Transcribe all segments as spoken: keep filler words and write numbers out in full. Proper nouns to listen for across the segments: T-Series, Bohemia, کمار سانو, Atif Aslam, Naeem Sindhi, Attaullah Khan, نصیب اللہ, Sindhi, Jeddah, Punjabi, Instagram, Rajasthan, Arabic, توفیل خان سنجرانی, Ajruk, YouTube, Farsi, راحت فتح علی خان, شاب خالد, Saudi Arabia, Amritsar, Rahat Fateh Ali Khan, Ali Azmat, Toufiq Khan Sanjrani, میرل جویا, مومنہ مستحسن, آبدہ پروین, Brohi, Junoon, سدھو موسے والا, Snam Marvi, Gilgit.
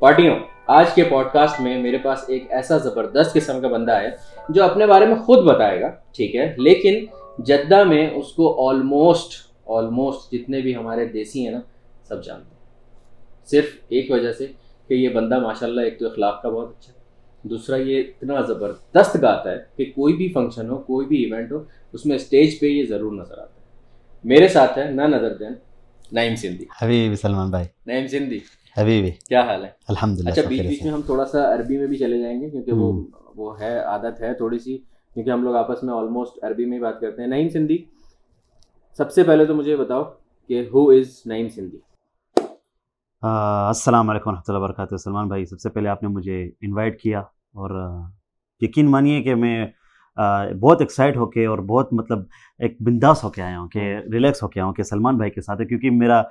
پارٹیوں، آج کے پوڈ کاسٹ میں میرے پاس ایک ایسا زبردست قسم کا بندہ ہے جو اپنے بارے میں خود بتائے گا، ٹھیک ہے، لیکن جدہ میں اس کو آلموسٹ آلموسٹ جتنے بھی ہمارے دیسی ہیں نا سب جانتے ہیں، صرف ایک وجہ سے کہ یہ بندہ ماشاءاللہ ایک تو اخلاق کا بہت اچھا، دوسرا یہ اتنا زبردست گاتا ہے کہ کوئی بھی فنکشن ہو، کوئی بھی ایونٹ ہو، اس میں اسٹیج پہ یہ ضرور نظر آتا ہے۔ میرے ساتھ ہے نا نظر دین نعیم سندھی حبیبی، سلمان بھائی نعیم سندھی حبیبی، کیا حال ہے؟ الحمدللہ۔ اچھا، بیچ بیچ میں ہم تھوڑا سا عربی میں بھی چلے جائیں گے کیونکہ وہ وہ ہے عادت ہے تھوڑی سی، کیونکہ ہم لوگ آپس میں آلموسٹ عربی میں ہی بات کرتے ہیں۔ نعیم سندھی، سب سے پہلے تو مجھے بتاؤ کہ ہو از نعیم سندھی؟ السلام علیکم ورحمۃ اللہ وبرکاتہ۔ سلمان بھائی، سب سے پہلے آپ نے مجھے انوائٹ کیا اور یقین مانیے کہ میں بہت ایکسائٹ ہو کے اور بہت مطلب ایک بنداس ہو کے آیا ہوں، کہ ریلیکس ہو کے آیا ہوں کہ سلمان بھائی کے ساتھ ہے، کیونکہ میرا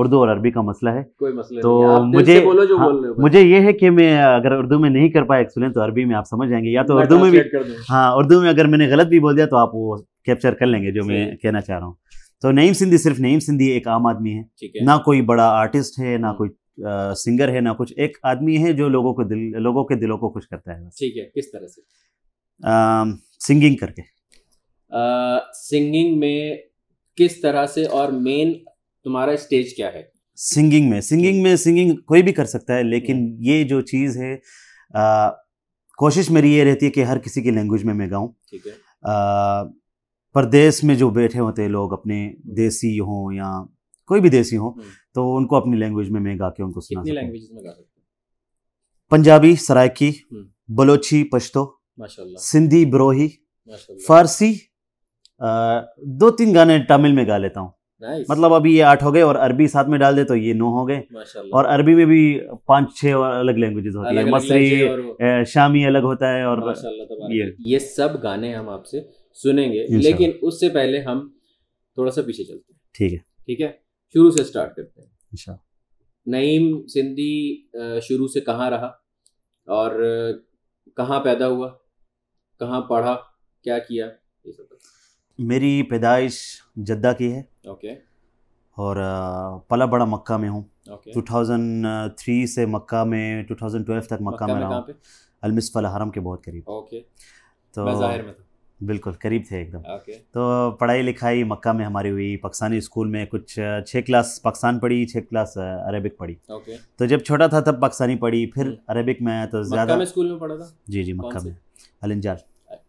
اردو اور عربی کا مسئلہ ہے۔ کوئی مسئلہ نہیں، مجھے بولو جو بول رہے ہو۔ مجھے یہ ہے کہ میں اگر اردو میں نہیں کر پایا ایکسلنٹ تو عربی میں آپ سمجھ جائیں گے، یا تو اردو میں بھی، ہاں اردو میں اگر میں نے غلط بھی بول دیا تو آپ وہ کیپچر کر لیں گے جو میں کہنا چاہ رہا ہوں۔ تو نعیم سندھی صرف نعیم سندھی ایک عام آدمی ہے، نہ کوئی بڑا آرٹسٹ ہے، نہ کوئی سنگر ہے، نہ کچھ، ایک آدمی ہے جو لوگوں کو دل لوگوں کے دلوں کو خوش کرتا ہے۔ ٹھیک ہے، کس طرح سے؟ سنگنگ کر کے۔ سنگنگ میں کس طرح سے، اور مین تمہارا اسٹیج کیا ہے سنگنگ میں؟ سنگنگ میں سنگنگ کوئی بھی کر سکتا ہے، لیکن یہ جو چیز ہے، کوشش میری یہ رہتی ہے کہ ہر کسی کی لینگویج میں میں گاؤں۔ ٹھیک ہے، پردیس میں جو بیٹھے ہوتے ہیں لوگ اپنے، دیسی ہوں یا کوئی بھی دیسی ہوں، تو ان کو اپنی لینگویج میں میں گا کے ان کو سنا سکتا ہوں۔ کتنی لینگویجز میں گا سکتے ہیں؟ پنجابی، سرائکی، بلوچی، پشتو، سندھی، بروہی، فارسی، دو تین گانے تامل میں گا لیتا ہوں۔ مطلب ابھی یہ آٹھ ہو گئے، اور عربی ساتھ میں ڈال دے تو یہ نو ہو گئے، اور عربی میں بھی پانچ چھ اور الگ لینگویجز ہوتی ہیں، مصری، شامی الگ ہوتا ہے، اور یہ سب گانے ہم آپ سے سنیں گے، لیکن اس سے پہلے ہم تھوڑا سا پیچھے چلتے ہیں۔ ٹھیک ہے، ٹھیک ہے، شروع سے اسٹارٹ کرتے ہیں انشاءاللہ۔ نعیم سندھی شروع سے کہاں رہا، اور کہاں پیدا ہوا، کہاں پڑھا، کیا کیا؟ میری پیدائش جدہ کی ہے، اوکے، اور پلا بڑا مکہ میں ہوں۔ دو ہزار تین سے مکہ میں، دو ہزار بارہ تک مکہ میں رہا ہوں، المسفل حرم کے بہت قریب۔ اوکے، تو بالکل قریب تھے ایک دم۔ تو پڑھائی لکھائی مکہ میں ہماری ہوئی، پاکستانی اسکول میں کچھ چھ کلاس پاکستان پڑھی، چھ کلاس عربک پڑھی۔ تو جب چھوٹا تھا تب پاکستانی پڑھی، پھر عربک میں آیا تو زیادہ اسکول میں پڑھا تھا۔ جی جی، مکہ میں الانجال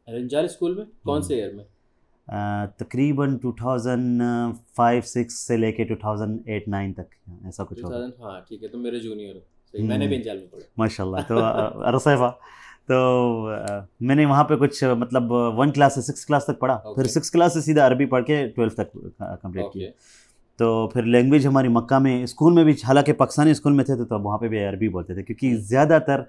الانجال اسکول میں۔ کون سے ایئر میں؟ تقریباً دو ہزار پانچ سکس سے لے کے دو ہزار آٹھ نو تک، ایسا کچھ ہوگا۔ ہاں ٹھیک ہے، تم میرے جونیئر ہو، میں نے بھی انجال میں پڑھا ماشاء اللہ۔ تو عرصہ ہوا، تو میں نے وہاں پہ کچھ مطلب ون کلاس سے سکس کلاس تک پڑھا، پھر سکس کلاس سے سیدھا عربی پڑھ کے ٹویلتھ تک کمپلیٹ کیا۔ تو پھر لینگویج ہماری مکہ میں، اسکول میں بھی، حالانکہ پاکستانی اسکول میں تھے تو تب وہاں پہ بھی عربی بولتے تھے، کیونکہ زیادہ تر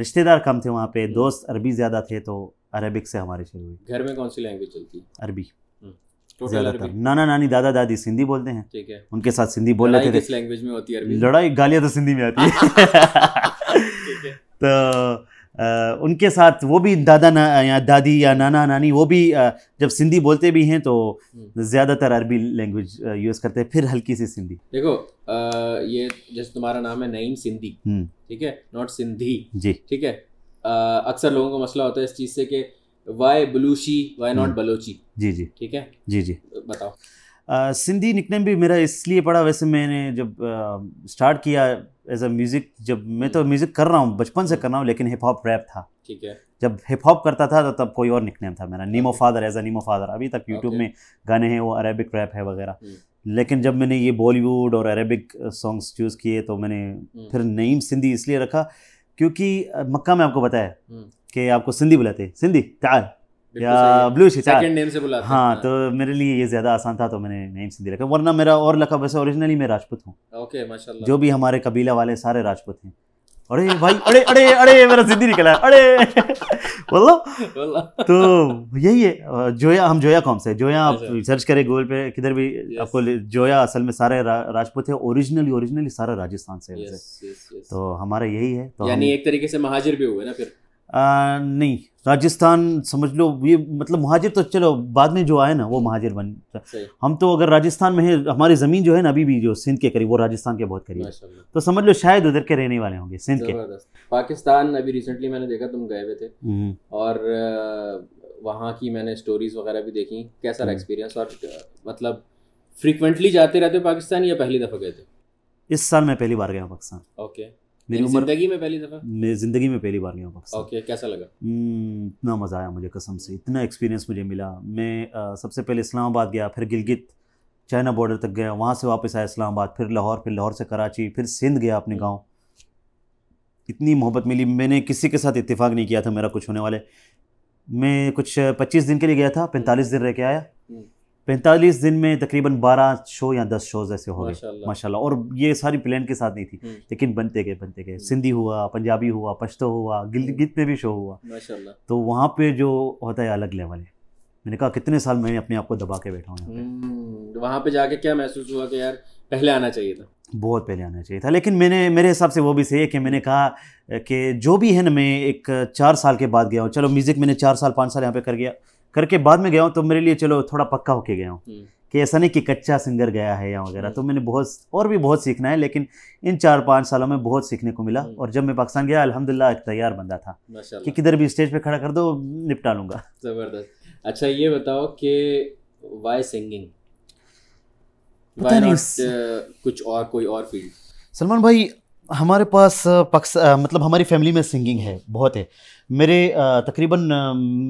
رشتہ دار کم تھے وہاں پہ، دوست عربی زیادہ تھے، تو عربک سے ہمارے شروع ہوئی۔ گھر میں کون سی لینگویج چلتی؟ عربی زیادہ تر۔ نانا نانی دادا دادی سندھی بولتے ہیں، ٹھیک ہے، ان کے ساتھ سندھی بول لیتے تھے۔ کس لینگویج میں ہوتی ہے عربی؟ لڑائی گالیاں تو سندھی میں آتی ہے، تو ان کے ساتھ وہ بھی دادا یا دادی یا نانا نانی، وہ بھی جب سندھی بولتے بھی ہیں تو زیادہ تر عربی لینگویج یوز کرتے ہیں، پھر ہلکی سی سندھی۔ دیکھو یہ جیسے تمہارا نام ہے نعیم سندھی، ٹھیک ہے، ناٹ سندھی، جی ٹھیک ہے، اکثر لوگوں کو مسئلہ ہوتا ہے اس چیز سے کہ why Balochi, why not Balochi. جی جی، ٹھیک ہے، جی جی، بتاؤ۔ سندھی نکن بھی میرا اس لیے پڑا، ویسے میں نے جب اسٹارٹ کیا ایز اے میوزک، جب میں تو میوزک کر رہا ہوں بچپن سے کر رہا ہوں، لیکن ہپ ہاپ ریپ تھا، ٹھیک ہے، جب ہپ ہاپ کرتا تھا تو تب کوئی اور نکن تھا میرا، Nemo father, as a Nemo father. ابھی تک یوٹیوب میں گانے ہیں وہ عربک ریپ ہے وغیرہ، لیکن جب میں نے یہ بالی ووڈ اور عربک سانگس چوز کیے تو میں نے پھر نعیم سندھی اس لیے رکھا کیونکہ مکہ میں آپ کو پتا ہے کہ آپ کو سندھی بلاتے، سندھی تعال یا بلوچی، سیکنڈ نیم سے بلاتے، ہاں، تو میرے لیے یہ زیادہ آسان تھا، تو میں نے نعیم سندھی رکھا، ورنہ میرا اور لقب، ویسے اوریجنلی میں راجپوت ہوں۔ اوکے، ماشاءاللہ، جو بھی ہمارے قبیلہ والے سارے راجپوت ہیں۔ ارے بھائی، اڑے اڑے اڑے میرا سندھی نکلا، اڑے واللہ۔ تو یہی ہے جویا، ہم جویا قوم سے، جویا آپ سرچ کریں گوگل پہ کدھر بھی آپ کو جویا، اصل میں سارے راجپوت ہے، اوریجنلی اوریجنلی سارا راجستھان سے، تو ہمارا یہی ہے۔ یعنی ایک طریقے سے مہاجر بھی ہوئے نا پھر؟ آ, نہیں راجستھان سمجھ لو یہ مطلب مہاجر تو چلو بعد میں جو آئے نا وہ مہاجر بن ہم تو اگر راجستھان میں ہیں ہماری زمین جو ہے نا ابھی بھی جو سندھ کے قریب وہ راجستھان کے بہت قریب ہے تو سمجھ لو شاید ادھر کے رہنے والے ہوں گے سندھ کے. پاکستان ابھی ریسنٹلی میں نے دیکھا تم گئے ہوئے تھے اور وہاں کی میں نے اسٹوریز وغیرہ بھی دیکھی. کیسا رہا ایکسپیرینس اور مطلب فریکوینٹلی جاتے رہتے پاکستان یا پہلی دفعہ گئے تھے؟ اس سال میں پہلی بار گیا ہوں پاکستان. اوکے میری عمر زندگی میں پہلی دفعہ میں زندگی میں پہلی بار گیا ہوں پاکستان. اوکے کیسا لگا؟ اتنا مزہ آیا مجھے قسم سے, اتنا ایکسپیرینس مجھے ملا. میں سب سے پہلے اسلام آباد گیا, پھر گلگت چائنا بارڈر تک گیا, وہاں سے واپس آیا اسلام آباد, پھر لاہور, پھر لاہور سے کراچی, پھر سندھ گیا اپنے گاؤں. اتنی محبت ملی, میں نے کسی کے ساتھ اتفاق نہیں کیا تھا میرا کچھ ہونے والے. میں کچھ پچیس دن کے لیے گیا تھا, پینتالیس دن رہ کے آیا. پینتالیس دن میں تقریباً بارہ شو یا دس شوز ایسے ہو گئے ماشاء اللہ, اور یہ ساری پلان کے ساتھ نہیں تھی لیکن بنتے گئے بنتے گئے. سندھی ہوا, پنجابی ہوا, پشتو ہوا, گلگت میں بھی شو ہوا ماشاء اللہ. تو وہاں پہ جو ہوتا ہے الگ لیول ہے. میں نے کہا کتنے سال میں اپنے آپ کو دبا کے بیٹھا ہوں. وہاں پہ جا کے کیا محسوس ہوا کہ یار پہلے آنا چاہیے تھا؟ بہت پہلے آنا چاہیے تھا, لیکن میں نے میرے حساب سے وہ بھی صحیح ہے کہ میں نے کہا کہ جو بھی ہے نا میں ایک چار سال کے بعد گیا ہوں. چلو میوزک میں نے چار سال پانچ سال یہاں پہ کر گیا کر کے بعد میں گیا ہوں تو میرے لیے چلو تھوڑا پکا ہو کے گیا ہوں کہ ایسا نہیں کہ کچا سنگر گیا ہے یا وغیرہ. تو میں نے بہت اور بھی بہت سیکھنا ہے, لیکن ان چار پانچ سالوں میں بہت سیکھنے کو ملا. اور جب میں پاکستان گیا الحمدللہ ایک تیار بندہ تھا کہ کدھر بھی اسٹیج پہ کھڑا کر دو نپٹا لوں گا. زبردست. اچھا یہ بتاؤ کہ وائی سنگنگ, وائی ناٹ کچھ اور کوئی اور فیلڈ؟ سلمان بھائی ہمارے پاس مطلب ہماری فیملی میں سنگنگ ہے بہت ہے. میرے تقریباً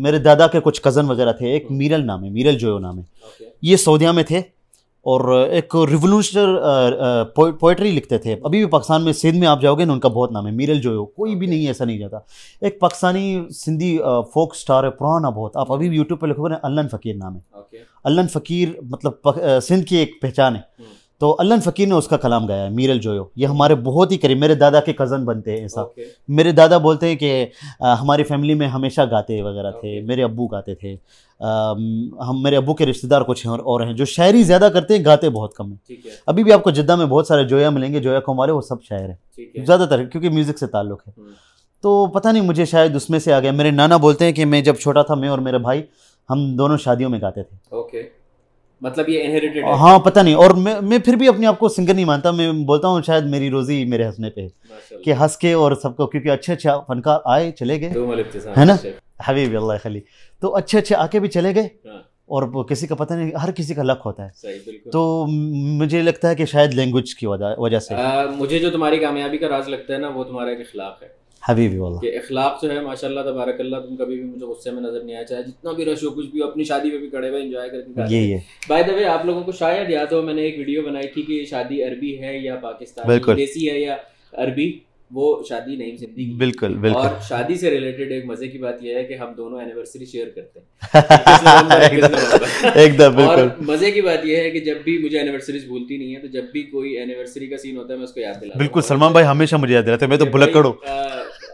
میرے دادا کے کچھ کزن وغیرہ تھے, ایک میرل نام ہے, میرل جویا نام ہے, یہ سعودیہ میں تھے اور ایک ریولوشنر پوئٹری لکھتے تھے. ابھی بھی پاکستان میں سندھ میں آپ جاؤ گے نا ان کا بہت نام ہے میرل جویا, کوئی بھی نہیں ایسا نہیں جاتا. ایک پاکستانی سندھی فوک سٹار ہے پرانا بہت, آپ ابھی بھی یوٹیوب پہ لکھو گے نا, علن فقیر نام ہے. علن فقیر مطلب سندھ کی ایک پہچان ہے. تو علن فقیر نے اس کا کلام گایا ہے میرل جویا. یہ ہمارے بہت ہی قریب میرے دادا کے کزن بنتے ہیں صاحب. okay. میرے دادا بولتے ہیں کہ ہماری فیملی میں ہمیشہ گاتے وغیرہ okay. تھے. میرے ابو گاتے تھے, ہم میرے ابو کے رشتہ دار کچھ ہیں اور ہیں جو شاعری زیادہ کرتے ہیں, گاتے بہت کم ہیں. ابھی بھی آپ کو جدہ میں بہت سارے جویا ملیں گے, جویا کو ہمارے وہ سب شاعر ہیں زیادہ تر کیونکہ میوزک سے تعلق ہے. تو پتہ نہیں مجھے شاید اس میں سے آ گیا. میرے نانا بولتے ہیں کہ میں جب چھوٹا تھا میں اور میرے بھائی ہم دونوں شادیوں میں گاتے تھے. اوکے مطلب یہ انہیریٹڈ ہے. ہاں پتہ نہیں, اور میں میں پھر بھی اپنے آپ کو سنگر نہیں مانتا. میں بولتا ہوں شاید میری روزی میرے ہنسنے پہ ہے کہ ہنس کے اور سب کو, کیونکہ اچھے اچھے فنکار آئے چلے گئے ہے نا حبیبی اللہ خلی, تو اچھے اچھے آ کے بھی چلے گئے اور کسی کا پتہ نہیں, ہر کسی کا لک ہوتا ہے. تو مجھے لگتا ہے کہ شاید لینگویج کی وجہ سے. مجھے جو تمہاری کامیابی کا راز لگتا ہے نا وہ تمہارا ایک اخلاق ہے حبیبی واللہ. کہ اخلاق جو ہے ماشاء اللہ تبارک اللہ, تم کبھی بھی مجھے غصے میں نظر نہیں آیا, چاہے جتنا بھی رش ہو کچھ بھی, اپنی شادی پہ بھی کھڑے ہوئے انجوائے کرتے ہیں. بائی دا وے آپ لوگوں کو شاید یاد ہو میں نے ایک ویڈیو بنائی تھی کہ شادی عربی ہے یا پاکستانی دیسی ہے یا عربی, وہ شادی نعیم سندھی. بالکل بالکل. اور شادی سے ریلیٹڈ ایک مزے کی بات یہ ہے کہ ہم دونوں اینیورسری شیئر کرتے ہیں ایک دم. اور مزے کی بات یہ ہے کہ جب بھی مجھے اینیورسریز بھولتی نہیں ہے, تو جب بھی کوئی اینیورسری کا سین ہوتا ہے میں اس کو یاد دلاتا ہوں. بالکل سلمان بھائی ہمیشہ مجھے یاد دلاتے ہیں, میں تو بھلکڑ ہوں.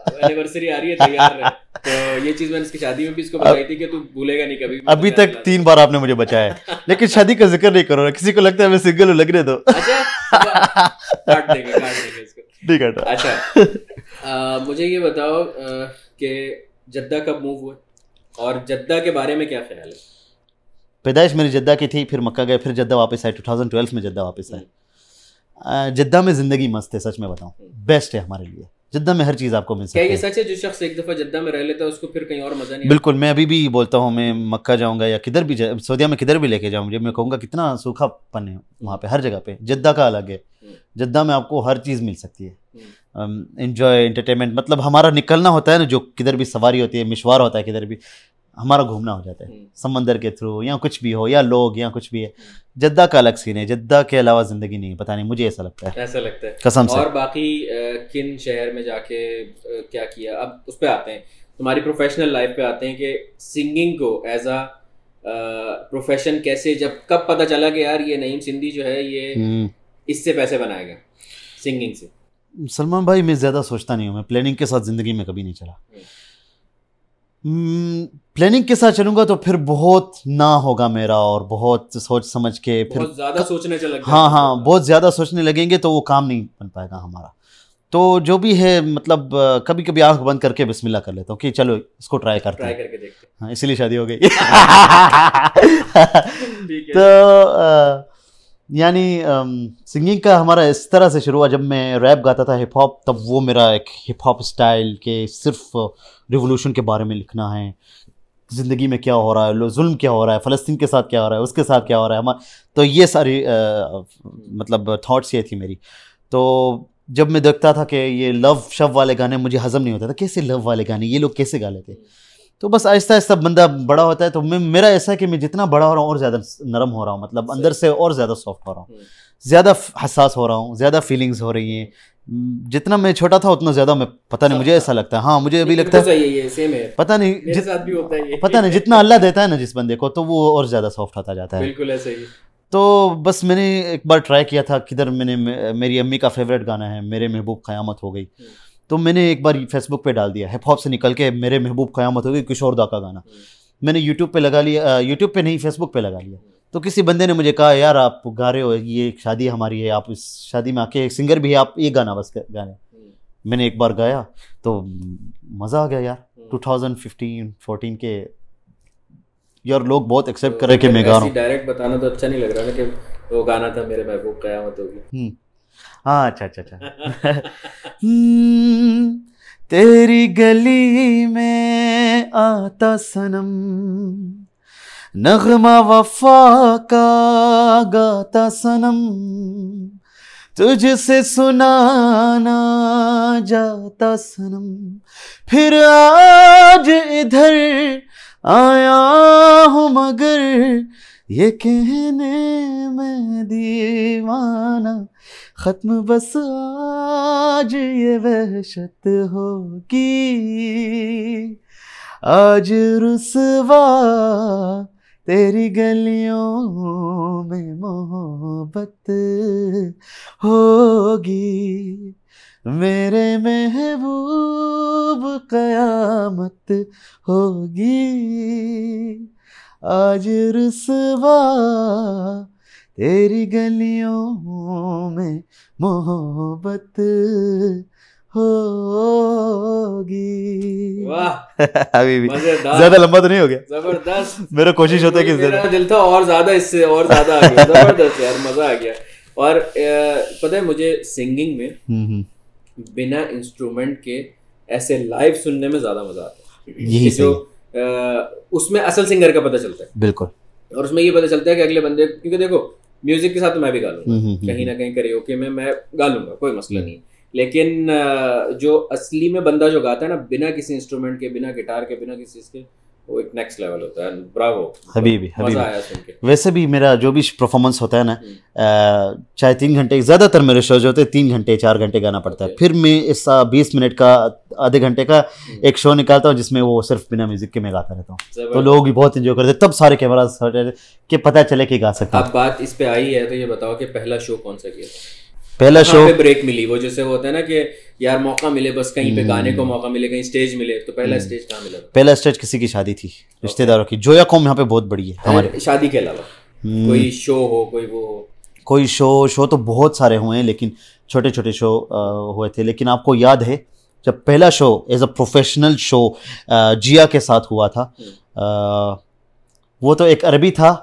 اینیورسری آ رہی ہے تیار رہ, تو یہ چیز میں نے اس کی شادی میں بھی اس کو بتائی تھی کہ تو بھولے گا نہیں کبھی. ابھی تک تین بار آپ نے مجھے بچایا ہے, لیکن شادی کا ذکر نہیں کرو, کسی کو لگتا ہے میں سنگل ہوں لگنے دو. کاٹ دیں گے کاٹ دیں گے اس کو. ٹھیک ہے. اچھا مجھے یہ بتاؤ کہ جدہ کب موو ہوئے اور جدہ کے بارے میں کیا خیال ہے؟ پیدائش میری جدہ کی تھی, پھر مکہ گئے, پھر جدہ واپس آئے, دو ہزار بارہ میں جدہ واپس آئے. جدہ میں زندگی مست ہے, سچ میں بتاؤں بیسٹ ہے ہمارے لیے. جدہ میں ہر چیز آپ کو مل سکتی ہے. کیا یہ سچ ہے جو شخص ایک دفعہ جدہ میں رہ لیتا ہے اس کو پھر کہیں اور مزہ نہیں؟ بالکل. میں ابھی بھی بولتا ہوں میں مکہ جاؤں گا یا کدھر بھی سعودیہ میں کدھر بھی لے کے جاؤں, جب میں کہوں گا کتنا سوکھا پن ہے وہاں پہ ہر جگہ پہ. جدہ کا الگ ہے, جدہ میں آپ کو ہر چیز مل سکتی ہے, انجوائے انٹرٹینمنٹ. مطلب ہمارا نکلنا ہوتا ہے نا, جو کدھر بھی سواری ہوتی ہے, مشوار ہوتا ہے کدھر بھی, ہمارا گھومنا ہو جاتا ہے سمندر کے تھرو یا کچھ بھی ہو یا لوگ یا کچھ بھی ہے. جدہ کا الگ سین ہے, جدہ کے علاوہ زندگی نہیں, پتہ نہیں مجھے ایسا لگتا ہے ایسا لگتا ہے قسم سے. اور باقی کن شہر میں جا کے کیا کیا, اب اس پہ آتے ہیں تمہاری پروفیشنل لائف پہ آتے ہیں کہ سنگنگ کو ایز اے پروفیشن کیسے, جب کب پتہ چلا کہ یار یہ نعیم سندھی جو ہے یہ اس سے پیسے بنائے گا سنگنگ سے؟ سلمان بھائی میں زیادہ سوچتا نہیں ہوں, میں پلاننگ کے ساتھ زندگی میں کبھی نہیں چلا. پلاننگ کے ساتھ چلوں گا تو پھر بہت نہ ہوگا میرا, اور بہت سوچ سمجھ کے پھر بہت زیادہ سوچنے چلے. ہاں ہاں بہت زیادہ سوچنے لگیں گے تو وہ کام نہیں بن پائے گا ہمارا. تو جو بھی ہے مطلب کبھی کبھی آنکھ بند کر کے بسم اللہ کر لیتا ہوں کہ چلو اس کو ٹرائی کرتے ہیں، ٹرائی کر کے دیکھتے ہیں، ہاں اسی لیے شادی ہو گئی. تو یعنی سنگنگ کا ہمارا اس طرح سے شروع ہوا، جب میں ریپ گاتا تھا ہپ ہاپ، تب وہ میرا ایک ہپ ہاپ اسٹائل کہ صرف ریولوشن کے بارے میں لکھنا ہے، زندگی میں کیا ہو رہا ہے، ظلم کیا ہو رہا ہے، فلسطین کے ساتھ کیا ہو رہا ہے، اس کے ساتھ کیا ہو رہا ہے ہمارا، تو یہ ساری مطلب تھاٹس یہ تھی میری. تو جب میں دیکھتا تھا کہ یہ لو شو والے گانے مجھے ہضم نہیں ہوتا تھا، کیسے لو والے گانے یہ لوگ کیسے گا لیتے، تو بس آہستہ آہستہ بندہ بڑا ہوتا ہے. تو میں میرا ایسا ہے کہ میں جتنا بڑا ہو رہا ہوں اور زیادہ نرم ہو رہا ہوں، مطلب اندر سے اور زیادہ سافٹ ہو رہا ہوں، زیادہ حساس ہو رہا ہوں، زیادہ فیلنگز ہو رہی ہیں. جتنا میں چھوٹا تھا اتنا زیادہ میں پتہ نہیں، مجھے ایسا لگتا ہے، ہاں مجھے ابھی لگتا ہے پتہ نہیں، پتہ نہیں جتنا اللہ دیتا ہے نا جس بندے کو تو وہ اور زیادہ سافٹ ہوتا جاتا ہے. بالکل ایسا ہی. تو بس میں نے ایک بار ٹرائی کیا تھا، کدھر میں نے میری امی کا فیوریٹ گانا ہے میرے محبوب قیامت ہو گئی، تو میں نے ایک بار فیس بک پہ ڈال دیا ہپ ہاپ سے نکل کے میرے محبوب قیامت ہو گئی کشور دا کا گانا، میں نے یوٹیوب پہ لگا لیا، یوٹیوب پہ نہیں فیس بک پہ لگا لیا. تو کسی بندے نے مجھے کہا یار آپ گا رہے ہو، یہ ایک شادی ہماری ہے، آپ اس شادی میں آ کے ایک سنگر بھی ہے، آپ یہ گانا بس گا رہے. میں نے ایک بار گایا تو مزہ آ گیا یار، ٹو تھاؤزنڈ ففٹین فورٹین کے یار لوگ بہت ایکسیپٹ کرے کہ میں گا رہا ہوں. ڈائریکٹ بتانا تو اچھا نہیں لگ رہا کہ وہ گانا تھا میرے محبوب قیامت ہوگی. ہاں اچھا اچھا اچھا. تیری گلی میں آتا صنم، نغمہ وفا کا گاتا صنم، تجھ سے سنانا جاتا صنم، پھر آج ادھر آیا ہوں مگر یہ کہنے میں دیوانہ، ختم بس آج یہ وحشت ہوگی، آج رسوا تیری گلیوں میں محبت ہوگی، میرے محبوب قیامت ہوگی، آج رسوا تیری گلیوں میں محبت ہوگی. واہ زیادہ لمبا تو نہیں ہو گیا؟ زبردست. میرا کوشش ہوتا ہے کہ میرا دل تھا اور زیادہ اس سے اور زیادہ آ گیا. زبردست یار، مزہ آ گیا. اور پتہ ہے مجھے سنگنگ میں بنا انسٹرومنٹ کے ایسے لائیو سننے میں زیادہ مزہ آتا ہے، جو اس میں اصل سنگر کا پتہ چلتا ہے. بالکل. اور اس میں یہ پتہ چلتا ہے کہ اگلے بندے، کیونکہ دیکھو میوزک کے ساتھ میں بھی گا لوں گا، کہیں نہ کہیں کریوکے میں میں گا لوں گا، کوئی مسئلہ نہیں، لیکن جو اصلی میں بندہ جو گاتا ہے نا بنا کسی انسٹرومنٹ کے، بنا گٹار کے، بنا کسی چیز کے، وہ ایک نیکسٹ لیول ہوتا ہے. براوو حبیبی حبیبی. ویسے بھی میرا جو بھی پرفارمنس ہوتا ہے نا، چاہے تین گھنٹے زیادہ تر میرے شوز ہوتے ہیں، تین گھنٹے چار گھنٹے گانا پڑتا ہے، پھر میں اس بیس منٹ کا آدھے گھنٹے کا ایک شو نکالتا ہوں جس میں وہ صرف بنا میوزک کے میں گاتا رہتا ہوں، تو لوگ بھی بہت انجوائے کرتے ہیں، تب سارے کیمراز کہ پتہ چلے کہ گا سکتے ہیں. اب بات اس پہ آئی ہے تو یہ بتاؤ کہ پہلا شو کون سا کیا تھا؟ پہلا شو بریک ملی، وہ جیسے ہوتا ہے نا کہ یار موقع ملے، بس کہیں پہ گانے کو موقع ملے، کہیں اسٹیج ملے، تو پہلا اسٹیج کہاں ملا؟ پہلا اسٹیج کسی کی شادی تھی، رشتے داروں کی. جویا قوم یہاں پہ بہت بڑی ہے ہمارے. شادی کے علاوہ کوئی شو ہو، کوئی وہ ہو، کوئی شو شو تو بہت سارے ہوئے ہیں، لیکن چھوٹے چھوٹے شو ہوئے تھے. لیکن آپ کو یاد ہے جب پہلا شو ایز اے پروفیشنل شو جیا کے ساتھ ہوا تھا، وہ تو ایک عربی تھا،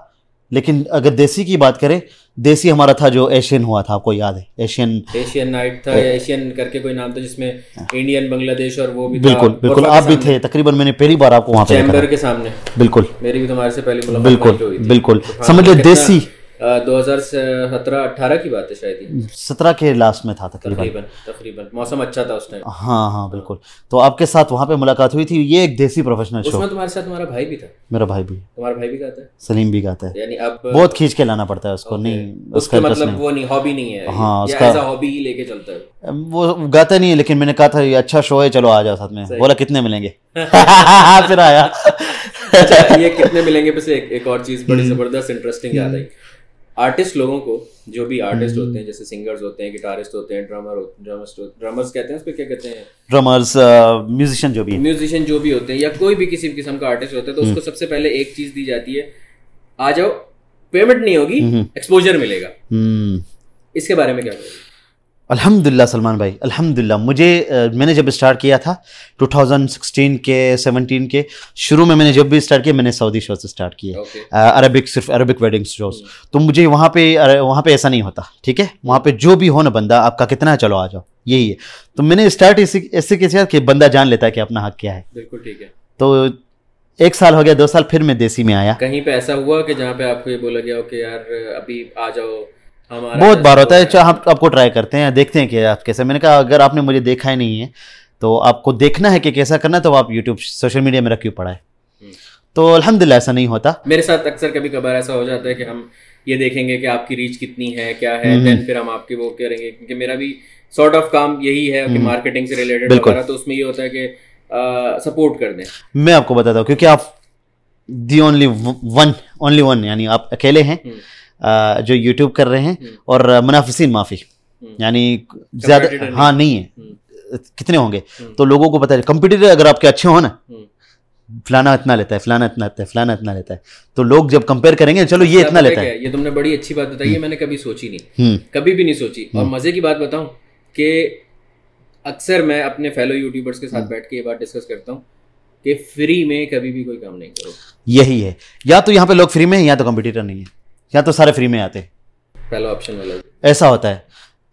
لیکن اگر دیسی کی بات کریں، دیسی ہمارا تھا جو ایشین ہوا تھا، آپ کو یاد ہے ایشین ایشین نائٹ تھا، ایشین کر کے کوئی نام تھا جس میں انڈین، بنگلہ دیش اور وہ بھی. بالکل بالکل، آپ بھی تھے تقریباً، میں نے پہلی بار آپ کو وہاں پہ چیمبر کے سامنے. بالکل، میری بھی تمہارے سے پہلی ملاقات ہوئی تھی. بالکل سمجھ لو دیسی دو ہزار سترہ اٹھارہ کی بات ہے، شاید سترہ کے لاسٹ میں تھا تقریباً تقریباً موسم اچھا تھا اس ٹائم. ہاں ہاں بالکل. تو آپ کے ساتھ وہاں پہ ملاقات ہوئی تھی، یہ ایک دیسی پروفیشنل شو. اس میں تمہارے ساتھ تمہارا بھائی بھی تھا. میرا بھائی بھی. تمہارا بھائی بھی گاتا ہے؟ سلیم بھی گاتا ہے. یعنی اب بہت کھینچ کے لانا پڑتا ہے اس کو، نہیں اس کا مطلب وہ نہیں، ہابی نہیں ہے. ہاں اس کا ہابی ہی لے کے چلتا ہے، وہ گاتا نہیں ہے. لیکن میں نے کہا تھا یہ اچھا شو ہے، چلو آ جاؤ ساتھ میں. بولا کتنے ملیں گے، پھر آیا. یہ کتنے ملیں گے، بس ایک اور چیز بڑی زبردست انٹرسٹنگ یاد آئی. آرٹسٹ لوگوں کو، جو بھی آرٹسٹ ہوتے ہیں، جیسے سنگرز ہوتے ہیں، گٹارسٹ ہوتے ہیں، ڈرامر ڈرامرس ڈرامرس کہتے ہیں اس پہ، کیا کہتے ہیں ڈرامرس، میوزیشین جو بھی میوزیشین جو بھی ہوتے ہیں، یا کوئی بھی کسی قسم کا آرٹسٹ ہوتا ہے، تو اس کو سب سے پہلے ایک چیز دی جاتی ہے، آ جاؤ پیمنٹ نہیں ہوگی، ایکسپوجر ملے گا. اس کے بارے میں کیا کہتے ہیں؟ الحمدللہ سلمان بھائی الحمدللہ. مجھے میں نے جب اسٹارٹ کیا تھا ٹو تھاؤزنڈ سکسٹین کے سیونٹین کے شروع میں میں نے جب بھی اسٹارٹ کیا میں نے سعودی شوز اسٹارٹ کیے, عربک صرف عربک ویڈنگ شوز. تو مجھے وہاں پہ وہاں پہ ایسا نہیں ہوتا, ٹھیک ہے, وہاں پہ جو بھی ہو نا بندہ آپ کا کتنا چلو آ جاؤ, یہی ہے. تو میں نے اسٹارٹ اسی ایسے کیا کہ بندہ جان لیتا ہے کہ اپنا حق کیا ہے. بالکل ٹھیک ہے. تو ایک سال ہو گیا, دو سال, پھر میں دیسی میں آیا. کہیں پہ ایسا ہوا کہ جہاں پہ آپ کو یہ بولا گیا کہ یار ابھی آ جاؤ؟ بہت بار ہوتا ہے. چاہے آپ کو ٹرائی کرتے ہیں, دیکھتے ہیں کہ آپ کیسے. میں نے کہا اگر آپ نے مجھے دیکھا ہی نہیں ہے تو آپ کو دیکھنا ہے کہ کیسا کرنا ہے تو آپ یوٹیوب سوشل میڈیا میں رکھیے پڑا ہے. تو الحمدللہ ایسا نہیں ہوتا. میرے ساتھ اکثر کبھی کبھار ایسا ہو جاتا ہے کہ ہم یہ دیکھیں گے کہ آپ کی ریچ کتنی ہے, کیا ہے, دین پھر ہم آپ کی وہ کریں گے, کیونکہ میرا بھی سارٹ آف کام یہی ہے کہ مارکیٹنگ سے ریلیٹڈ ہمارا. تو اس میں یہ ہوتا ہے کہ سپورٹ کر دیں. میں آپ کو بتاتا ہوں کیونکہ آپ the only one only one یعنی آپ اکیلے ہیں جو یوٹیوب کر رہے ہیں, اور منافسین معافی یعنی زیادہ ہاں نہیں ہے, کتنے ہوں گے. تو لوگوں کو پتہ ہے کمپیٹیٹر اگر آپ کے اچھے ہوں نا, فلانا اتنا لیتا ہے فلانا اتنا لیتا ہے فلانا اتنا لیتا ہے, تو لوگ جب کمپیئر کریں گے چلو یہ اتنا لیتا ہے. یہ تم نے بڑی اچھی بات بتائی ہے, میں نے کبھی سوچی نہیں, کبھی بھی نہیں سوچی. اور مزے کی بات بتاؤں کہ اکثر میں اپنے فیلو یوٹیوبرس کے ساتھ بیٹھ کے یہ بات ڈسکس کرتا ہوں کہ فری میں کبھی بھی کوئی کام نہیں کرو. یہی ہے, یا تو یہاں پہ لوگ فری میں ہیں یا تو کمپیٹیٹر نہیں ہے, یا تو سارے فری میں آتے ہیں. پہلا آپشن والا ایسا ہوتا ہے.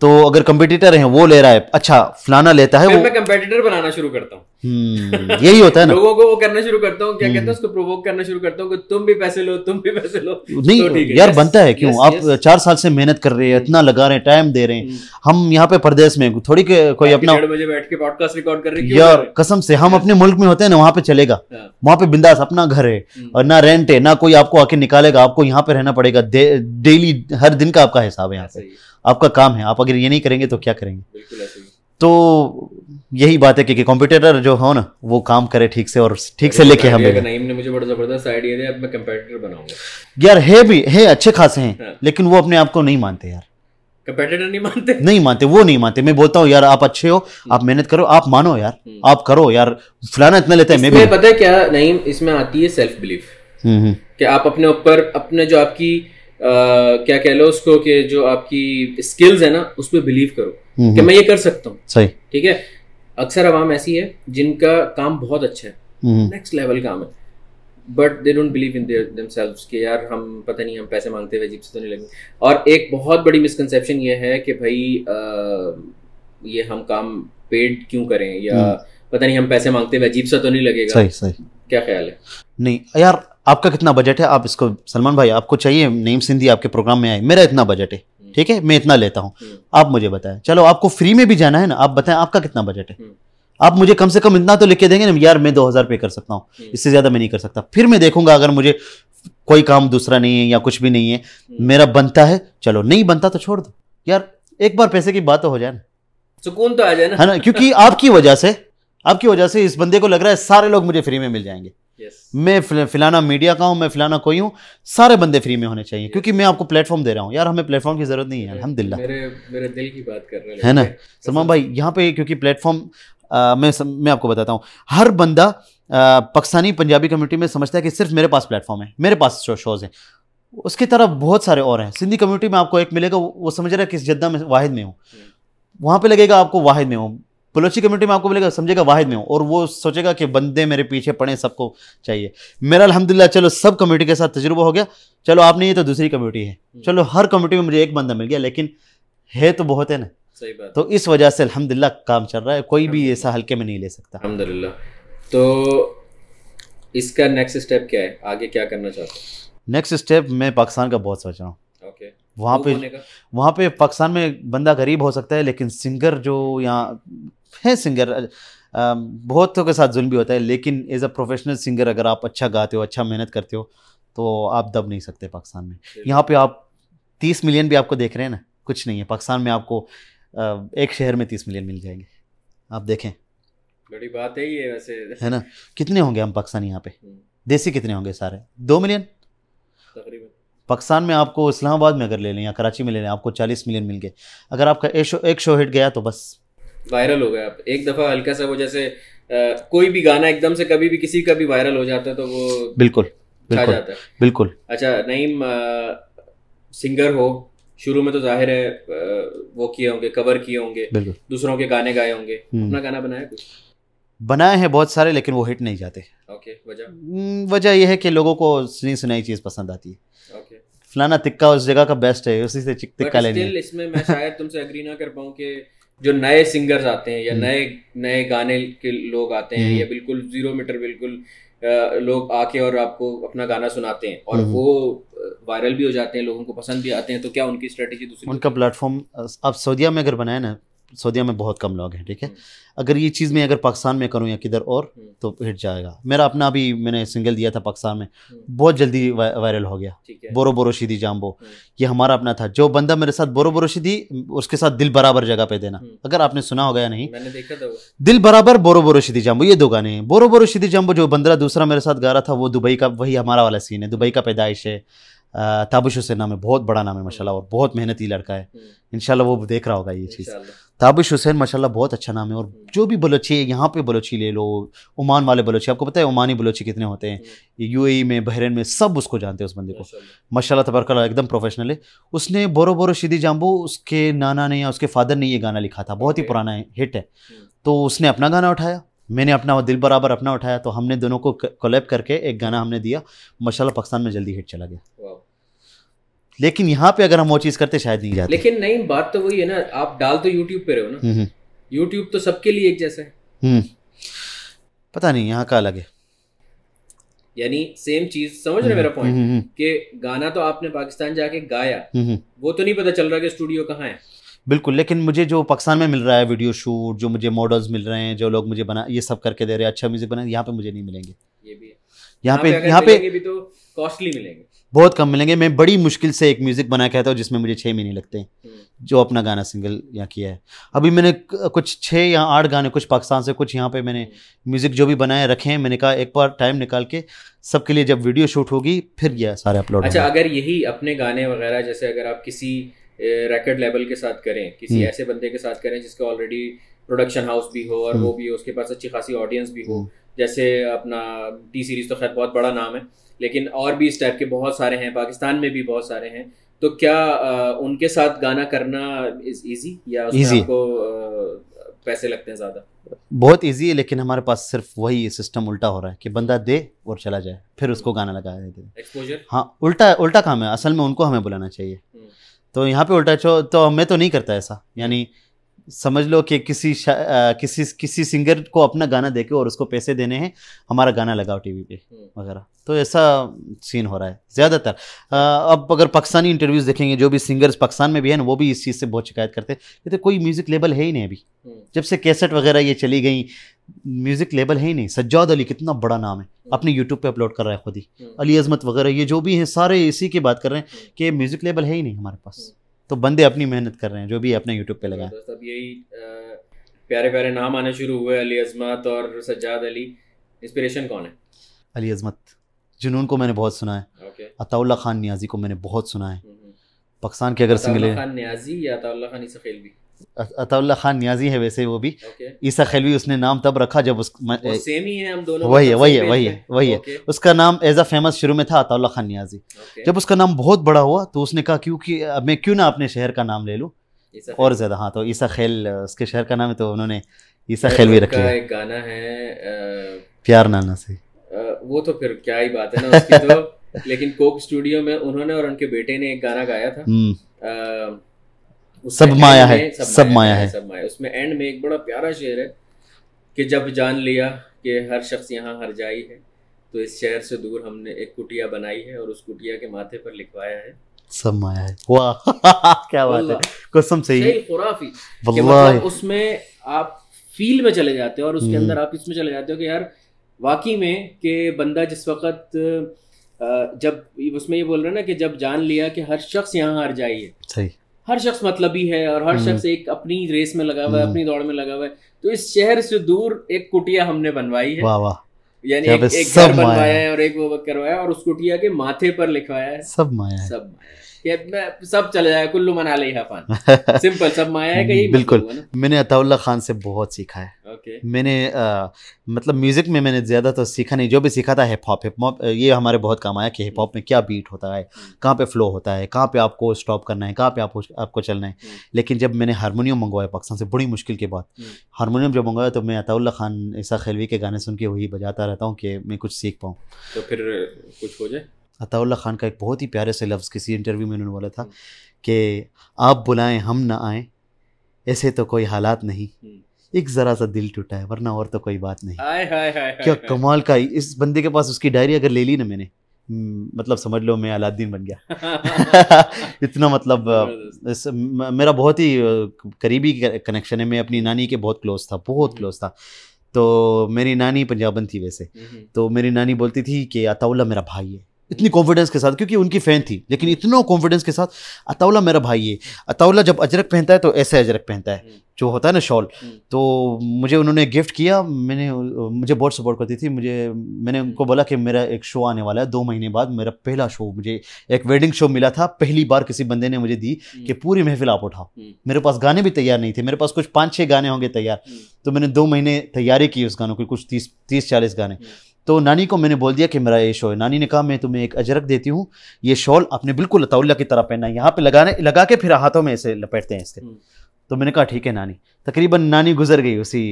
تو اگر کمپیٹیٹر ہیں وہ لے رہا ہے, اچھا فلانا لیتا ہے, میں کمپیٹیٹر بنانا شروع کرتا ہوں. یہی ہوتا ہے نا, لوگوں کو وہ کرنا شروع کرتا ہوں, کیا کہتے ہیں اس کو پرووک کرنا شروع کرتا ہوں کہ تم بھی پیسے لو تم بھی پیسے لو. نہیں یار بنتا ہے, کیوں آپ چار سال سے محنت کر رہے ہیں, اتنا لگا رہے ہیں, ٹائم دے رہے ہیں. ہم یہاں پہ پردیس میں تھوڑی کوئی اپنا بجے بیٹھ کے پوڈ کاسٹ ریکارڈ کر رہے ہیں. یار قسم سے ہم اپنے ملک میں ہوتے ہیں نا, وہاں پہ چلے گا, وہاں پہ بنداس اپنا گھر ہے اور نہ رینٹ ہے نہ کوئی آپ کو آ کے نکالے گا, آپ کو یہاں پہ رہنا پڑے گا. ڈیلی ہر دن کا آپ کا حساب ہے, یہاں پہ آپ کا کام ہے, آپ اگر یہ نہیں کریں گے تو کیا کریں گے. تو یہی بات ہے کہ کمپیٹیٹر جو ہو نا وہ کام کرے ٹھیک سے اور ٹھیک سے لے کے ہمیں. نعیم نے مجھے بڑا زبردست آئیڈیا دیا, اب میں کمپیٹیٹر بناؤں گا. یار ہے بھی ہے, اچھے خاصے ہیں, لیکن وہ اپنے آپ کو نہیں مانتے. یار کمپیٹیٹر نہیں مانتے, نہیں مانتے, وہ نہیں مانتے. میں بولتا ہوں یار آپ اچھے ہو, آپ محنت کرو, آپ مانو یار, آپ کرو یار, فلانا اتنا لیتا ہے. میں بھی پتہ ہے کیا نعیم اس میں آتی ہے سیلف بلیف, کہ آپ اپنے اوپر اپنے جو آپ کی کیا کہہ لو اس کو کہ جو آپ کی اسکلز ہے نا اس پہ بلیو کرو کہ میں یہ کر سکتا ہوں. صحیح, ٹھیک ہے. اکثر عوام ایسی ہے جن کا کام بہت اچھا ہے, نیکسٹ لیول کام ہے, but they don't believe in themselves کہ یار ہم پتہ نہیں ہم پیسے مانگتے ہوئے عجیب سے تو نہیں لگے. اور ایک بہت بڑی مسکنسیپشن یہ ہے کہ بھائی یہ ہم کام پیڈ کیوں کریں, یا پتہ نہیں ہم پیسے مانگتے ہوئے عجیب سا تو نہیں لگے گا. صحیح صحیح. کیا خیال ہے؟ نہیں یار آپ کا کتنا بجٹ ہے, آپ اس کو سلمان بھائی آپ کو چاہیے نعیم سندھی آپ کے پروگرام میں آئے, میرا اتنا بجٹ ہے, ٹھیک ہے میں اتنا لیتا ہوں, آپ مجھے بتائیں. چلو آپ کو فری میں بھی جانا ہے نا, آپ بتائیں آپ کا کتنا بجٹ ہے, آپ مجھے کم سے کم اتنا تو لکھ کے دیں گے نا. یار میں دو ہزار پے کر سکتا ہوں, اس سے زیادہ میں نہیں کر سکتا. پھر میں دیکھوں گا اگر مجھے کوئی کام دوسرا نہیں ہے یا کچھ بھی نہیں ہے میرا بنتا ہے, چلو نہیں بنتا تو چھوڑ دو. یار ایک بار پیسے کی بات تو ہو جائے نا, سکون تو آ جائے نا. کیونکہ آپ کی وجہ سے آپ کی وجہ سے اس بندے کو لگ رہا ہے سارے لوگ مجھے فری میں مل جائیں گے. میں فلانا میڈیا کا ہوں, میں فلانا کوئی ہوں, سارے بندے فری میں ہونے چاہیے کیونکہ میں آپ کو پلیٹ فارم دے رہا ہوں. یار ہمیں پلیٹ فارم کی ضرورت نہیں ہے. الحمدللہ میرے دل کی بات کر رہے ہیں ہے نا سلمان بھائی. یہاں پہ کیونکہ پلیٹ فارم میں میں آپ کو بتاتا ہوں, ہر بندہ پاکستانی پنجابی کمیونٹی میں سمجھتا ہے کہ صرف میرے پاس پلیٹ فارم ہے, میرے پاس شوز ہیں. اس کی طرف بہت سارے اور ہیں. سندھی کمیونٹی میں آپ کو ایک ملے گا, وہ سمجھ رہا ہے کہ جدہ میں واحد میں ہوں, وہاں پہ لگے گا آپ کو واحد میں ہوں. بلوچی کمیونٹی میں آپ کو ملے گا, سمجھے گا واحد میں ہوں, اور وہ سوچے گا کہ بندے میرے پیچھے پڑے, سب کو چاہیے. میرا الحمدللہ چلو سب کمیونٹی کے ساتھ تجربہ ہو گیا. چلو آپ نے یہ تو دوسری کمیونٹی ہے, چلو ہر کمیونٹی میں مجھے ایک بندہ مل گیا, لیکن ہے تو بہت ہے نا. صحیح بات. تو اس وجہ سے الحمدللہ کام چل رہا ہے, کوئی بھی ایسا ہلکے میں نہیں لے سکتا الحمدللہ. تو اس کا نیکسٹ اسٹیپ کیا ہے, آگے کیا کرنا چاہتے ہیں؟ نیکسٹ اسٹیپ میں پاکستان کا بہت سوچ رہا ہوں. اوکے. وہاں پہ وہاں پہ پاکستان میں بندہ غریب ہو سکتا ہے, لیکن سنگر جو یہاں ہے سنگر بہتوں کے ساتھ ظلم بھی ہوتا ہے, لیکن ایز اے پروفیشنل سنگر اگر آپ اچھا گاتے ہو, اچھا محنت کرتے ہو, تو آپ دب نہیں سکتے پاکستان میں. یہاں پہ آپ تیس ملین بھی آپ کو دیکھ رہے ہیں نا, کچھ نہیں ہے. پاکستان میں آپ کو ایک شہر میں تیس ملین مل جائیں گے, آپ دیکھیں. بڑی بات ہے یہ ویسے ہے نا. کتنے ہوں گے ہم پاکستانی یہاں پہ, دیسی کتنے ہوں گے؟ سارے دو ملین تقریباً. پاکستان میں آپ کو اسلام آباد میں اگر لے لیں یا کراچی میں لے لیں, آپ کو چالیس ملین مل گئے. اگر آپ کا ایک شو ایک شو ہٹ گیا تو بس وائرل ہو گیا. آپ ایک دفعہ ہلکا سا وہ جیسے کوئی بھی گانا ایک دم سے کبھی بھی کسی کا بھی وائرل ہو جاتا ہے تو وہ بالکل کھا جاتا ہے. بالکل. اچھا نعیم سنگر ہو, شروع میں تو ظاہر ہے وہ کیے ہوں گے, کور کیے ہوں گے, دوسروں کے گانے گائے ہوں گے. اپنا گانا بنایا کچھ؟ بنائے ہیں بہت سارے لیکن وہ ہٹ نہیں جاتے. اوکے, وجہ وجہ یہ ہے کہ لوگوں کو سنی سنائی چیز پسند آتی ہے. اوکے, فلانا تکہ اس جگہ کا بیسٹ ہے, اسی سے تکہ لے لیں. اس میں میں شاید تم سے ایگری نہ کر پاؤں کہ جو نئے سنگرز آتے ہیں یا نئے نئے گانے کے لوگ آتے ہیں یا بالکل زیرو میٹر بالکل لوگ آ کے اور آپ کو اپنا گانا سناتے ہیں اور وہ وائرل بھی ہو جاتے ہیں, لوگوں کو پسند بھی آتے ہیں, تو کیا ان کی اسٹریٹجی دوسری؟ ان کا پلیٹ فارم آپ سعودیہ میں اگر بنائیں نا, سعودیہ میں بہت کم لوگ ہیں, ٹھیک ہے, اگر یہ چیز میں اگر پاکستان میں کروں یا کدھر اور تو ہٹ جائے گا. میرا اپنا بھی میں نے سنگل دیا تھا پاکستان میں, بہت جلدی وائرل ہو گیا, بورو بورو شیدی جامبو. یہ ہمارا اپنا تھا. جو بندہ میرے ساتھ بورو بورو شیدی, اس کے ساتھ دل برابر جگہ پہ دینا, اگر آپ نے سنا ہوگا یا نہیں, میں نے دیکھا تھا. دل برابر, بورو بورو شیدی جامبو, یہ دو گانے ہیں. بورو بورو شیدی جامبو جو بندہ دوسرا میرے ساتھ گا رہا تھا وہ دبئی کا, وہی ہمارا والا سین ہے. دبئی کا پیدائش ہے, تابش حسین نام ہے, بہت بڑا نام ہے ماشاء اللہ, اور بہت محنتی لڑکا ہے, انشاءاللہ وہ دیکھ رہا ہوگا یہ چیز. تابش حسین ماشاء اللہ بہت اچھا نام ہے. اور جو بھی بلوچی ہے, یہاں پہ بلوچی لے لو, عمان والے بلوچی, آپ کو پتہ ہے عمانی بلوچی کتنے ہوتے ہیں, یو اے ای میں, بحرین میں, سب اس کو جانتے ہیں اس بندے کو, ماشاء اللہ تبارک اللہ, ایک دم پروفیشنل ہے. اس نے بورو بورو شیدی جامبو, اس کے نانا نے یا اس کے فادر نے یہ گانا لکھا تھا, بہت ہی پرانا ہٹ ہے. تو اس نے اپنا گانا اٹھایا, میں نے اپنا دل برابر اپنا اٹھایا, تو ہم نے دونوں کو کولیب کر کے ایک گانا ہم نے دیا, ماشاءاللہ پاکستان میں جلدی ہٹ چلا گیا. لیکن یہاں پہ اگر ہم وہ چیز کرتے شاید نہیں جاتے. لیکن نہیں, بات تو وہی ہے نا, آپ ڈال تو یوٹیوب پہ رہے ہو نا, یوٹیوب تو سب کے لیے ایک جیسا ہے, پتہ نہیں یہاں کا الگ ہے, یعنی سیم چیز, سمجھ رہے میرا پوائنٹ, کہ گانا تو آپ نے پاکستان جا کے گایا, وہ تو نہیں پتہ چل رہا کہ اسٹوڈیو کہاں ہے. بالکل. لیکن مجھے جو پاکستان میں مل رہا ہے ویڈیو شوٹ, جو مجھے ماڈلز مل رہے ہیں, جو لوگ مجھے بنا یہ سب کر کے دے رہے ہیں, اچھا میوزک بنا, یہاں پہ مجھے نہیں ملیں گے. یہ بھی ہے, یہاں پہ یہاں پہ بھی تو کاسٹلی ملیں گے, بہت کم ملیں گے. میں بڑی مشکل سے ایک میوزک بنا کے آتا ہوں جس میں مجھے چھ مہینے لگتے ہیں, جو اپنا گانا سنگل یہاں کیا ہے. ابھی میں نے کچھ چھ یا آٹھ گانے, کچھ پاکستان سے, کچھ یہاں پہ, میں نے میوزک جو بھی بنائے رکھے ہیں. میں نے کہا ایک بار ٹائم نکال کے سب کے لیے جب ویڈیو شوٹ ہوگی پھر یہ سارے اپلوڈ. اچھا, اگر یہی اپنے گانے وغیرہ جیسے اگر آپ کسی ریکارڈ لیبل کے ساتھ کریں, کسی ایسے بندے کے ساتھ کریں جس کا آلریڈی پروڈکشن ہاؤس بھی ہو اور وہ بھی ہو, اس کے پاس اچھی خاصی آڈینس بھی ہو, جیسے اپنا ٹی سیریز تو خیر بہت بڑا نام ہے, لیکن اور بھی اس ٹائپ کے بہت سارے ہیں, پاکستان میں بھی بہت سارے ہیں, تو کیا ان کے ساتھ گانا کرنا ایزی یا اس میں آپ کو پیسے لگتے ہیں زیادہ؟ بہت ایزی ہے, لیکن ہمارے پاس صرف وہی سسٹم الٹا ہو رہا ہے کہ بندہ دے اور چلا جائے, پھر اس کو گانا لگا دیتے ہیں. ایکسپوجر, ہاں, الٹا الٹا کام ہے اصل میں, ان کو ہمیں بلانا چاہیے. تو یہاں پہ الٹا چو تو میں تو نہیں کرتا ایسا, یعنی سمجھ لو کہ کسی کسی کسی سنگر کو اپنا گانا دے کے اور اس کو پیسے دینے ہیں, ہمارا گانا لگاؤ ٹی وی پہ وغیرہ, تو ایسا سین ہو رہا ہے زیادہ تر. اب اگر پاکستانی انٹرویوز دیکھیں گے, جو بھی سنگرز پاکستان میں بھی ہیں نا, وہ بھی اس چیز سے بہت شکایت کرتے ہیں کہ کوئی میوزک لیبل ہے ہی نہیں. ابھی جب سے کیسٹ وغیرہ یہ چلی گئیں, میوزک لیبل ہے ہی نہیں. سجاد علی کتنا بڑا نام ہے, اپنے یوٹیوب پہ اپلوڈ کر رہا ہے خود ہی, علی عظمت وغیرہ یہ جو بھی ہیں سارے اسی کی بات کر رہے ہیں کہ میوزک لیبل ہے ہی نہیں ہمارے پاس. تو بندے اپنی محنت کر رہے ہیں جو بھی اپنے یوٹیوب پہ لگا. اب یہی پیارے پیارے نام آنے شروع ہوئے, علی عظمت اور سجاد علی. انسپریشن کون ہے؟ علی عظمت, جنون کو میں نے بہت سنا ہے, عطاءاللہ خان نیازی کو میں نے بہت سنا ہے. پاکستان کے اگر سنگل ہے نیازی یا عطاءاللہ خان عیسیٰ خیلوی, عطاءاللہ خان نیازی ہے ویسے, وہ بھی عیسیٰ خیلوی, اس نے نام تب رکھا جب اس سیم ہی ہے, ہم دونوں وہی ہے وہی ہے وہی ہے وہی ہے. اس کا نام ایز اے فیمس شروع میں تھا عطاءاللہ خان نیازی, جب اس کا نام بہت بڑا ہوا تو اس نے کہا کیونکہ میں کیوں نہ اپنے شہر کا نام لے لوں اور زیادہ. ہاں, تو عیسیٰ خیل اس کے شہر کا نام ہے, تو انہوں نے عیسیٰ خیلوی رکھا. ایک گانا ہے پیار نانا سے, وہ تو پھر کیا ہی بات ہے نا اس کی تو, لیکن کوک اسٹوڈیو میں انہوں نے اور ان کے بیٹے نے ایک گانا گایا تھا, سب مایا ہے سب مایا ہے سب مایا. اس میں اینڈ میں ایک بڑا پیارا شعر ہے کہ جب جان لیا کہ ہر شخص یہاں ہر جائی ہے, تو اس شہر سے دور ہم نے ایک کٹیا بنائی ہے اور اس کٹیا کے ماتھے پر لکھوایا ہے سب مایا ہے. واہ, کیا بات ہے, قسم سے ہی خرافی. مطلب اس میں آپ فیل میں چلے جاتے ہو اور اس کے اندر آپ اس میں چلے جاتے ہو کہ یار واقعی میں کہ بندہ جس وقت جب اس میں یہ بول رہا ہے نا کہ جب جان لیا کہ ہر شخص یہاں ہر جائی ہے, صحیح, ہر شخص مطلبی ہے اور ہر شخص ایک اپنی ریس میں لگا ہوا ہے, اپنی دوڑ میں لگا ہوا ہے, تو اس شہر سے دور ایک کٹیا ہم نے بنوائی ہے, یعنی ایک گھر بنوایا ہے اور ایک وہ کروایا اور اس کٹیا کے ماتھے پر لکھوایا ہے سب مایا. کہ سب چلا جائے کلو من علیہ فان، سمپل سب مایا ہے کہ یہی. بالکل، میں نے عطا اللہ خان سے بہت سیکھا ہے. میں نے مطلب میوزک میں میں نے زیادہ تو سیکھا نہیں، جو بھی سیکھا تھا ہپ ہاپ. ہپ ہاپ یہ ہمارے بہت کام آیا کہ ہپ ہاپ میں کیا بیٹ ہوتا ہے، کہاں پہ فلو ہوتا ہے، کہاں پہ آپ کو اسٹاپ کرنا ہے، کہاں پہ آپ آپ کو چلنا ہے. لیکن جب میں نے ہارمونیم منگوایا پاکستان سے بڑی مشکل کے بعد، ہارمونیم جب منگوایا تو میں عطا اللہ خان عیسیٰ خیلوی کے گانے سن کے وہی بجاتا رہتا ہوں کہ میں کچھ سیکھ پاؤں. تو پھر کچھ ہو جائے. عطا اللہ خان کا ایک بہت ہی پیارے سے لفظ کسی انٹرویو میں انہوں نے بولا تھا کہ آپ بلائیں ہم نہ آئیں، ایسے تو کوئی حالات نہیں، ایک ذرا سا دل ٹوٹا ہے ورنہ اور تو کوئی بات نہیں. کیا کمال کا، اس بندے کے پاس اس کی ڈائری اگر لے لی نا میں نے، مطلب سمجھ لو میں علادین بن گیا. اتنا مطلب میرا بہت ہی قریبی کنیکشن ہے، میں اپنی نانی کے بہت کلوز تھا، بہت کلوز تھا. تو میری نانی پنجابن تھی ویسے، تو میری نانی بولتی تھی کہ عطا اللہ میرا بھائی ہے، اتنی کانفیڈنس کے ساتھ، کیونکہ ان کی فین تھی، لیکن اتنا کانفیڈنس کے ساتھ عطا اللہ میرا بھائی ہے. عطا اللہ جب اجرک پہنتا ہے تو ایسے اجرک پہنتا ہے جو ہوتا ہے نا شال، تو مجھے انہوں نے گفٹ کیا. میں نے مجھے بہت سپورٹ کرتی تھی، مجھے میں نے ان کو بولا کہ میرا ایک شو آنے والا ہے دو مہینے بعد، میرا پہلا شو، مجھے ایک ویڈنگ شو ملا تھا، پہلی بار کسی بندے نے مجھے دی کہ پوری محفل آپ اٹھاؤ. میرے پاس گانے بھی تیار نہیں تھے، میرے پاس کچھ پانچ چھ گانے ہوں گے تیار. تو میں نے دو مہینے تیاری کی اس گانوں کی، کچھ تیس تیس چالیس گانے. تو نانی کو میں نے بول دیا کہ میرا یہ شو ہے. نانی نے کہا میں تمہیں ایک اجرک دیتی ہوں، یہ شال آپ نے بالکل عطا اللہ کی طرح پہننا ہے، یہاں پہ لگانے لگا کے پھر ہاتھوں میں ایسے لپیٹتے ہیں اس کے. تو میں نے کہا ٹھیک ہے نانی. تقریباً نانی گزر گئی اسی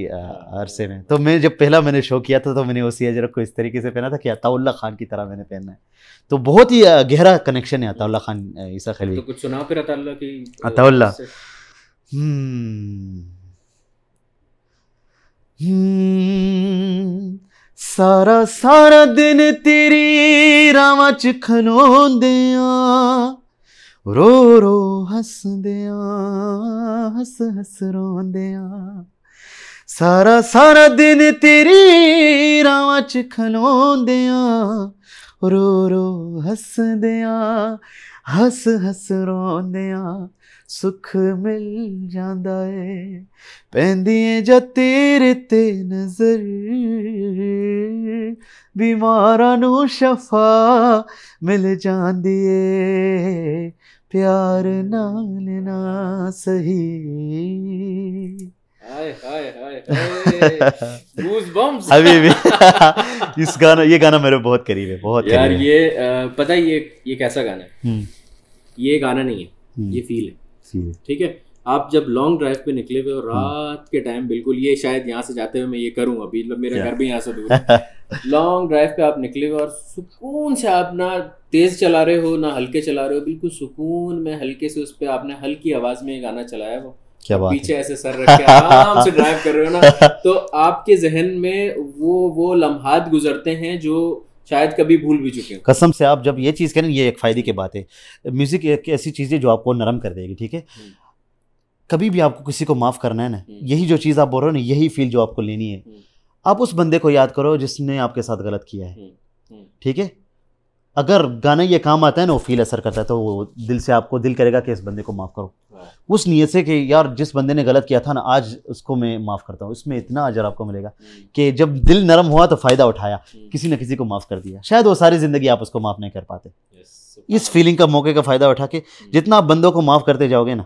عرصے میں. تو میں جب پہلا میں نے شو کیا تھا تو میں نے اسی اجرک کو اس طریقے سے پہنا تھا کہ عطا اللہ خان کی طرح میں نے پہننا ہے. تو بہت ہی گہرا کنیکشن ہے عطا اللہ خان عیسیٰ خیلوی. تو کچھ سنا پھر عطا اللہ کی. عطا اللہ ہمم سارا سارا دن تیری راواں چ کھلوندیاں، رو رو ہسدیاں، ہس ہس روندیاں. سارا سارا دن تیری راواں چ کھلوندیاں، رو رو ہسدیاں، ہس ہس روندیاں. سکھ مل جاندا اے پیندیاں جا تیرے تے نظر، بیماراں نوں شفا مل جاندی اے پیار نال نا سہی. اس گانا یہ گانا میرے بہت قریب ہے، بہت. یار یہ پتہ ہے یہ کیسا گانا ہے؟ یہ گانا نہیں ہے، یہ فیل ہے. ٹھیک ہے، آپ جب لانگ ڈرائیو پہ نکلے ہوئے اور رات کے ٹائم، بالکل یہ شاید یہاں سے جاتے ہوئے میں یہ کروں، ابھی میرا گھر بھی یہاں سے دور ہے. لانگ ڈرائیو پہ آپ نکلے ہوئے اور سکون سے، آپ نہ تیز چلا رہے ہو نہ ہلکے چلا رہے ہو، بالکل سکون میں ہلکے سے اس پہ آپ نے ہلکی آواز میں یہ گانا چلایا، وہ پیچھے ایسے سر رکھ کے آرام سے ڈرائیو کر رہے ہو نا، تو آپ کے ذہن میں وہ وہ لمحات گزرتے ہیں جو شاید کبھی بھول بھی چکے ہیں. قسم سے آپ جب یہ چیز کہیں، یہ ایک فائدے کی بات ہے. میوزک ایک ایسی چیز ہے جو آپ کو نرم کر دے گی. ٹھیک ہے، کبھی بھی آپ کو کسی کو معاف کرنا ہے نا، یہی جو چیز آپ بول رہے ہو نا، یہی فیل جو آپ کو لینی ہے، آپ اس بندے کو یاد کرو جس نے آپ کے ساتھ غلط کیا ہے. ٹھیک ہے، اگر گانا یہ کام آتا ہے نا، وہ فیل اثر کرتا ہے، تو وہ دل سے آپ کو دل کرے گا کہ اس بندے کو معاف کرو، اس نیت سے کہ یار جس بندے نے غلط کیا تھا نا، آج اس کو میں معاف کرتا ہوں. اس میں اتنا اجر آپ کو ملے گا کہ جب دل نرم ہوا تو فائدہ اٹھایا، کسی نہ کسی کو معاف کر دیا. شاید وہ ساری زندگی آپ اس کو معاف نہیں کر پاتے. اس فیلنگ کا موقع کا فائدہ اٹھا کے جتنا آپ بندوں کو معاف کرتے جاؤ گے نا،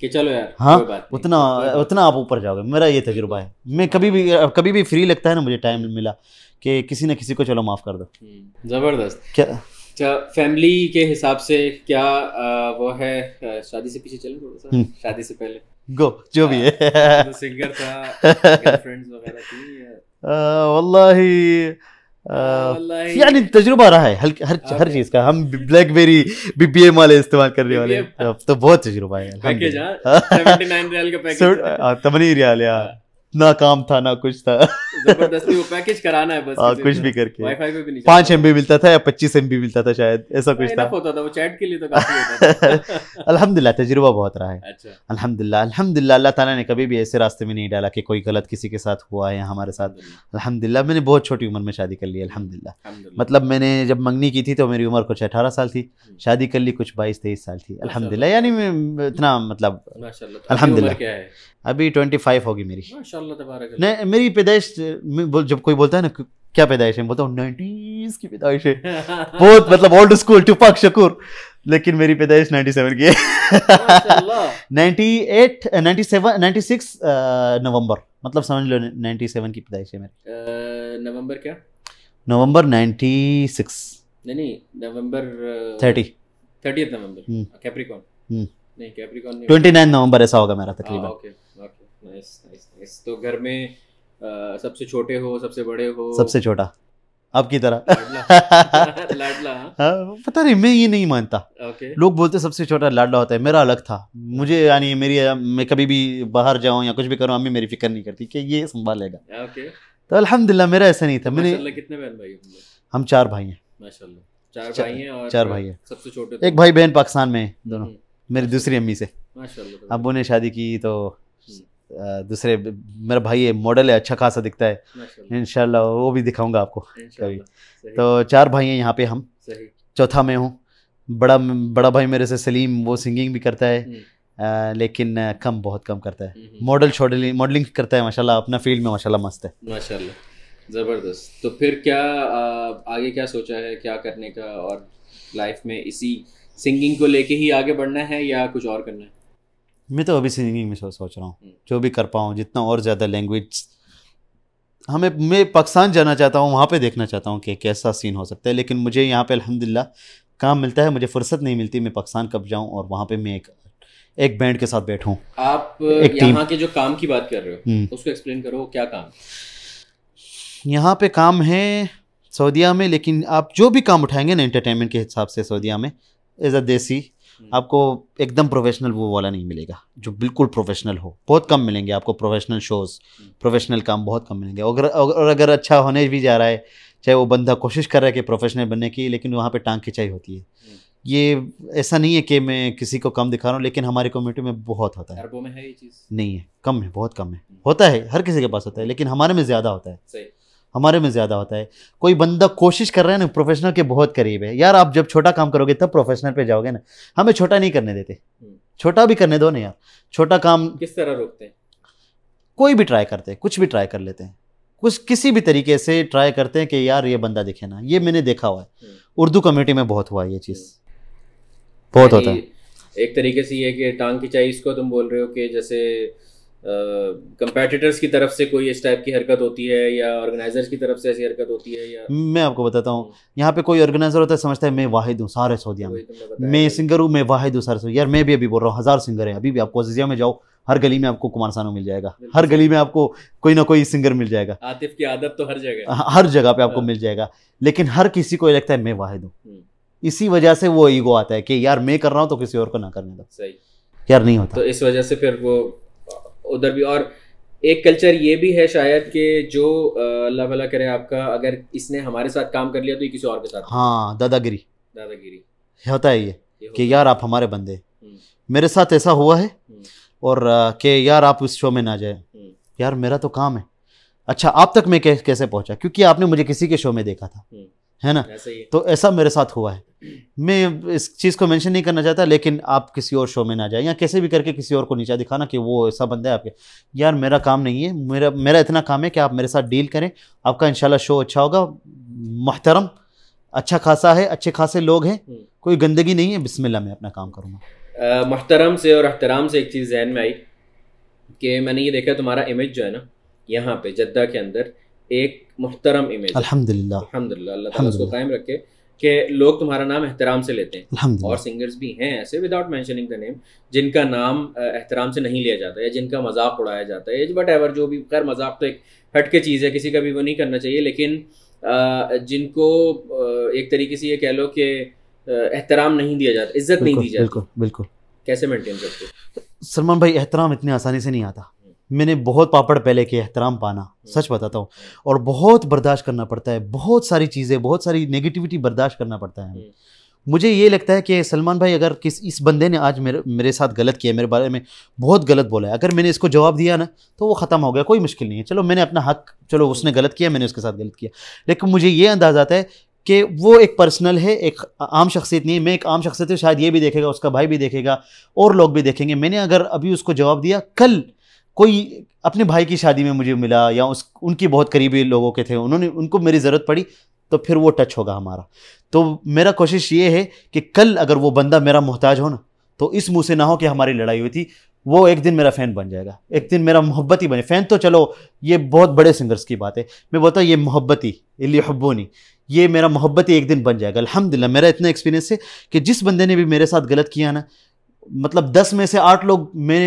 کہ چلو یار ہاں، اتنا اتنا آپ اوپر جاؤ گے. میرا یہ تجربہ ہے، میں کبھی بھی کبھی بھی فری لگتا ہے نا، مجھے ٹائم ملا کہ کسی نہ کسی کو چلو معاف کر دو. زبردست. کیا فیملی کے حساب سے کیا وہ ہے؟ شادی سے پیچھے چلیں تھوڑا سا، شادی سے پہلے گو جو بھی ہے، سنگر تھا، گرل فرینڈز وغیرہ تھی. واللہ یعنی تجربہ رہا ہے ہر ہر چیز کا. ہم بلیک بیری بی پی ایم والے استعمال کرنے والے، تو بہت تجربہ ہے. پیکیج سیونٹی نائن ریال کا پیکیج، تمنی ریال ہے، نہ کام تھا نہ کچھ تھا. زبردستی وہ پیکیج کرانا ہے بس، کچھ بھی کر کے. وائی فائی پہ بھی نہیں، پانچ ایم بی ملتا تھا یا پچیس ایم بی ملتا تھا شاید، ایسا کچھ تھا. ہوتا تھا وہ چیٹ کے لیے تو کافی ہوتا تھا. الحمد للہ تجربہ بہت رہا ہے، الحمد للہ. الحمد للہ اللہ تعالیٰ نے کبھی بھی ایسے راستے میں نہیں ڈالا کہ کوئی غلط کسی کے ساتھ ہوا ہے ہمارے ساتھ. الحمد للہ میں نے بہت چھوٹی عمر میں شادی کر لی، الحمد للہ. مطلب میں نے جب منگنی کی تھی تو میری عمر کچھ اٹھارہ سال تھی، شادی کر لی کچھ بائیس تیئیس سال تھی، الحمد للہ. یعنی اتنا مطلب الحمد للہ. ابھی ٹوئنٹی فائیو ہوگی میری، ماشاء اللہ تبارک اللہ. میری پیدائش، جب کوئی بولتا ہے نا کیا پیدائش ہے، بولتا ہوں نائنٹیز کی پیدائش ہے. بہت مطلب اولڈ اسکول، ٹوپاک شکور. لیکن میری پیدائش نائنٹی سیون کی ہے. Ninety eight ninety seven ninety six November, مطلب سمجھ لو نائنٹی سیون کی پیدائش ہے میری. نومبر کیا نومبر نائنٹی سکس, نہیں نہیں November thirty thirtieth November. Capricorn نہیں, کیپریکون نہیں, ٹوئنٹی نائن نومبر ایسا ہوگا میرا تقریبا. Okay okay nice nice. تو گھر میں سب سے چھوٹے ہو سب سے بڑے ہو؟ سب سے چھوٹا, آپ کی طرح لاڈلا. پتہ نہیں میں یہ نہیں مانتا, لوگ بولتے سب سے چھوٹا لاڈلا ہوتا ہے, میرا الگ تھا. مجھے یعنی میری میں کبھی بھی باہر جاؤں یا کچھ بھی کروں امی میری فکر نہیں کرتی کہ یہ سنبھالے گا. تو الحمدللہ میرا ایسا نہیں تھا. کتنے بہن بھائی ہیں؟ ہم چار بھائی ہیں. ماشاءاللہ چار بھائی ہیں, اور چار بھائی ہیں سب سے چھوٹے. ایک بھائی بہن پاکستان میں ہیں دونوں, میری دوسری امی سے. ماشاءاللہ ابو نے شادی کی تو دوسرے, میرا بھائی ہے ماڈل ہے, اچھا خاصا دکھتا ہے انشاءاللہ, وہ بھی دکھاؤں گا آپ کو کبھی. تو چار بھائی ہیں یہاں پہ ہم, چوتھا میں ہوں. بڑا بڑا بھائی میرے سے سلیم, وہ سنگنگ بھی کرتا ہے لیکن کم, بہت کم کرتا ہے. ماڈل شوڈل ماڈلنگ کرتا ہے ماشاءاللہ, اپنا فیلڈ میں ماشاءاللہ مست ہے. ماشاءاللہ زبردست. تو پھر کیا آگے کیا سوچا ہے کیا کرنے کا, اور لائف میں اسی سنگنگ کو لے کے ہی آگے بڑھنا ہے یا کچھ اور کرنا ہے؟ میں تو ابھی سنگنگ میں سوچ رہا ہوں جو بھی کر پاؤں, جتنا اور زیادہ لینگویج ہمیں, میں پاکستان جانا چاہتا ہوں, وہاں پہ دیکھنا چاہتا ہوں کہ کیسا سین ہو سکتا ہے. لیکن مجھے یہاں پہ الحمدللہ کام ملتا ہے, مجھے فرصت نہیں ملتی. میں پاکستان کب جاؤں اور وہاں پہ میں ایک ایک بینڈ کے ساتھ بیٹھوں. آپ یہاں کے جو کام کی بات کر رہے ہو اس کو ایکسپلین کرو, کیا کام یہاں پہ کام ہے سعودیہ میں؟ لیکن آپ جو بھی کام اٹھائیں گے نا انٹرٹینمنٹ کے حساب سے سعودیہ میں ایز اے دیسی, آپ کو ایک دم پروفیشنل وہ والا نہیں ملے گا جو بالکل پروفیشنل ہو. بہت کم ملیں گے آپ کو پروفیشنل شوز, پروفیشنل کام بہت کم ملیں گے. اور اگر اچھا ہونے بھی جا رہا ہے, چاہے وہ بندہ کوشش کر رہا ہے کہ پروفیشنل بننے کی, لیکن وہاں پہ ٹانگ کھینچائی ہوتی ہے. یہ ایسا نہیں ہے کہ میں کسی کو کم دکھا رہا ہوں, لیکن ہماری کمیونٹی میں بہت ہوتا ہے. عربوں میں ہے یہ چیز؟ نہیں ہے, کم ہے, بہت کم ہے. ہوتا ہے, ہر کسی کے پاس ہوتا ہے, لیکن ہمارے میں زیادہ ہوتا ہے. ہمارے میں زیادہ ہوتا ہے. کوئی بندہ کوشش کر رہا ہے نا پروفیشنل کے بہت قریب ہے. یار آپ جب چھوٹا کام کرو گے تب پروفیشنل پہ جاؤ گے نا. ہمیں چھوٹا نہیں کرنے دیتے, چھوٹا بھی کرنے دو نا یار. چھوٹا کام کس طرح روکتے ہیں؟ کوئی بھی ٹرائی کرتے ہیں, کچھ بھی ٹرائی کر لیتے ہیں, کچھ کسی بھی طریقے سے ٹرائی کرتے ہیں کہ یار یہ بندہ دکھے نا. یہ میں نے دیکھا ہوا ہے اردو کمیونٹی میں بہت ہوا ہے یہ چیز, بہت ہوتا ہے. ایک طریقے سے یہ کہ ٹانگ کھینچائی, اس کو تم بول رہے ہو کہ جیسے کمپیٹیٹرس کی طرف سے کوئی اس ٹائپ کی حرکت ہوتی ہے یا آرگنائزرس کی طرف سے ایسی حرکت ہوتی ہے؟ یا میں آپ کو بتاتا ہوں, یہاں پہ کوئی آرگنائزر ہوتا ہے سمجھتا ہے میں واحد ہوں سارے سعودیہ میں, میں سنگر ہوں, میں واحد ہوں سارے سعودیہ. یار میں بھی ابھی بول رہا ہوں, ہزار سنگر ہیں ابھی بھی. آپ کو عزیزیہ میں جاؤ, ہر گلی میں آپ کو کمار سانو مل جائے گا, ہر گلی میں آپ کو کوئی نہ کوئی سنگر مل جائے گا. عاطف کی عادت تو ہر جگہ, ہر جگہ پہ آپ کو مل جائے گا, لیکن ہر کسی کو یہ لگتا ہے میں واحد ہوں. اسی وجہ سے وہ ایگو آتا ہے کہ یار میں کر رہا ہوں تو کسی اور کو نہ کرنے دو. صحیح یار نہیں ہوتا, تو اس وجہ سے پھر وہ ادھر بھی. اور ایک کلچر یہ بھی ہے شاید کہ جو اللہ بھلا کرے آپ کا, اگر اس نے ہمارے ساتھ کام کر لیا تو یہ کسی اور کے ساتھ. ہاں دادا گیری, دادا گیری ہوتا ہے یہ کہ یار آپ ہمارے بندے. میرے ساتھ ایسا ہوا ہے, اور کہ یار آپ اس شو میں نہ جائیں. یار میرا تو کام ہے. اچھا آپ تک میں کیسے پہنچا؟ کیونکہ آپ نے مجھے کسی کے شو میں دیکھا تھا ہے نا. تو ایسا میرے ساتھ ہوا ہے. میں اس چیز کو مینشن نہیں کرنا چاہتا, لیکن آپ کسی اور شو میں نہ جائیں یا کیسے بھی کر کے کسی اور کو نیچا دکھانا کہ وہ ایسا بندہ ہے آپ کے. یار میرا کام نہیں ہے, میرا میرا اتنا کام ہے کہ آپ میرے ساتھ ڈیل کریں. آپ کا انشاءاللہ شو اچھا ہوگا, محترم, اچھا خاصا ہے, اچھے خاصے لوگ ہیں, کوئی گندگی نہیں ہے. بسم اللہ میں اپنا کام کروں گا. محترم سے اور احترام سے ایک چیز ذہن میں آئی کہ میں نے یہ دیکھا تمہارا امیج جو ہے نا یہاں پہ جدہ کے اندر, ایک محترم امیج. الحمدللہ الحمدللہ اللہ تعالیٰ اس کو قائم رکھے کہ لوگ تمہارا نام احترام سے لیتے ہیں. اور سنگرز بھی ہیں ایسے وداؤٹ مینشننگ دا نیم جن کا نام احترام سے نہیں لیا جاتا ہے, جن کا مذاق اڑایا جاتا ہے, وٹ ایور جو بھی. خیر مذاق تو ایک ہٹ کے چیز ہے, کسی کا بھی وہ نہیں کرنا چاہیے, لیکن جن کو ایک طریقے سے یہ کہہ لو کہ احترام نہیں دیا جاتا, عزت نہیں دی جاتی. بالکل بالکل. کیسے مینٹین کرتے ہو سلمان بھائی؟ احترام اتنے آسانی سے نہیں آتا. میں نے بہت پاپڑ پہلے کے احترام پانا, سچ بتاتا ہوں, اور بہت برداشت کرنا پڑتا ہے, بہت ساری چیزیں, بہت ساری نگیٹیوٹی برداشت کرنا پڑتا ہے. مجھے یہ لگتا ہے کہ سلمان بھائی اگر کس اس بندے نے آج میرے میرے ساتھ غلط کیا ہے, میرے بارے میں بہت غلط بولا ہے, اگر میں نے اس کو جواب دیا نا تو وہ ختم ہو گیا, کوئی مشکل نہیں ہے. چلو میں نے اپنا حق, چلو اس نے غلط کیا, میں نے اس کے ساتھ غلط کیا, لیکن مجھے یہ انداز آتا ہے کہ وہ ایک پرسنل ہے, ایک عام شخصیت نہیں. میں ایک عام شخصیت ہوں, شاید یہ بھی دیکھے گا, اس کا بھائی بھی دیکھے گا, اور لوگ بھی دیکھیں گے. میں نے اگر ابھی اس کو جواب دیا, کل کوئی اپنے بھائی کی شادی میں مجھے ملا یا اس ان کی بہت قریبی لوگوں کے تھے, انہوں نے ان کو میری ضرورت پڑی, تو پھر وہ ٹچ ہوگا ہمارا. تو میرا کوشش یہ ہے کہ کل اگر وہ بندہ میرا محتاج ہو نا تو اس منہ سے نہ ہو کہ ہماری لڑائی ہوئی تھی. وہ ایک دن میرا فین بن جائے گا, ایک دن میرا محبتی بنے. فین تو چلو یہ بہت بڑے سنگرز کی بات ہے, میں بولتا ہوں یہ محبتی الی حبونی, یہ میرا محبتی ایک دن بن جائے گا. الحمدللہ میرا اتنا ایکسپیرینس ہے کہ جس بندے نے بھی میرے ساتھ غلط کیا نا, مطلب دس میں سے آٹھ لوگ میں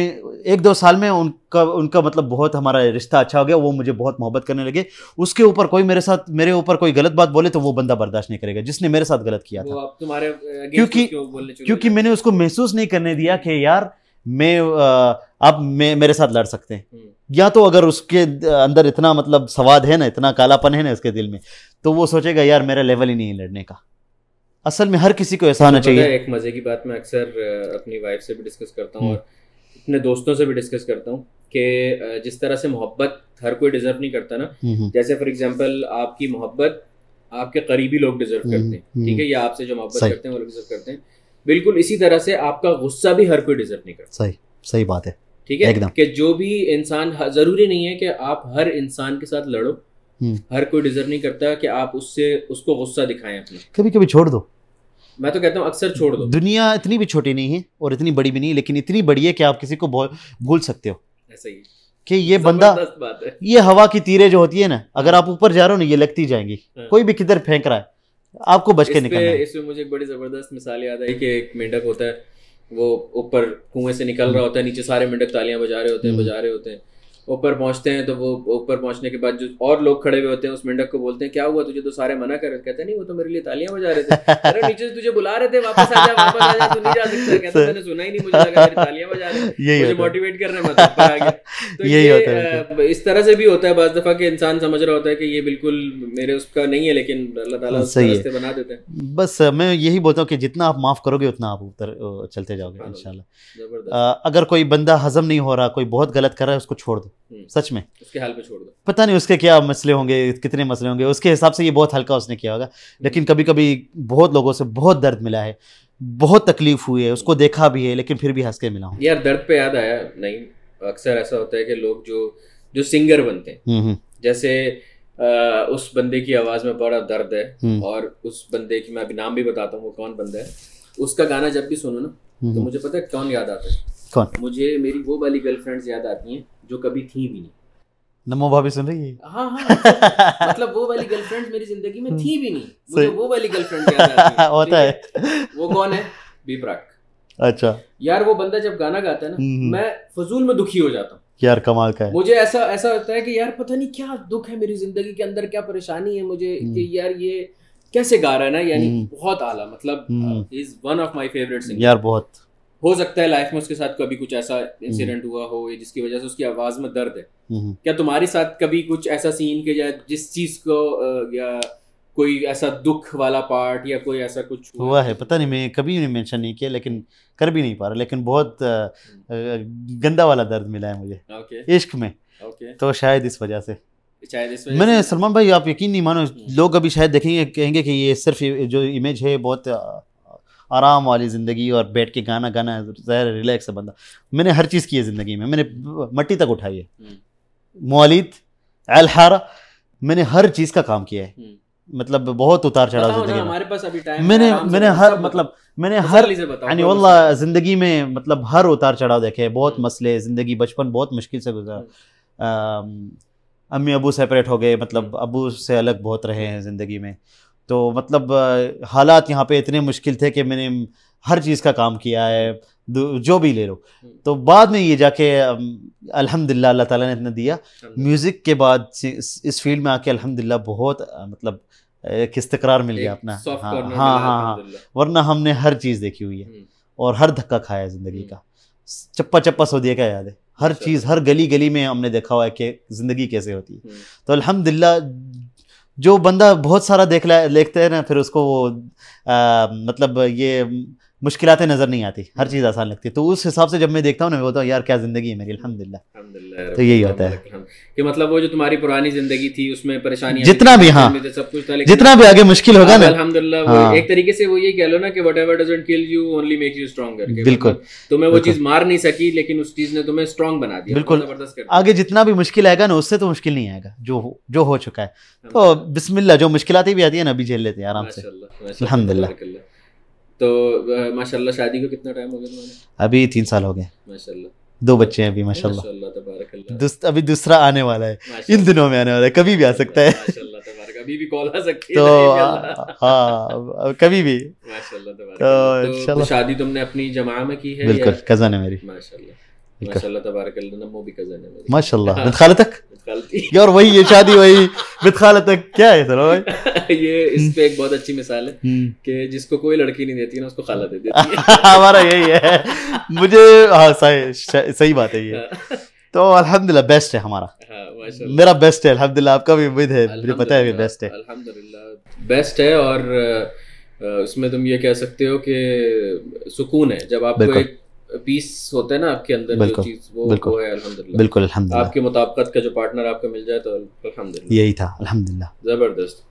ایک دو سال میں ان کا ان کا مطلب بہت ہمارا رشتہ اچھا ہو گیا, وہ مجھے بہت محبت کرنے لگے. اس کے اوپر کوئی میرے ساتھ میرے اوپر کوئی غلط بات بولے تو وہ بندہ برداشت نہیں کرے گا جس نے میرے ساتھ غلط کیا تھا, کیونکہ کیونکہ میں نے اس کو محسوس نہیں کرنے دیا کہ یار میں آپ میرے ساتھ لڑ سکتے ہیں. یا تو اگر اس کے اندر اتنا مطلب سواد ہے نا, اتنا کالا پن ہے نا اس کے دل میں, تو وہ سوچے گا یار میرا لیول ہی نہیں ہے لڑنے کا. اصل میں ہر کسی کو ایسا ہونا چاہیے. ایک مزے کی بات میں اکثر اپنی وائف سے بھی ڈسکس کرتا ہوں اور اپنے دوستوں سے بھی ڈسکس کرتا ہوں کہ جس طرح سے محبت ہر کوئی ڈیزرو نہیں کرتا نا, جیسے فار ایگزامپل آپ کی محبت آپ کے قریبی لوگ ڈیزرو کرتے ہیں, ٹھیک ہے, یا آپ سے جو محبت کرتے ہیں وہ لوگ ڈیزرو کرتے ہیں. بالکل اسی طرح سے آپ کا غصہ بھی ہر کوئی ڈیزرو نہیں کرتا. صحیح صحیح بات ہے, ٹھیک ہے, کہ جو بھی انسان, ضروری نہیں ہے کہ آپ ہر انسان کے ساتھ لڑو, ہر کوئی ڈیزرو نہیں کرتا کہ آپ اس سے اس کو غصہ دکھائیں. اپنے کبھی کبھی چھوڑ دو, میں تو کہتا ہوں اکثر چھوڑ دو. دنیا اتنی بھی چھوٹی نہیں ہے اور اتنی بڑی بھی نہیں, لیکن اتنی بڑی ہے کہ آپ کسی کو بھول سکتے ہو. ایسا ہی کہ یہ بندہ, یہ ہوا کی تیریں جو ہوتی ہے نا, اگر آپ اوپر جا رہے ہو نا یہ لگتی جائیں گی, کوئی بھی کدھر پھینک رہا ہے آپ کو بچ کے نکلنا ہے. اس میں مجھے ایک بڑی زبردست مثال یاد آئی کہ ایک مینڈک ہوتا ہے, وہ اوپر کنویں سے نکل رہا ہوتا ہے, نیچے سارے مینڈک تالیاں بجا رہے ہوتے ہیں بجا رہے ہوتے ہیں اوپر پہنچتے ہیں تو وہ اوپر پہنچنے کے بعد جو اور لوگ کھڑے ہوئے ہوتے ہیں اس مینڈک کو بولتے ہیں کیا ہوا تجھے, تو سارے منع کر رہے, کہتے ہیں نہیں وہ تو میرے لیے تالیاں بجا رہے تھے, ارے نیچے سے تجھے بلا رہے تھے واپس آ جا واپس آ جا, تو نہیں جا سکتا. کہتا میں نے سنا ہی نہیں, مجھے لگا میرے تالیاں بجا رہے ہیں, مجھے موٹیویٹ کر رہے ہیں, مطلب پر آ گیا. تو یہ اس طرح سے بھی ہوتا ہے بعض دفعہ کہ انسان سمجھ رہا ہوتا ہے کہ یہ بالکل میرے اس کا نہیں ہے, لیکن اللہ تعالیٰ راستے بنا دیتے ہیں. بس میں یہی بولتا ہوں کہ جتنا آپ معاف کرو گے اتنا آپ اوپر چلتے جاؤ گے ان شاء اللہ. اگر کوئی بندہ ہضم نہیں ہو رہا, کوئی بہت غلط کر رہا ہے, اس کو چھوڑ دو. سچ میں اس کے حال پہ چھوڑ دو, پتہ نہیں اس کے کیا مسئلے ہوں گے, کتنے مسئلے ہوں گے, اس کے حساب سے یہ بہت ہلکا اس نے کیا ہوگا. لیکن کبھی کبھی بہت لوگوں سے بہت درد ملا ہے, بہت تکلیف ہوئی ہے, اس کو دیکھا بھی ہے, لیکن پھر بھی ہنس کے ملا ہوں. یار درد پہ یاد آیا, نہیں اکثر ایسا ہوتا ہے کہ لوگ جو جو سنگر بنتے ہیں, جیسے اس بندے کی آواز میں بڑا درد ہے, اور اس بندے کی میں ابھی نام بھی بتاتا ہوں وہ کون بندہ ہے, اس کا گانا جب بھی سنو نا تو مجھے پتہ ہے کون یاد آتا ہے, کون؟ مجھے میری وہ والی گرل فرینڈز یاد آتی ہیں جو کبھی تھیں بھی نہیں. نمو بھابھی سن رہی ہے؟ ہاں ہاں, مطلب وہ والی گرل فرینڈ میری زندگی میں تھی بھی نہیں, مجھے وہ والی گرل فرینڈ یاد آتی ہے. ہوتا ہے. وہ کون ہے؟ بی براک. اچھا یار وہ بندہ جب گانا گاتا ہے نا میں فضول میں دکھی ہو جاتا ہوں یار, کمال کا ہے. مجھے ایسا ایسا ہوتا ہے کہ یار پتہ نہیں کیا دکھ ہے میری زندگی کے اندر, کیا پریشانی ہے مجھے کہ یار یہ کیسے گا رہا ہے نا, یعنی بہت اعلیٰ, مطلب is one of my favourite singer یار. بہت ہو سکتا ہے لائف میں اس کے ساتھ کبھی کچھ ایسا انسیڈنٹ ہوا ہو جس کی وجہ سے اس کی آواز میں درد ہے. کیا تمہارے ساتھ کبھی کچھ ایسا سین کہ یا جس چیز کو یا کوئی ایسا دکھ والا پارٹ یا کوئی ایسا کچھ ہوا ہے؟ پتہ نہیں, میں کبھی انہیں مینشن نہیں کیا, لیکن کر بھی نہیں پا رہا, لیکن بہت گندا والا درد ملا ہے مجھے عشق میں, تو شاید اس وجہ سے. میں نے سلمان بھائی آپ یقین نہیں مانو, لوگ ابھی شاید دیکھیں گے کہیں گے کہ یہ صرف جو امیج ہے بہت آرام والی زندگی اور بیٹھ کے گانا گانا, ظاہر ریلیکس ہے بندہ. میں نے ہر چیز کی ہے زندگی میں, میں نے مٹی تک اٹھائی ہے, موالید الحارہ, میں نے ہر چیز کا کام کیا ہے, مطلب بہت اتار چڑھاؤ زندگی میں. میں نے میں نے ہر مطلب میں نے ہر یعنی واللہ زندگی میں مطلب ہر اتار چڑھاؤ دیکھے, بہت مسئلے, زندگی بچپن بہت مشکل سے گزارا, امی ابو سیپریٹ ہو گئے, مطلب ابو سے الگ بہت رہے ہیں زندگی میں, تو مطلب حالات یہاں پہ اتنے مشکل تھے کہ میں نے ہر چیز کا کام کیا ہے, جو بھی لے لو. تو بعد میں یہ جا کے الحمدللہ اللہ تعالیٰ نے اتنا دیا, میوزک کے بعد اس فیلڈ میں آ کے الحمدللہ بہت مطلب ایک استقرار مل گیا اپنا. ہاں ہاں ہاں, ورنہ ہم نے ہر چیز دیکھی ہوئی ہے اور ہر دھکا کھایا ہے زندگی کا, چپا چپا سعودیہ کا یاد ہے, ہر چیز ہر گلی گلی میں ہم نے دیکھا ہوا ہے کہ زندگی کیسے ہوتی ہے. تو الحمدللہ جو بندہ بہت سارا دیکھ لے دیکھتے ہیں نا, پھر اس کو وہ مطلب یہ مشکلاتیں نظر نہیں آتی، ہر چیز آسان لگتی ہے. تو اس حساب سے جب میں دیکھتا ہوں نا، میں بولتا ہوں یار کیا زندگی ہے میری، الحمدللہ. الحمدللہ تو یہی ہوتا ہے کہ مطلب وہ جو تمہاری پرانی زندگی تھی اس میں پریشانی جتنا بھی، ہاں سب کچھ تھا، جتنا بھی آگے مشکل ہوگا نا، الحمدللہ ایک طریقے سے وہ یہ کہہ لو نا کہ whatever doesn't kill you only makes you stronger. بالکل، تمہیں وہ چیز مار نہیں سکی لیکن اس چیز نے تمہیں اسٹرانگ بنا دیا. بالکل، آگے جتنا بھی مشکل آئے گا نا اس سے تو مشکل نہیں آئے گا جو جو ہو چکا ہے. تو بسم اللہ، جو مشکلات بھی آتی ہیں نا ابھی جھیل لیتے ہیں آرام سے، الحمدللہ. تو ماشاء اللہ شادی کو کتنا ٹائم ہو گیا تمہارے؟ ابھی تین سال ہو گئے ماشاء اللہ. دو بچے ہیں ابھی ماشاء اللہ تبارک اللہ. ابھی دوسرا آنے والا ہے، ان دنوں میں آنے والا ہے، کبھی بھی آ سکتا ہے ماشاء اللہ تبارک. ابھی بھی کال آ سکتی ہے تو ہاں کبھی بھی ماشاء اللہ تبارک. تو شادی تم نے اپنی جماعہ میں کی ہے؟ بالکل، کزن ہے میری ماشاء اللہ ماشاء اللہ تبارک اللہ. وہ بھی کزن ہے میری ماشاء اللہ. بنت خالہ تک یار وہی ہے شادی، وہی بنت خالہ تک کیا ہے سر بھائی. یہ اس پہ ایک بہت اچھی مثال ہے کہ جس کو کوئی لڑکی نہیں دیتی نا اس کو خالہ دے دیتی ہے، ہمارا یہی ہے. مجھے ہاں صحیح بات ہے یہ. تو الحمدللہ بیسٹ ہے ہمارا، میرا بیسٹ ہے الحمدللہ. آپ کا بھی امید ہے، مجھے پتا ہے بیسٹ ہے الحمدللہ، بیسٹ ہے. اور اس میں تم یہ کہہ سکتے ہو کہ سکون ہے جب آپ کو ایک پیس ہوتا ہے نا آپ کے اندر، جو چیز وہ ہے الحمدللہ. بالکل الحمدللہ، آپ کے مطابقت کا جو پارٹنر آپ کو مل جائے تو الحمدللہ، یہی تھا الحمدللہ. زبردست.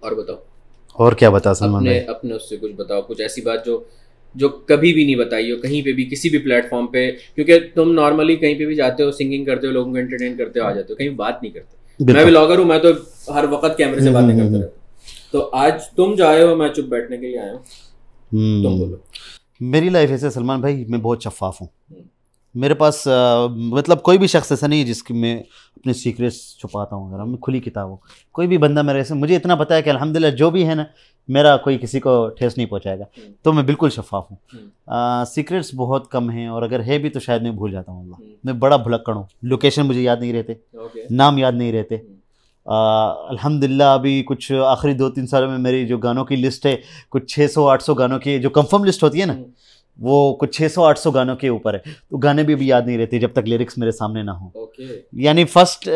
اور بتاؤ، اور کیا بتا سلمان بھائی اپنے اس سے کچھ بتاؤ، کچھ ایسی بات جو جو کبھی بھی نہیں بتائی ہو کہیں پہ بھی، کسی بھی پلیٹ فارم پہ. کیونکہ تم نارملی کہیں پہ بھی جاتے ہو، سنگنگ کرتے ہو، لوگوں کو انٹرٹین کرتے ہو، آ جاتے ہو، کہیں بات نہیں کرتے. میں بلاگر ہوں، میں تو ہر وقت کیمرے سے باتیں کرتا رہتا ہوں. تو آج تم جو آئے ہو، میں چپ بیٹھنے کے لیے آیا ہوں، تم بولو. میری لائف ایسے سلمان بھائی، میں بہت شفاف ہوں. میرے پاس مطلب کوئی بھی شخص ایسا نہیں ہے جس کی میں اپنے سیکریٹس چھپاتا ہوں. ذرا میں کھلی کتاب ہوں، کوئی بھی بندہ میرے ایسے، مجھے اتنا پتہ ہے کہ الحمدللہ جو بھی ہے نا میرا، کوئی کسی کو ٹھیس نہیں پہنچائے گا. تو میں بالکل شفاف ہوں، سیکریٹس بہت کم ہیں، اور اگر ہے بھی تو شاید میں بھول جاتا ہوں. اللہ میں بڑا بھلکڑ ہوں، لوکیشن مجھے یاد نہیں رہتے، نام یاد نہیں رہتے. الحمدللہ ابھی کچھ آخری دو تین سالوں میں میری جو گانوں کی لسٹ ہے، کچھ چھ سو آٹھ سو گانوں کی جو کنفرم لسٹ ہوتی ہے نا، وہ کچھ چھ سو آٹھ سو گانوں کے اوپر ہے. تو گانے بھی ابھی یاد نہیں رہتے جب تک لیرکس میرے سامنے نہ ہوں. یعنی فرسٹ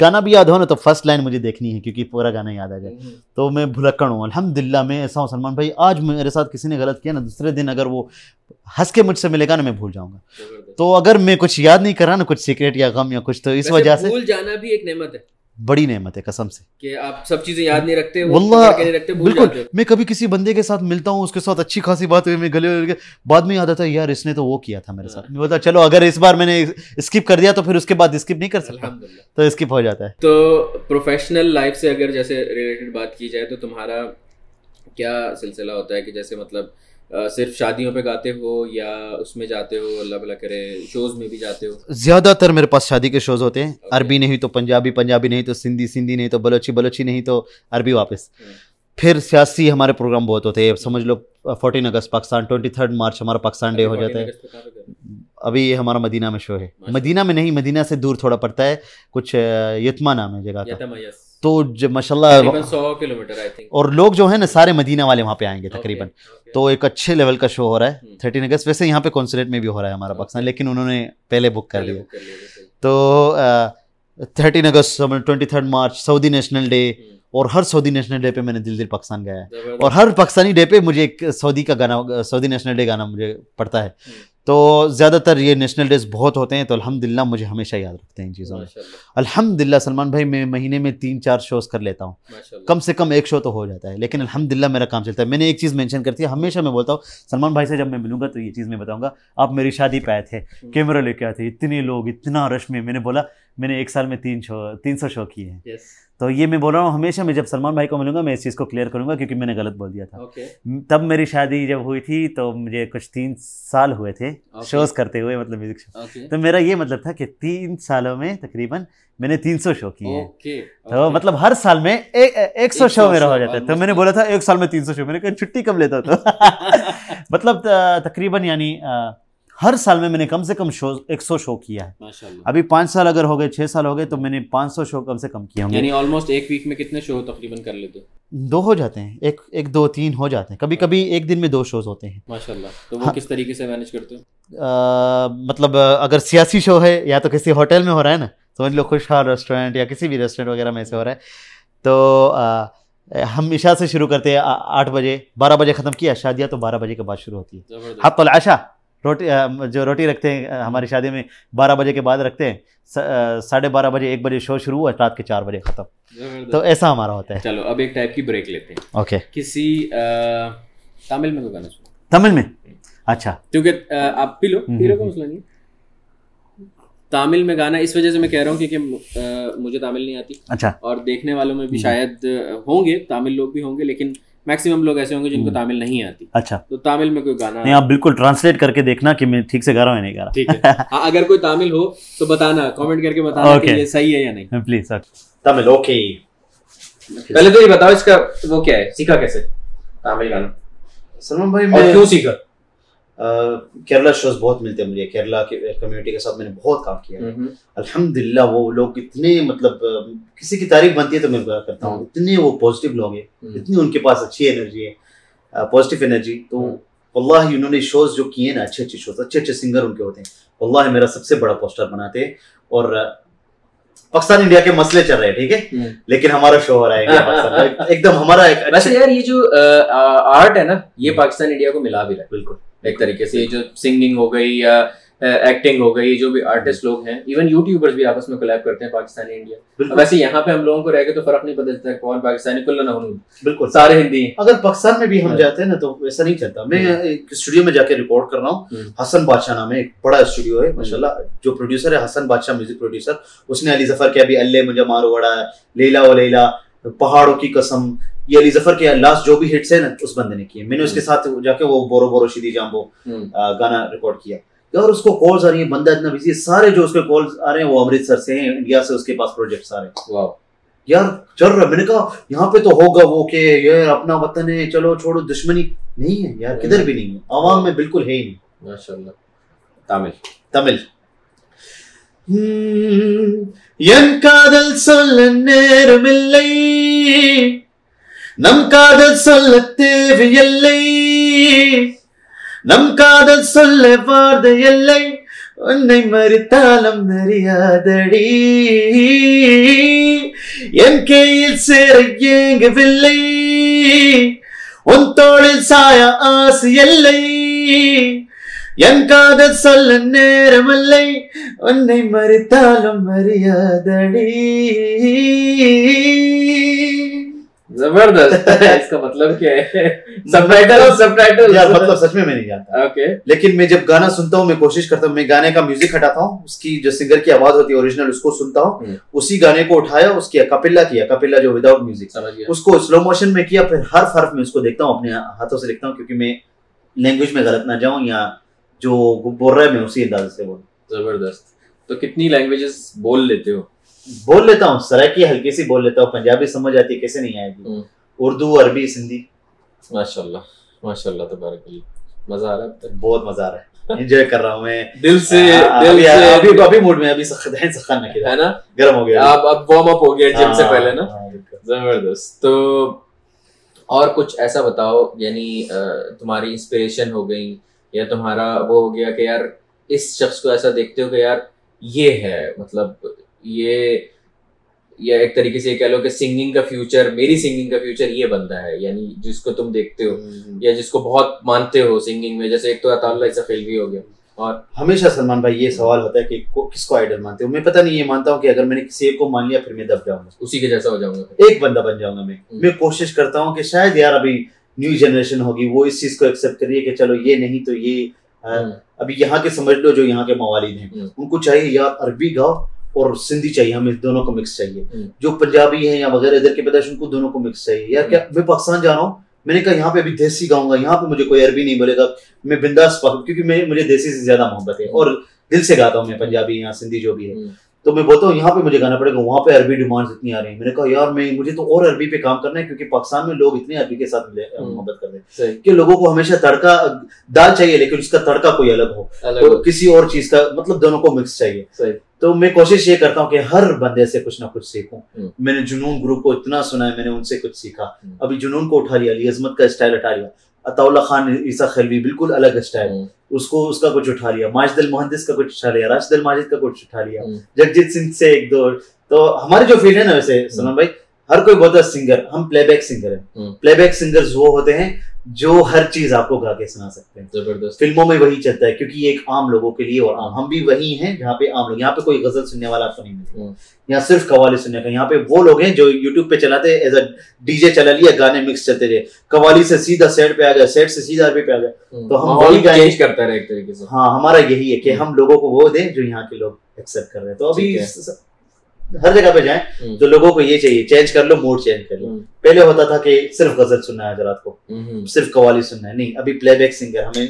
گانا بھی یاد ہو نا تو فرسٹ لائن مجھے دیکھنی ہے کیونکہ پورا گانا یاد آ جائے. تو میں بھلکڑ ہوں الحمدللہ. میں ایسا ہوں سلمان بھائی، آج میرے ساتھ کسی نے غلط کیا نا، دوسرے دن اگر وہ ہنس کے مجھ سے ملے گا نا، میں بھول جاؤں گا. تو اگر میں کچھ یاد نہیں کرا نا، کچھ سیکریٹ یا غم یا کچھ، تو اس وجہ سے بھول جانا بھی ایک نعمت ہے، بڑی نعمت ہے قسم سے، کہ آپ سب چیزیں یاد نہیں رکھتے واللہ. بالکل، میں کبھی کسی بندے کے ساتھ ملتا ہوں، اس کے ساتھ اچھی خاصی بات ہوئی، میں گلے گلے بعد میں یاد آتا ہے یار اس نے تو وہ کیا تھا میرے ساتھ. میں بولتا چلو اگر اس بار میں نے اسکپ کر دیا تو پھر اس کے بعد اسکپ نہیں کر سکتا، تو اسکپ ہو جاتا ہے. تو پروفیشنل لائف سے اگر جیسے ریلیٹڈ بات کی جائے تو تمہارا کیا سلسلہ ہوتا ہے کہ جیسے مطلب صرف شادیوں پہ گاتے ہو یا اس میں جاتے ہو، اللہ بھلا کرے شوز میں بھی جاتے ہو؟ زیادہ تر میرے پاس شادی کے شوز ہوتے ہیں. عربی نہیں تو پنجابی، پنجابی نہیں تو سندھی، سندھی نہیں تو بلوچی، بلوچی نہیں تو عربی واپس. پھر سیاسی ہمارے پروگرام بہت ہوتے ہیں، سمجھ لو fourteen August Pakistan, twenty third March ہمارا پاکستان ڈے ہو جاتا ہے. ابھی یہ ہمارا مدینہ میں شو ہے، مدینہ میں نہیں مدینہ سے دور تھوڑا پڑتا ہے، کچھ یتما نام ہے جگہ کا. تو ماشاء اللہ سو کلو میٹر آئی تھنک، اور لوگ جو ہے نا سارے مدینہ والے وہاں پہ آئیں گے تقریباً. تو ایک اچھے لیول کا شو ہو رہا ہے تھرٹین اگست. ویسے یہاں پہ کونسلیٹ میں بھی ہو رہا ہے ہمارا پاکستان، لیکن انہوں نے پہلے بک کر لیا. تو thirteen August, twenty third March Saudi national day, اور ہر سعودی نیشنل ڈے پہ میں نے دل دل پاکستان گایا ہے، اور ہر پاکستانی ڈے پہ مجھے ایک سعودی کا گانا، سعودی نیشنل ڈے گانا مجھے پڑتا ہے. تو زیادہ تر یہ نیشنل ڈیز بہت ہوتے ہیں، تو الحمدللہ مجھے ہمیشہ یاد رکھتے ہیں ان چیزوں میں الحمدللہ. سلمان بھائی میں مہینے میں تین چار شوز کر لیتا ہوں، کم سے کم ایک شو تو ہو جاتا ہے، لیکن الحمدللہ میرا کام چلتا ہے. میں نے ایک چیز مینشن کرتی ہے ہمیشہ، میں بولتا ہوں سلمان بھائی سے جب میں ملوں گا تو یہ چیز میں بتاؤں گا، آپ میری شادی پہ آئے تھے، کیمرہ لے کے آئے تھے، اتنے لوگ، اتنا رش میں. میں نے بولا میں نے ایک سال میں تین شو تین سو شو کیے ہیں. تو یہ میں بول رہا ہوں ہمیشہ، میں جب سلمان بھائی کو ملوں گا میں اس چیز کو کلیئر کروں گا، کیونکہ میں نے غلط بول دیا تھا. تب میری شادی جب ہوئی تھی تو مجھے کچھ تین سال ہوئے تھے شوز کرتے ہوئے، مطلب میوزک شو. تو میرا یہ مطلب تھا کہ تین سالوں میں تقریباً میں نے تین سو شو کیے، تو مطلب ہر سال میں ایک سو شو میرا ہو جاتا ہے. تو میں نے بولا تھا ایک سال میں تین سو شو، میں نے کہا چھٹی کم لیتا تھا، مطلب تقریباً یعنی ہر سال میں میں نے کم سے کم شو ایک سو شو کیا ہے. ابھی پانچ سال اگر ہو گئے، چھ سال ہو گئے، تو میں نے پانچ سو شو کم سے کم کیا ہوں گے. یعنی آلموسٹ ایک ویک میں کتنے شو تقریباً کر لیتے؟ دو ہو جاتے ہیں، ایک ایک دو تین ہو جاتے ہیں، کبھی کبھی ایک دن میں دو شوز ہوتے ہیں. ماشاء اللہ. تو وہ کس طریقے سے مینیج کرتے ہیں؟ مطلب اگر سیاسی شو ہے یا تو کسی ہوٹل میں ہو رہا ہے نا، سمجھ لو خوشحال ریسٹورینٹ یا کسی بھی ریسٹورینٹ وغیرہ میں سے ہو رہا ہے، تو ہم عشاء سے شروع کرتے ہیں آٹھ بجے بارہ بجے ختم کیا، شادیاں تو بارہ بجے کے بعد شروع ہوتی ہے. حت العشاء روٹی جو روٹی رکھتے ہیں ہماری شادی میں بارہ بجے کے بعد رکھتے ہیں، ساڑھے بارہ بجے ایک بجے شو شروع ہوا، رات کے چار بجے ختم. تو ایسا ہمارا ہوتا ہے. چلو اب ایک ٹائپ کی بریک لیتے ہیں. اوکے کسی تامل میں گانا سنو. تامل میں اچھا، کیونکہ آپ پی لو پی لو کا مسئلہ نہیں. تامل میں گانا اس وجہ سے میں کہہ رہا ہوں کیونکہ مجھے تامل نہیں آتی. اچھا. اور دیکھنے والوں میں بھی شاید ہوں گے تامل لوگ بھی ہوں گے، لیکن میکسیمم لوگ ایسے ہوں گے جن کو تامل نہیں آتی. اچھا. تو تامل میں کوئی گانا نہیں، آپ بالکل ٹرانسلیٹ کر کے دیکھنا کہ میں ٹھیک سے گا رہا ہوں یا نہیں گا رہا. ٹھیک ہے، اگر کوئی تامل ہو تو بتانا، کامنٹ کر کے بتانا کہ یہ صحیح ہے یا نہیں پلیز. تامل اوکے، پہلے تو یہ بتاؤ اس کا وہ کیا ہے، سیکھا کیسے تامل گانا سلمان بھائی؟ میں کیوں سیکھا، کیرلا شوز بہت ملتے ہیں مجھے، کیرلا کے کمیونٹی کے ساتھ میں نے بہت کام کیا ہے الحمدللہ. وہ لوگ اتنے مطلب کسی کی تعریف بنتی ہے تو میں کرتا ہوں، اتنے وہ پازیٹیو لوگ ہیں، اتنی ان کے پاس اچھی انرجی ہے، پازیٹیو انرجی. تو واللہ انہوں نے شوز جو کیے نا، اچھے اچھے شوز، اچھے اچھے سنگر ان کے ہوتے ہیں. واللہ میرا سب سے بڑا پوسٹر بناتے ہیں. اور پاکستان انڈیا کے مسئلے چل رہے ہیں، ٹھیک ہے، لیکن ہمارا شو ہو رہا ہے ایک دم ہمارا. ویسے یار یہ جو آرٹ ہے نا، یہ پاکستان انڈیا کو ملا بھی رہا ہے بالکل ایک طریقے سے. یہ جو سنگنگ ہو گئی یا ایکٹنگ ہو گئی، جو بھی آرٹسٹ لوگ ہیں، ایون یوٹیوبرز بھی آپس میں کولیب کرتے ہیں پاکستان انڈیا. ویسے یہاں پہ ہم لوگوں کو رہ کے تو فرق نہیں پتہ چلتا کون پاکستانی، کل نہ بالکل سارے ہندی. اگر پاکستان میں بھی ہم جاتے ہیں نا تو ایسا نہیں چلتا. میں ایک اسٹوڈیو میں جا کے ریکارڈ کر رہا ہوں، حسن بادشاہ نام ہے، ایک بڑا اسٹوڈیو ہے ماشاء اللہ. جو پروڈیوسر ہے حسن بادشاہ میوزک پروڈیوسر، اس نے علی ظفر کے ابھی اللہ مجھے مارو وڑا، لیلا و لیلا، پہاڑوں کی قسم، یہ علی ظفر کے لاسٹ جو بھی ہٹس ہیں نا اس بندے نے کیے. میں نے اس کے ساتھ جا کے وہ بورو بورو شیدی جامبو گانا ریکارڈ کیا. یار اس کو کالز آ رہی ہیں، بندہ اتنا بزی ہے، سارے جو اس کے کالز آ رہے ہیں وہ امرتسر سے ہیں، انڈیا سے اس کے پاس پروجیکٹس آ رہے ہیں. واو یار چل رہا. میں نے کہا یہاں پہ تو ہوگا وہ کہ یار اپنا وطن ہے چلو چھوڑو دشمنی، نہیں ہے یار کدھر بھی نہیں ہے، عوام میں بالکل ہے ہی نہیں ماشاء اللہ. تامل تامل நம் காதல் சொல்ல வார்த்தை இல்லை உன்னை மறித்தாலும் அறியாதடி என் கையில் சேர ஏங்கவில்லை உன் தோளில் சாய ஆசை இல்லை என் காதல் சொல்ல நேரமில்லை உன்னை மறித்தாலும் அறியாதடி. زبردست. اس کا مطلب کیا ہے؟ سب ٹائٹل سب ٹائٹل یار مطلب سچ میں میں نہیں جانتا. اوکے لیکن میں جب گانا سنتا ہوں میں کوشش کرتا ہوں، میں گانے کا میوزک ہٹاتا ہوں، اس کی جو سنگر کی آواز ہوتی ہے اوریجنل اس کو سنتا ہوں، اسی گانے کو اٹھایا اس کی اکاپیلا کیا، اکاپیلا جو وداؤٹ میوزک اس کو سلو موشن میں کیا، پھر ہر حرف میں اس کو دیکھتا ہوں، اپنے ہاتھوں سے لکھتا ہوں کیونکہ میں لینگویج میں غلط نہ جاؤں یا جو بول رہا ہے میں اسی انداز سے بولوں. زبردست. تو کتنی لینگویجز بول لیتے ہو؟ بول لیتا ہوں سرائکی ہلکی سی بول لیتا ہوں، پنجابی سمجھ آتی ہے کیسے نہیں آئے گی، اردو، عربی، سندھی. ماشاء اللہ ماشاء اللہ تبارک اللہ. مزہ آ رہا ہے؟ بہت مزہ آ رہا ہے، انجوائے کر رہا ہوں میں دل سے. ابھی ابھی موڈ میں ابھی سخت ہے، سخت ہے نا، گرم ہو گیا، اب اب وارم اپ ہو گیا جم سے پہلے نا. زبردست. تو اور کچھ ایسا بتاؤ یعنی تمہاری انسپریشن ہو گئی یا تمہارا وہ ہو گیا کہ یار اس شخص کو ایسا دیکھتے ہو کہ یار یہ ہے، مطلب یہ یا ایک طریقے سے یہ کہہ لو کہ سنگنگ کا فیوچر، میری سنگنگ کا فیوچر یہ بندہ ہے، یعنی جس کو تم دیکھتے ہو یا جس کو بہت مانتے ہو سنگنگ میں. جیسے ایک تو عطاءاللہ سخیلوی ہو گیا. اور ہمیشہ سلمان بھائی یہ سوال ہوتا ہے کہ کس کو آئیڈل مانتے ہو؟ میں پتہ نہیں، یہ مانتا ہوں کہ اگر میں نے کسی ایک کو مان لیا پھر میں دب جاؤں گا، اسی کے جیسا ہو جاؤں گا، ایک بندہ بن جاؤں گا. میں میں کوشش کرتا ہوں کہ شاید یار ابھی نیو جنریشن ہوگی وہ اس چیز کو ایکسیپٹ کریے کہ چلو یہ نہیں تو یہ ابھی یہاں کے سمجھ لو جو یہاں کے موالید ہیں ان کو چاہیے یار عربی گاؤ اور سندھی چاہیے، ہمیں دونوں کو مکس چاہیے. جو پنجابی ہیں یا وغیرہ ادھر کے پیدائش ان کو دونوں کو مکس چاہیے. یار کیا میں پاکستان جا رہا ہوں، میں نے کہا یہاں پہ ابھی دیسی گاؤں گا، یہاں پہ مجھے کوئی عربی نہیں بولے گا، میں بنداس پاک کیونکہ میں مجھے دیسی سے زیادہ محبت ہے اور دل سے گاتا ہوں میں پنجابی یا سندھی جو بھی ہے. تو میں بولتا ہوں یہاں پہ مجھے گانا پڑے گا، وہاں پہ عربی ڈیمانڈز اتنی آ رہی ہیں. میں نے کہا یار میں مجھے تو اور عربی پہ کام کرنا ہے کیونکہ پاکستان میں لوگ اتنے عربی کے ساتھ محبت کر رہے ہیں کہ لوگوں کو ہمیشہ تڑکا دال چاہیے لیکن اس کا تڑکا کوئی الگ ہو، کسی اور چیز کا، مطلب دونوں کو مکس چاہیے. تو میں کوشش یہ کرتا ہوں کہ ہر بندے سے کچھ نہ کچھ سیکھوں. میں نے جنون گروپ کو اتنا سنا ہے، میں نے ان سے کچھ سیکھا. ابھی جنون کو اٹھا لیا، علی عظمت کا اسٹائل اٹھا لیا، عطاءاللہ خان عیسیٰ خلوی بالکل الگ اسٹائل اس کو اس کا کچھ اٹھا لیا، ماجد المہندس کا کچھ اٹھا لیا، راشد الماجد کا کچھ اٹھا لیا، جگجیت سنگھ سے ایک دو. تو ہمارے جو فیلڈ ہے نا ویسے سلمان بھائی ہر کوئی بہت سنگر، ہم پلے بیک سنگر ہیں. پلے بیک سنگرز وہ ہوتے ہیں جو ہر چیز آپ کو گا کے سنا سکتے ہیں. زبردست. فلموں میں وہی چلتا ہے کیونکہ یہ ایک عام لوگوں کے لیے، اور عام ہم بھی وہی ہیں جہاں پہ عام لوگ، یہاں پہ کوئی غزل سننے والا آپ کو نہیں ملتا، یہاں صرف قوالی سننے کا. یہاں پہ وہ لوگ ہیں جو یوٹیوب پہ چلاتے ایز اے ڈی جے چلا لیا، گانے مکس چلتے رہے، قوالی سے سیدھا سیٹ پہ آ گیا، سیٹ سے سیدھا عربی پہ آ گیا. تو ہم وہی چینج کرتا رہے ایک طریقے سے. ہاں ہمارا یہی ہے کہ ہم لوگوں کو وہ دیں جو یہاں کے لوگ ایکسیپٹ کر رہے ہیں. تو ابھی ہر جگہ پہ جائیں تو لوگوں کو یہ چاہیے چینج کر لو، موڈ چینج کر لو. پہلے ہوتا تھا کہ صرف غزل سننا ہے حضرات کو، صرف قوالی سننا ہے. نہیں، ابھی پلے بیک سنگر، ہمیں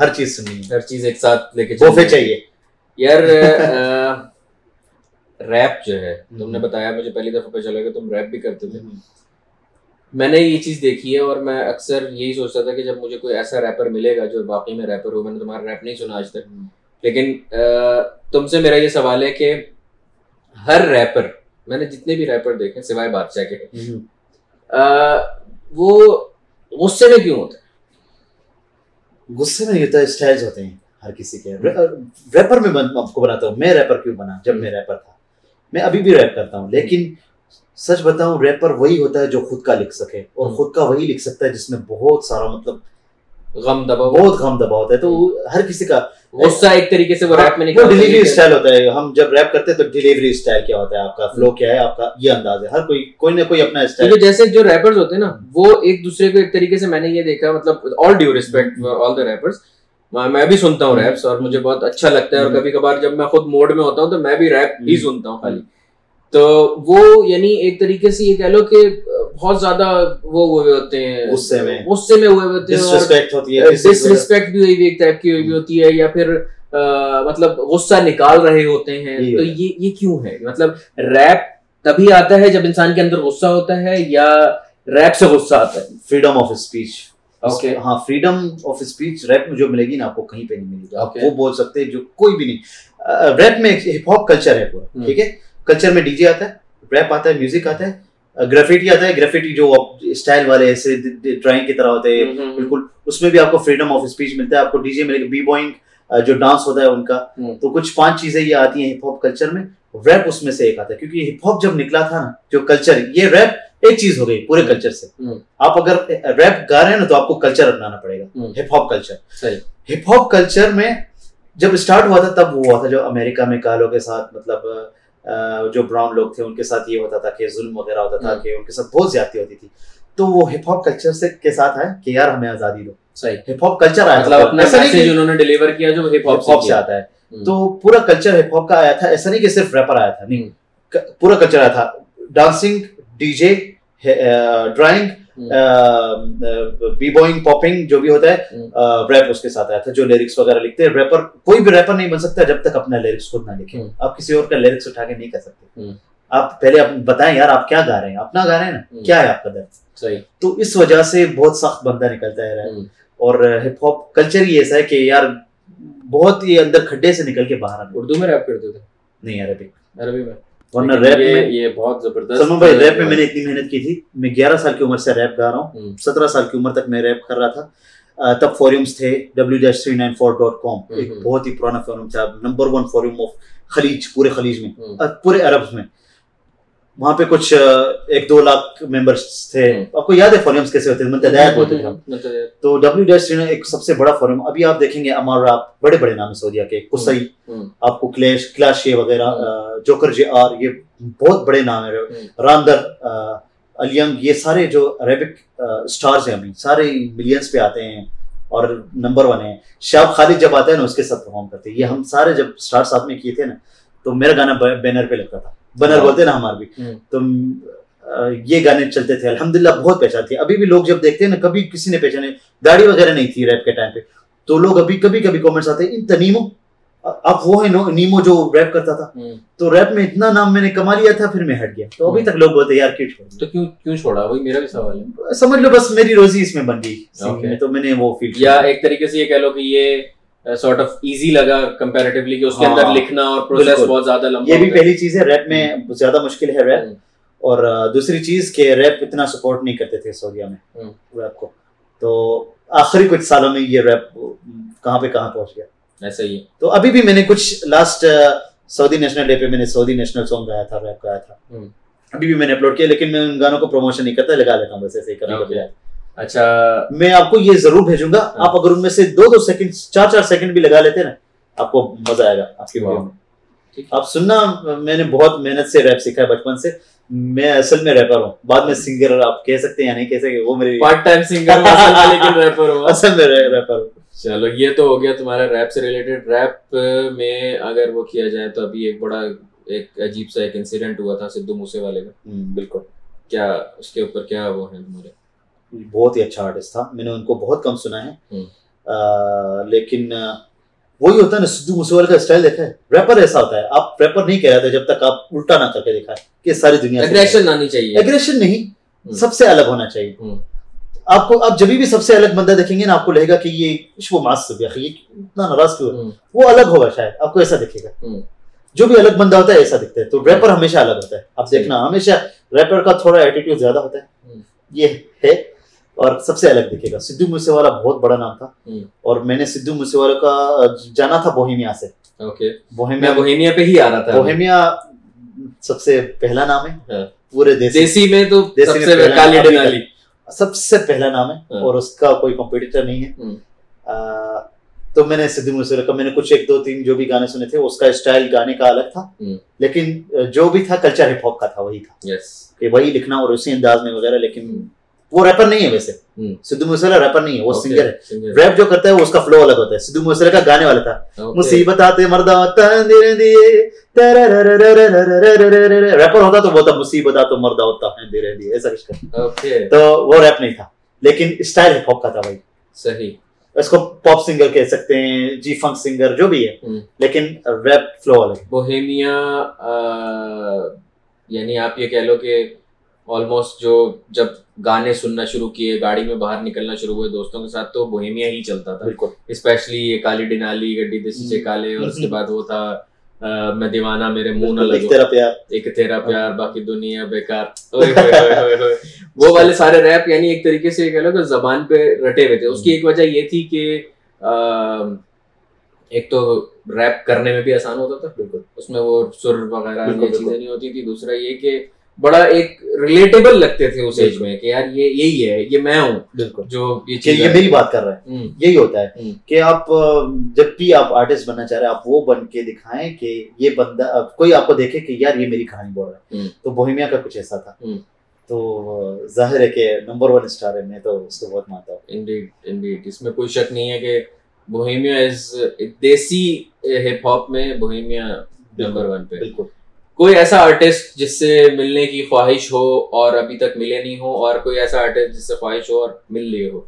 ہر چیز سننی ہے، ہر چیز ایک ساتھ لے کے بوفے چاہیے. یار ریپ جو ہے، تم نے بتایا مجھے پہلی دفعہ پتہ چلا کہ تم ریپ بھی کرتے تھے. میں نے یہ چیز دیکھی ہے اور میں اکثر یہی سوچتا تھا کہ جب مجھے کوئی ایسا ریپر ملے گا جو واقعی میں ریپر ہو. میں نے تمہارا ریپ نہیں سنا آج تک، لیکن تم سے میرا یہ سوال ہے کہ ہر ریپر، میں نے جتنے بھی ریپر دیکھے سوائے بادشاہ کے، وہ غصے میں کیوں ہوتا ہے؟ غصے میں ہوتا ہے، اسٹائلز ہوتے ہیں ہر کسی کے. ریپر میں آپ کو بناتا ہوں، میں ریپر کیوں بنا جب میں ریپر تھا، میں ابھی بھی ریپ کرتا ہوں. لیکن سچ بتاؤں، ریپر وہی ہوتا ہے جو خود کا لکھ سکے، اور خود کا وہی لکھ سکتا ہے جس میں بہت سارا مطلب غم دبا، بہت غم دبا ہوتا ہے. تو ہر کسی کا غصہ ایک طریقے سے وہ ریپ میں نکلتا ہے. ڈیلیوری اسٹائل ہوتا ہے، ہم جب ریپ کرتے ہیں تو ڈیلیوری اسٹائل کیا ہوتا ہے، آپ کا فلو کیا ہے، آپ کا یہ انداز ہے. ہر کوئی کوئی نہ کوئی اپنا اسٹائل. جیسے جو ریپرز ہوتے ہیں نا، وہ ایک دوسرے کو ایک طریقے سے، میں نے یہ دیکھا، مطلب all due respect for all the rappers, میں بھی سنتا ہوں ریپس اور مجھے بہت اچھا لگتا ہے، اور کبھی کبھار جب میں خود موڈ میں ہوتا ہوں تو میں بھی ریپ ہی سنتا ہوں خالی. تو وہ یعنی ایک طریقے سے یہ کہہ لو کہ بہت زیادہ وہ ہوئے ہوتے ہیں غصے میں، غصے میں ہوئے ہوتے ہیں، ڈس ریسپیکٹ ہوتی ہے، ڈس ریسپیکٹ بھی ہوئی بھی ایک ٹائپ کی ہوئی بھی ہوتی ہے، یا پھر مطلب غصہ نکال رہے ہوتے ہیں. تو یہ یہ کیوں ہے؟ مطلب ریپ تبھی آتا ہے جب انسان کے اندر غصہ ہوتا ہے، یا ریپ سے غصہ آتا ہے؟ Freedom of speech. اوکے ہاں، فریڈم آف اسپیچ ریپ میں جو ملے گی نا آپ کو کہیں پہ نہیں ملے گی. آپ وہ بول سکتے ہیں جو کوئی بھی نہیں. ریپ میں ہپ ہاپ کلچر ہے پورا، ٹھیک ہے. کلچر میں ڈی جے آتا ہے، ریپ آتا ہے، میوزک آتا ہے، گریفٹی آتا ہے. گریفٹی جو اسٹائل والے ایسے ڈرائنگ کی طرح ہوتے ہیں بالکل، اس میں بھی آپ کو فریڈم آف اسپیچ ملتا ہے. آپ کو ڈی جے ملے گا، بی بوائنگ جو ڈانس ہوتا ہے ان کا. تو کچھ پانچ چیزیں یہ آتی ہیں ہپ ہاپ کلچر میں، ریپ اس میں سے ایک آتا ہے. کیونکہ ہپ ہاپ جب نکلا تھا نا، جو کلچر، یہ ریپ ایک چیز ہو گئی پورے کلچر سے. آپ اگر ریپ گا رہے ہیں نا تو آپ کو کلچر اپنانا پڑے گا، hip hop culture. Hip hop culture میں جب اسٹارٹ ہوا تھا تب وہ ہوا تھا جب امریکہ میں کالوں کے ساتھ، مطلب جو براؤن لوگ تھے ان کے ساتھ یہ ہوتا تھا کہ ظلم وغیرہ ہوتا تھا، کہ ان کے ساتھ بہت زیادتی ہوتی تھی. تو وہ ہپ ہاپ کلچر سے کے ساتھ آئے کہ یار ہمیں آزادی دو. صحیح، ہپ ہاپ کلچر آیا، مطلب اپنا میسج انہوں نے ڈیلیور کیا جو ہپ ہاپ سے آتا ہے. تو پورا کلچر ہپ ہاپ کا آیا تھا، ایسا نہیں کہ صرف ریپر آیا تھا، نہیں، پورا کلچر آیا تھا. Dancing, D J, drawing, B boying, popping جو بھی ہوتا ہے، ریپ اس کے ساتھ آیا تھا. جو لیرکس وغیرہ لکھتے ہیں ریپر، کوئی بھی ریپر نہیں بن سکتا جب تک اپنا لیرکس خود نہ لکھے. آپ کسی اور کا لیرکس اٹھا کے نہیں کر سکتے. آپ پہلے آپ بتائیں یار آپ کیا گا رہے ہیں، اپنا گا رہے ہیں نا، کیا ہے آپ کا درد. صحیح. تو اس وجہ سے بہت سخت بندہ نکلتا ہے ریپ. اور ہپ ہاپ کلچر ہی ایسا ہے کہ یار بہت ہی اندر کھڈے سے نکل کے باہر آ گئے. اردو میں ریپ کرتے تھے؟ نہیں، عربک، عربی میں. یہ بہت زبردست. سلمان بھائی، ریپ میں میں نے اتنی محنت کی تھی. میں گیارہ سال کی عمر سے ریپ گا رہا ہوں، سترہ سال کی عمر تک میں ریپ کر رہا تھا. تب فورمز تھے W dash three nine four dot com, ایک بہت ہی پرانا فورم تھا، نمبر ون فورم آف خلیج، پورے خلیج میں، پورے عرب میں. وہاں پہ کچھ ایک دو لاکھ ممبرس تھے. آپ کو یاد ہے فورمز کیسے ہوتے تھے؟ منتدیات ہوتے تھے. تو ڈبلیو ڈیش تھری نائن ایک سب سے بڑا فورم. ابھی آپ دیکھیں گے ہمارا بڑے بڑے نام سعودیہ کے، قصی، آپ کو کلیش، کلاش وغیرہ، جوکر جے آر، یہ بہت بڑے نام ہیں. راندر، الینگ، یہ سارے جو عربک اسٹارز ہیں ابھی سارے ملینس پہ آتے ہیں اور نمبر ون ہیں. شاب خالد جب آتا ہے نا اس کے ساتھ پرفارم کرتے. یہ ہم سارے جب اسٹار ساتھ میں کیے تھے نا تو میرا گانا بینر پہ لگتا تھا، بنر بولتے نا ہمارے بھی. تو یہ گانے چلتے تھے، الحمدللہ بہت پہچانتے ہیں. ابھی بھی لوگ جب دیکھتے ہیں نا، کبھی کسی نے پہچانے، داڑھی وغیرہ نہیں تھی ریپ کے ٹائم پہ، تو لوگ ابھی کبھی کبھی کامنٹس آتے ہیں ان تنیموں، اب وہ ہے نیمو جو ریپ کرتا تھا. تو ریپ میں اتنا نام میں نے کما لیا تھا، پھر میں ہٹ گیا. تو ابھی تک لوگ بولتے ہیں یار کیوں چھوڑا. تو کیوں کیوں چھوڑا، وہی میرا بھی سوال ہے. سمجھ لو بس میری روزی اس میں بن گئی، تو میں نے وہ فیل کیا. ایک طریقے سے یہ کہہ لو کہ یہ سارٹ آف ایزی لگا کمپیریٹیولی، کہ اس کے اندر لکھنا اور پروسیس بہت زیادہ لمبا. یہ بھی پہلی چیز ہے، ریپ میں زیادہ مشکل ہے ریپ. اور دوسری چیز کہ ریپ اتنا سپورٹ نہیں کرتے تھے سعودیہ میں ریپ کو. تو آخری کچھ سالوں میں یہ ریپ کہاں پہ کہاں پہنچ گیا. ایسا ہی ہے. تو ابھی بھی میں نے کچھ لاسٹ سعودی نیشنل ڈے پہ میں نے سعودی نیشنل سانگ گایا تھا، ریپ گایا تھا. ابھی بھی میں نے اپلوڈ کیا, لیکن میں ان گانوں کو پروموشن نہیں کرتا, لگا لیتا ہوں بس ایسے ہی کرنے کے. اچھا میں آپ کو یہ ضرور بھیجوں گا, آپ اگر ان میں سے دو دو سیکنڈ چار چار سیکنڈ بھی لگا لیتے نا, آپ کو مزہ آئے گا آپ کی ویڈیو میں. آپ سننا, میں نے بہت محنت سے ریپ سیکھا ہے بچپن سے, میں اصل میں ریپر ہوں, بعد میں سنگر آپ کہہ سکتے ہیں یا نہیں کہہ سکتے, وہ میری پارٹ ٹائم سنگر لیکن ریپر ہوں, اصل میں ریپر ہوں. چلو یہ تو ہو گیا تمہارا ریپ سے ریلیٹڈ. ریپ میں اگر وہ کیا جائے تو ابھی ایک بڑا ایک عجیب سا ایک انسیڈنٹ ہوا تھا سدھو موسے والے کا. بالکل, کیا اس کے اوپر کیا وہ ہے تمہارے؟ بہت ہی اچھا آرٹسٹ تھا, میں نے ان کو بہت کم سنا ہے, لیکن وہی ہوتا ہے نا, سدھو موسے والے کا اسٹائل دیکھا ہے, ریپر ایسا ہوتا ہے, آپ ریپر نہیں کہہ رہے جب تک آپ الٹا نہ کر کے دکھائے کہ ساری دنیا ایگریشن آنی چاہیے. ایگریشن نہیں, سب سے الگ ہونا چاہیے. آپ کو آپ جب بھی سب سے الگ بندہ دیکھیں گے نا, آپ کو لگے گا کہ یہ وہ معصب ہے, یہ اتنا ناراض کیوں ہے, وہ الگ ہوگا شاید, آپ کو ایسا دکھے گا. جو بھی الگ بندہ ہوتا ہے ایسا دکھتا ہے, تو ریپر ہمیشہ الگ ہوتا ہے. آپ دیکھنا ہمیشہ ریپر کا تھوڑا ایٹیٹیوڈ زیادہ ہوتا ہے, یہ ہے, اور سب سے الگ دکھے گا. سدھو موسے والا بہت بڑا نام تھا, اور میں نے سدھو موسے والا کا جانا تھا بوہیمیا سے. اوکے, بوہیمیا بوہیمیا پہ ہی آ رہا تھا. بوہیمیا سب سے پہلا نام ہے پورے دیسی میں, تو سب سے کالی ڈنالی سب سے پہلا نام ہے, اور اس کا کوئی کمپیٹیٹر نہیں ہے. تو میں نے سدھو موسے والا کا, میں نے کچھ ایک دو تین جو بھی گانے سنے تھے, اس کا اسٹائل گانے کا الگ تھا, لیکن جو بھی تھا کلچر ہپ ہاپ کا تھا, وہی تھا کہ وہی لکھنا اور اسی انداز میں وغیرہ. لیکن وہ ریپر نہیں ہے, ویسے سدھو موسے والا ریپر نہیں ہے, وہ سنگر ہے. ریپ جو کرتا ہے اس کا فلو الگ ہوتا ہے. سدھو موسے والا کا گانے والا تھا, مصیبت آتے مردا ریپر ہوتا تو وہ تھا مصیبت آتے مردا ہوتا ایسا کچھ کرتا, تو وہ ریپ نہیں تھا, لیکن اسٹائل ہپ ہاپ کا تھا. بھائی صحیح, اس کو پاپ سنگر کہہ سکتے ہیں, جی فنک سنگر جو بھی ہے, لیکن ریپ فلو والا. بوہیمیا یعنی آپ یہ کہہ لو کہ آلموسٹ جو جب گانے سننا شروع کیے, گاڑی میں باہر نکلنا شروع ہوئے دوستوں کے ساتھ, تو بوہیمیا ہی چلتا تھا. بالکل, اسپیشلی یہ کالی ڈنالی, گڈی دیسی سے کالے, اور اس کے بعد وہ تھا میں دیوانہ میرے منہ نہ لگو, ایک تیرا پیار, باقی دنیا بیکار, وہ والے سارے ریپ. یعنی ایک طریقے سے یہ کہہ لو کہ زبان پہ رٹے ہوئے تھے. اس کی ایک وجہ یہ تھی کہ ایک تو ریپ کرنے میں بھی آسان ہوتا تھا, بالکل اس میں وہ سر وغیرہ چیزیں نہیں ہوتی تھی. دوسرا یہ کہ بڑا ایک ریلیٹیبل لگتے تھے اس ایج میں, کہ یار یہ یہی ہے, یہ میں ہوں. بالکل, جو یہ میری بات کر رہا ہے, یہی ہوتا ہے کہ آپ جب بھی آپ آرٹسٹ بننا چاہ رہے ہیں, آپ وہ بن کے دکھائیں کہ یہ بندہ کوئی آپ کو دیکھے کہ یار یہ میری کہانی بول رہا ہے. تو بوہیمیا کا کچھ ایسا تھا, تو ظاہر ہے کہ نمبر ون اسٹار ہے, میں تو اس کو بہت مانتا ہوں. انڈیڈ انڈیڈ, اس میں کوئی شک نہیں ہے کہ Bohemia is desi hip hop میں بوہیمیا نمبر ون پہ. بالکل, کوئی ایسا آرٹسٹ جس سے ملنے کی خواہش ہو اور ابھی تک ملے نہیں ہو, اور کوئی ایسا آرٹسٹ جس سے خواہش ہو اور مل لیے ہو؟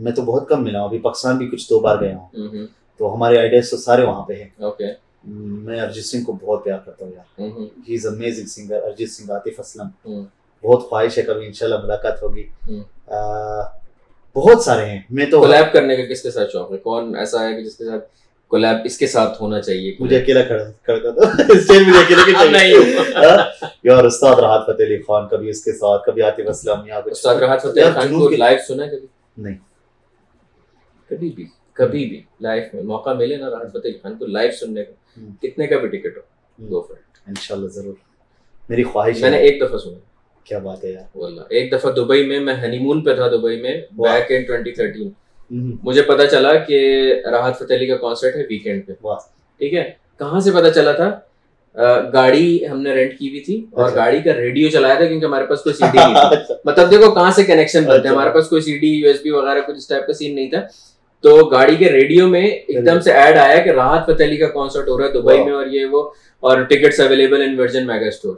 میں تو بہت کم ملا ہوں, ابھی پاکستان بھی کچھ دو بار گیا ہوں, تو ہمارے آئیڈیاز تو سارے وہاں پہ ہیں. اوکے, میں ارجیت سنگھ کو بہت پیار کرتا ہوں یار, he is amazing singer. Arijit Singh, Atif Aslam, بہت خواہش ہے کبھی انشاءاللہ ملاقات ہوگی. بہت سارے ہیں. میں تو کولیب کرنے کا کس کے ساتھ شوق ہے, کون ایسا ہے کہ جس کے ساتھ کولیب اس کے ساتھ ہونا چاہیے؟ مجھے اکیلا کھڑا تھا اسٹیج میں اکیلا کہ نہیں یار, استاد راحت فتح علی خان کبھی اس کے ساتھ, کبھی عاطف اسلم. یا استاد راحت فتح علی خان کو لائیو سنا ہے کبھی نہیں؟ کبھی بھی کبھی بھی لائف میں موقع ملے نا راحت فتح علی خان کو لائیو سننے کا, کتنے کا بھی ٹکٹ ہو, گو فور اٹ, انشاءاللہ ضرور, میری خواہش. میں نے ایک دفعہ سنا. کیا بات ہے یار, واللہ ایک دفعہ دبئی میں, میں ہنی مون پہ تھا دبئی میں, بیک ان ٹوئنٹی تھرٹین, مجھے پتا چلا کہ راحت فتح علی کا کانسرٹ ہے ویکینڈ پہ. ٹھیک ہے, کہاں سے پتا چلا تھا؟ گاڑی ہم نے رینٹ کی ہوئی تھی, اور گاڑی کا ریڈیو چلایا تھا, کیونکہ ہمارے پاس کوئی سی ڈی نہیں تھا. مطلب دیکھو کہاں سے کنیکشن بنتے ہیں, ہمارے پاس کوئی C D U S B وغیرہ کچھ اس ٹائپ کا سین نہیں تھا. تو گاڑی کے ریڈیو میں ایک دم سے ایڈ آیا کہ راحت فتح علی کا کانسرٹ ہو رہا ہے دبئی میں, اور یہ وہ, اور tickets available in Virgin mega store.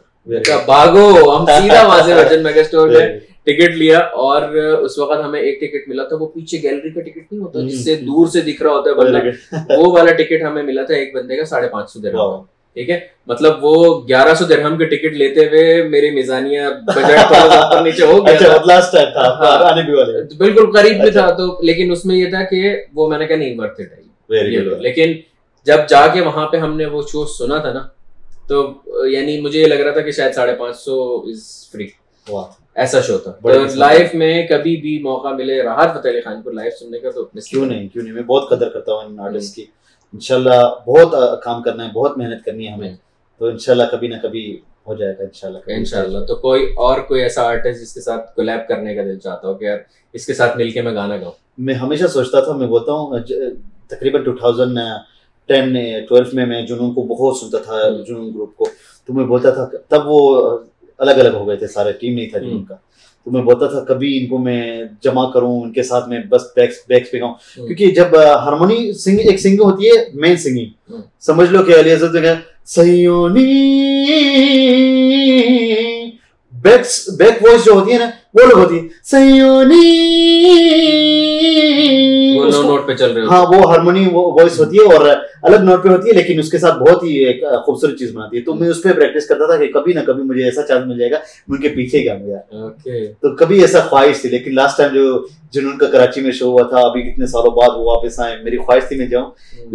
بھاگو, ہم سیدھا وہاں سے ورجن میگا اسٹور میں ٹکٹ لیا, اور اس وقت ہمیں ایک ٹکٹ ملا تھا, وہ پیچھے گیلری کا ٹکٹ نہیں ہوتا جس سے دور سے دکھ رہا ہوتا ہے بندہ, وہ والا ٹکٹ ہمیں ملا تھا ایک بندے کا ساڑھے پانچ سو درہم. ٹھیک ہے, مطلب وہ گیارہ سو درہم کے ٹکٹ لیتے ہوئے میرے میزانیہ بجٹ اوپر نیچے ہو گیا, بالکل قریب بھی تھا. تو لیکن اس میں یہ تھا کہ وہ میں نے کہا نہیں ورتھ اٹ ہے. لیکن جب جا کے وہاں پہ ہم نے وہ شو سنا تھا نا, تو یعنی مجھے یہ لگ رہا تھا کہ شاید ساڑھے پانچ سو از فری, ایسا شو تھا. لائف میں کبھی بھی موقع ملے راحت فتح علی خان کو لائف سننے کا تو کیوں نہیں, کیوں نہیں. میں بہت قدر کرتا ہوں ان آرٹسٹ کی, انشاءاللہ بہت کام کرنا ہے, بہت محنت کرنی ہے ہمیں, تو انشاءاللہ کبھی نہ کبھی ہو جائے گا انشاءاللہ انشاءاللہ. تو کوئی اور کوئی ایسا آرٹسٹ جس کے ساتھ کولیب کرنے کا دل چاہتا ہو کہ یار اس کے ساتھ مل کے میں گانا گاؤں؟ میں ہمیشہ سوچتا تھا, میں بولتا ہوں تقریباً ٹو تھاؤزینڈ ٹین ٹویلو میں میں جنون کو بہت سنتا تھا, جنون گروپ کو, تو میں بولتا تھا, تب وہ الگ الگ ہو گئے تھے سارے, ٹیم نہیں تھا جنون کا, تو میں بولتا تھا کبھی ان کو میں جمع کروں ان کے ساتھ, میں بس بیکس بیکس پہ گاؤں, کیونکہ جب ہارمونی ایک سنگنگ ہوتی ہے مین سنگنگ, سمجھ لو کہ علی عزت گئے سیونی, بیکس بیک وائس جو ہوتی ہے نا وہ لوگ ہوتی ہے سیونی, وہ لو نوٹ پہ چل رہے, ہاں وہ ہارمونی وائس ہوتی ہے اور الگ نوٹ پہ ہوتی ہے, لیکن اس کے ساتھ بہت ہی ایک خوبصورت چیز بناتی ہے. تو میں اس پہ پریکٹس کرتا تھا کہ کبھی نہ کبھی مجھے ایسا چانس مل جائے گا ان کے پیچھے گا میرا, تو کبھی ایسا خواہش تھی, لیکن لاسٹ ٹائم جو جنون کا کراچی میں شو ہوا تھا ابھی کتنے سالوں بعد وہ واپس آئے, میری خواہش تھی میں جاؤں,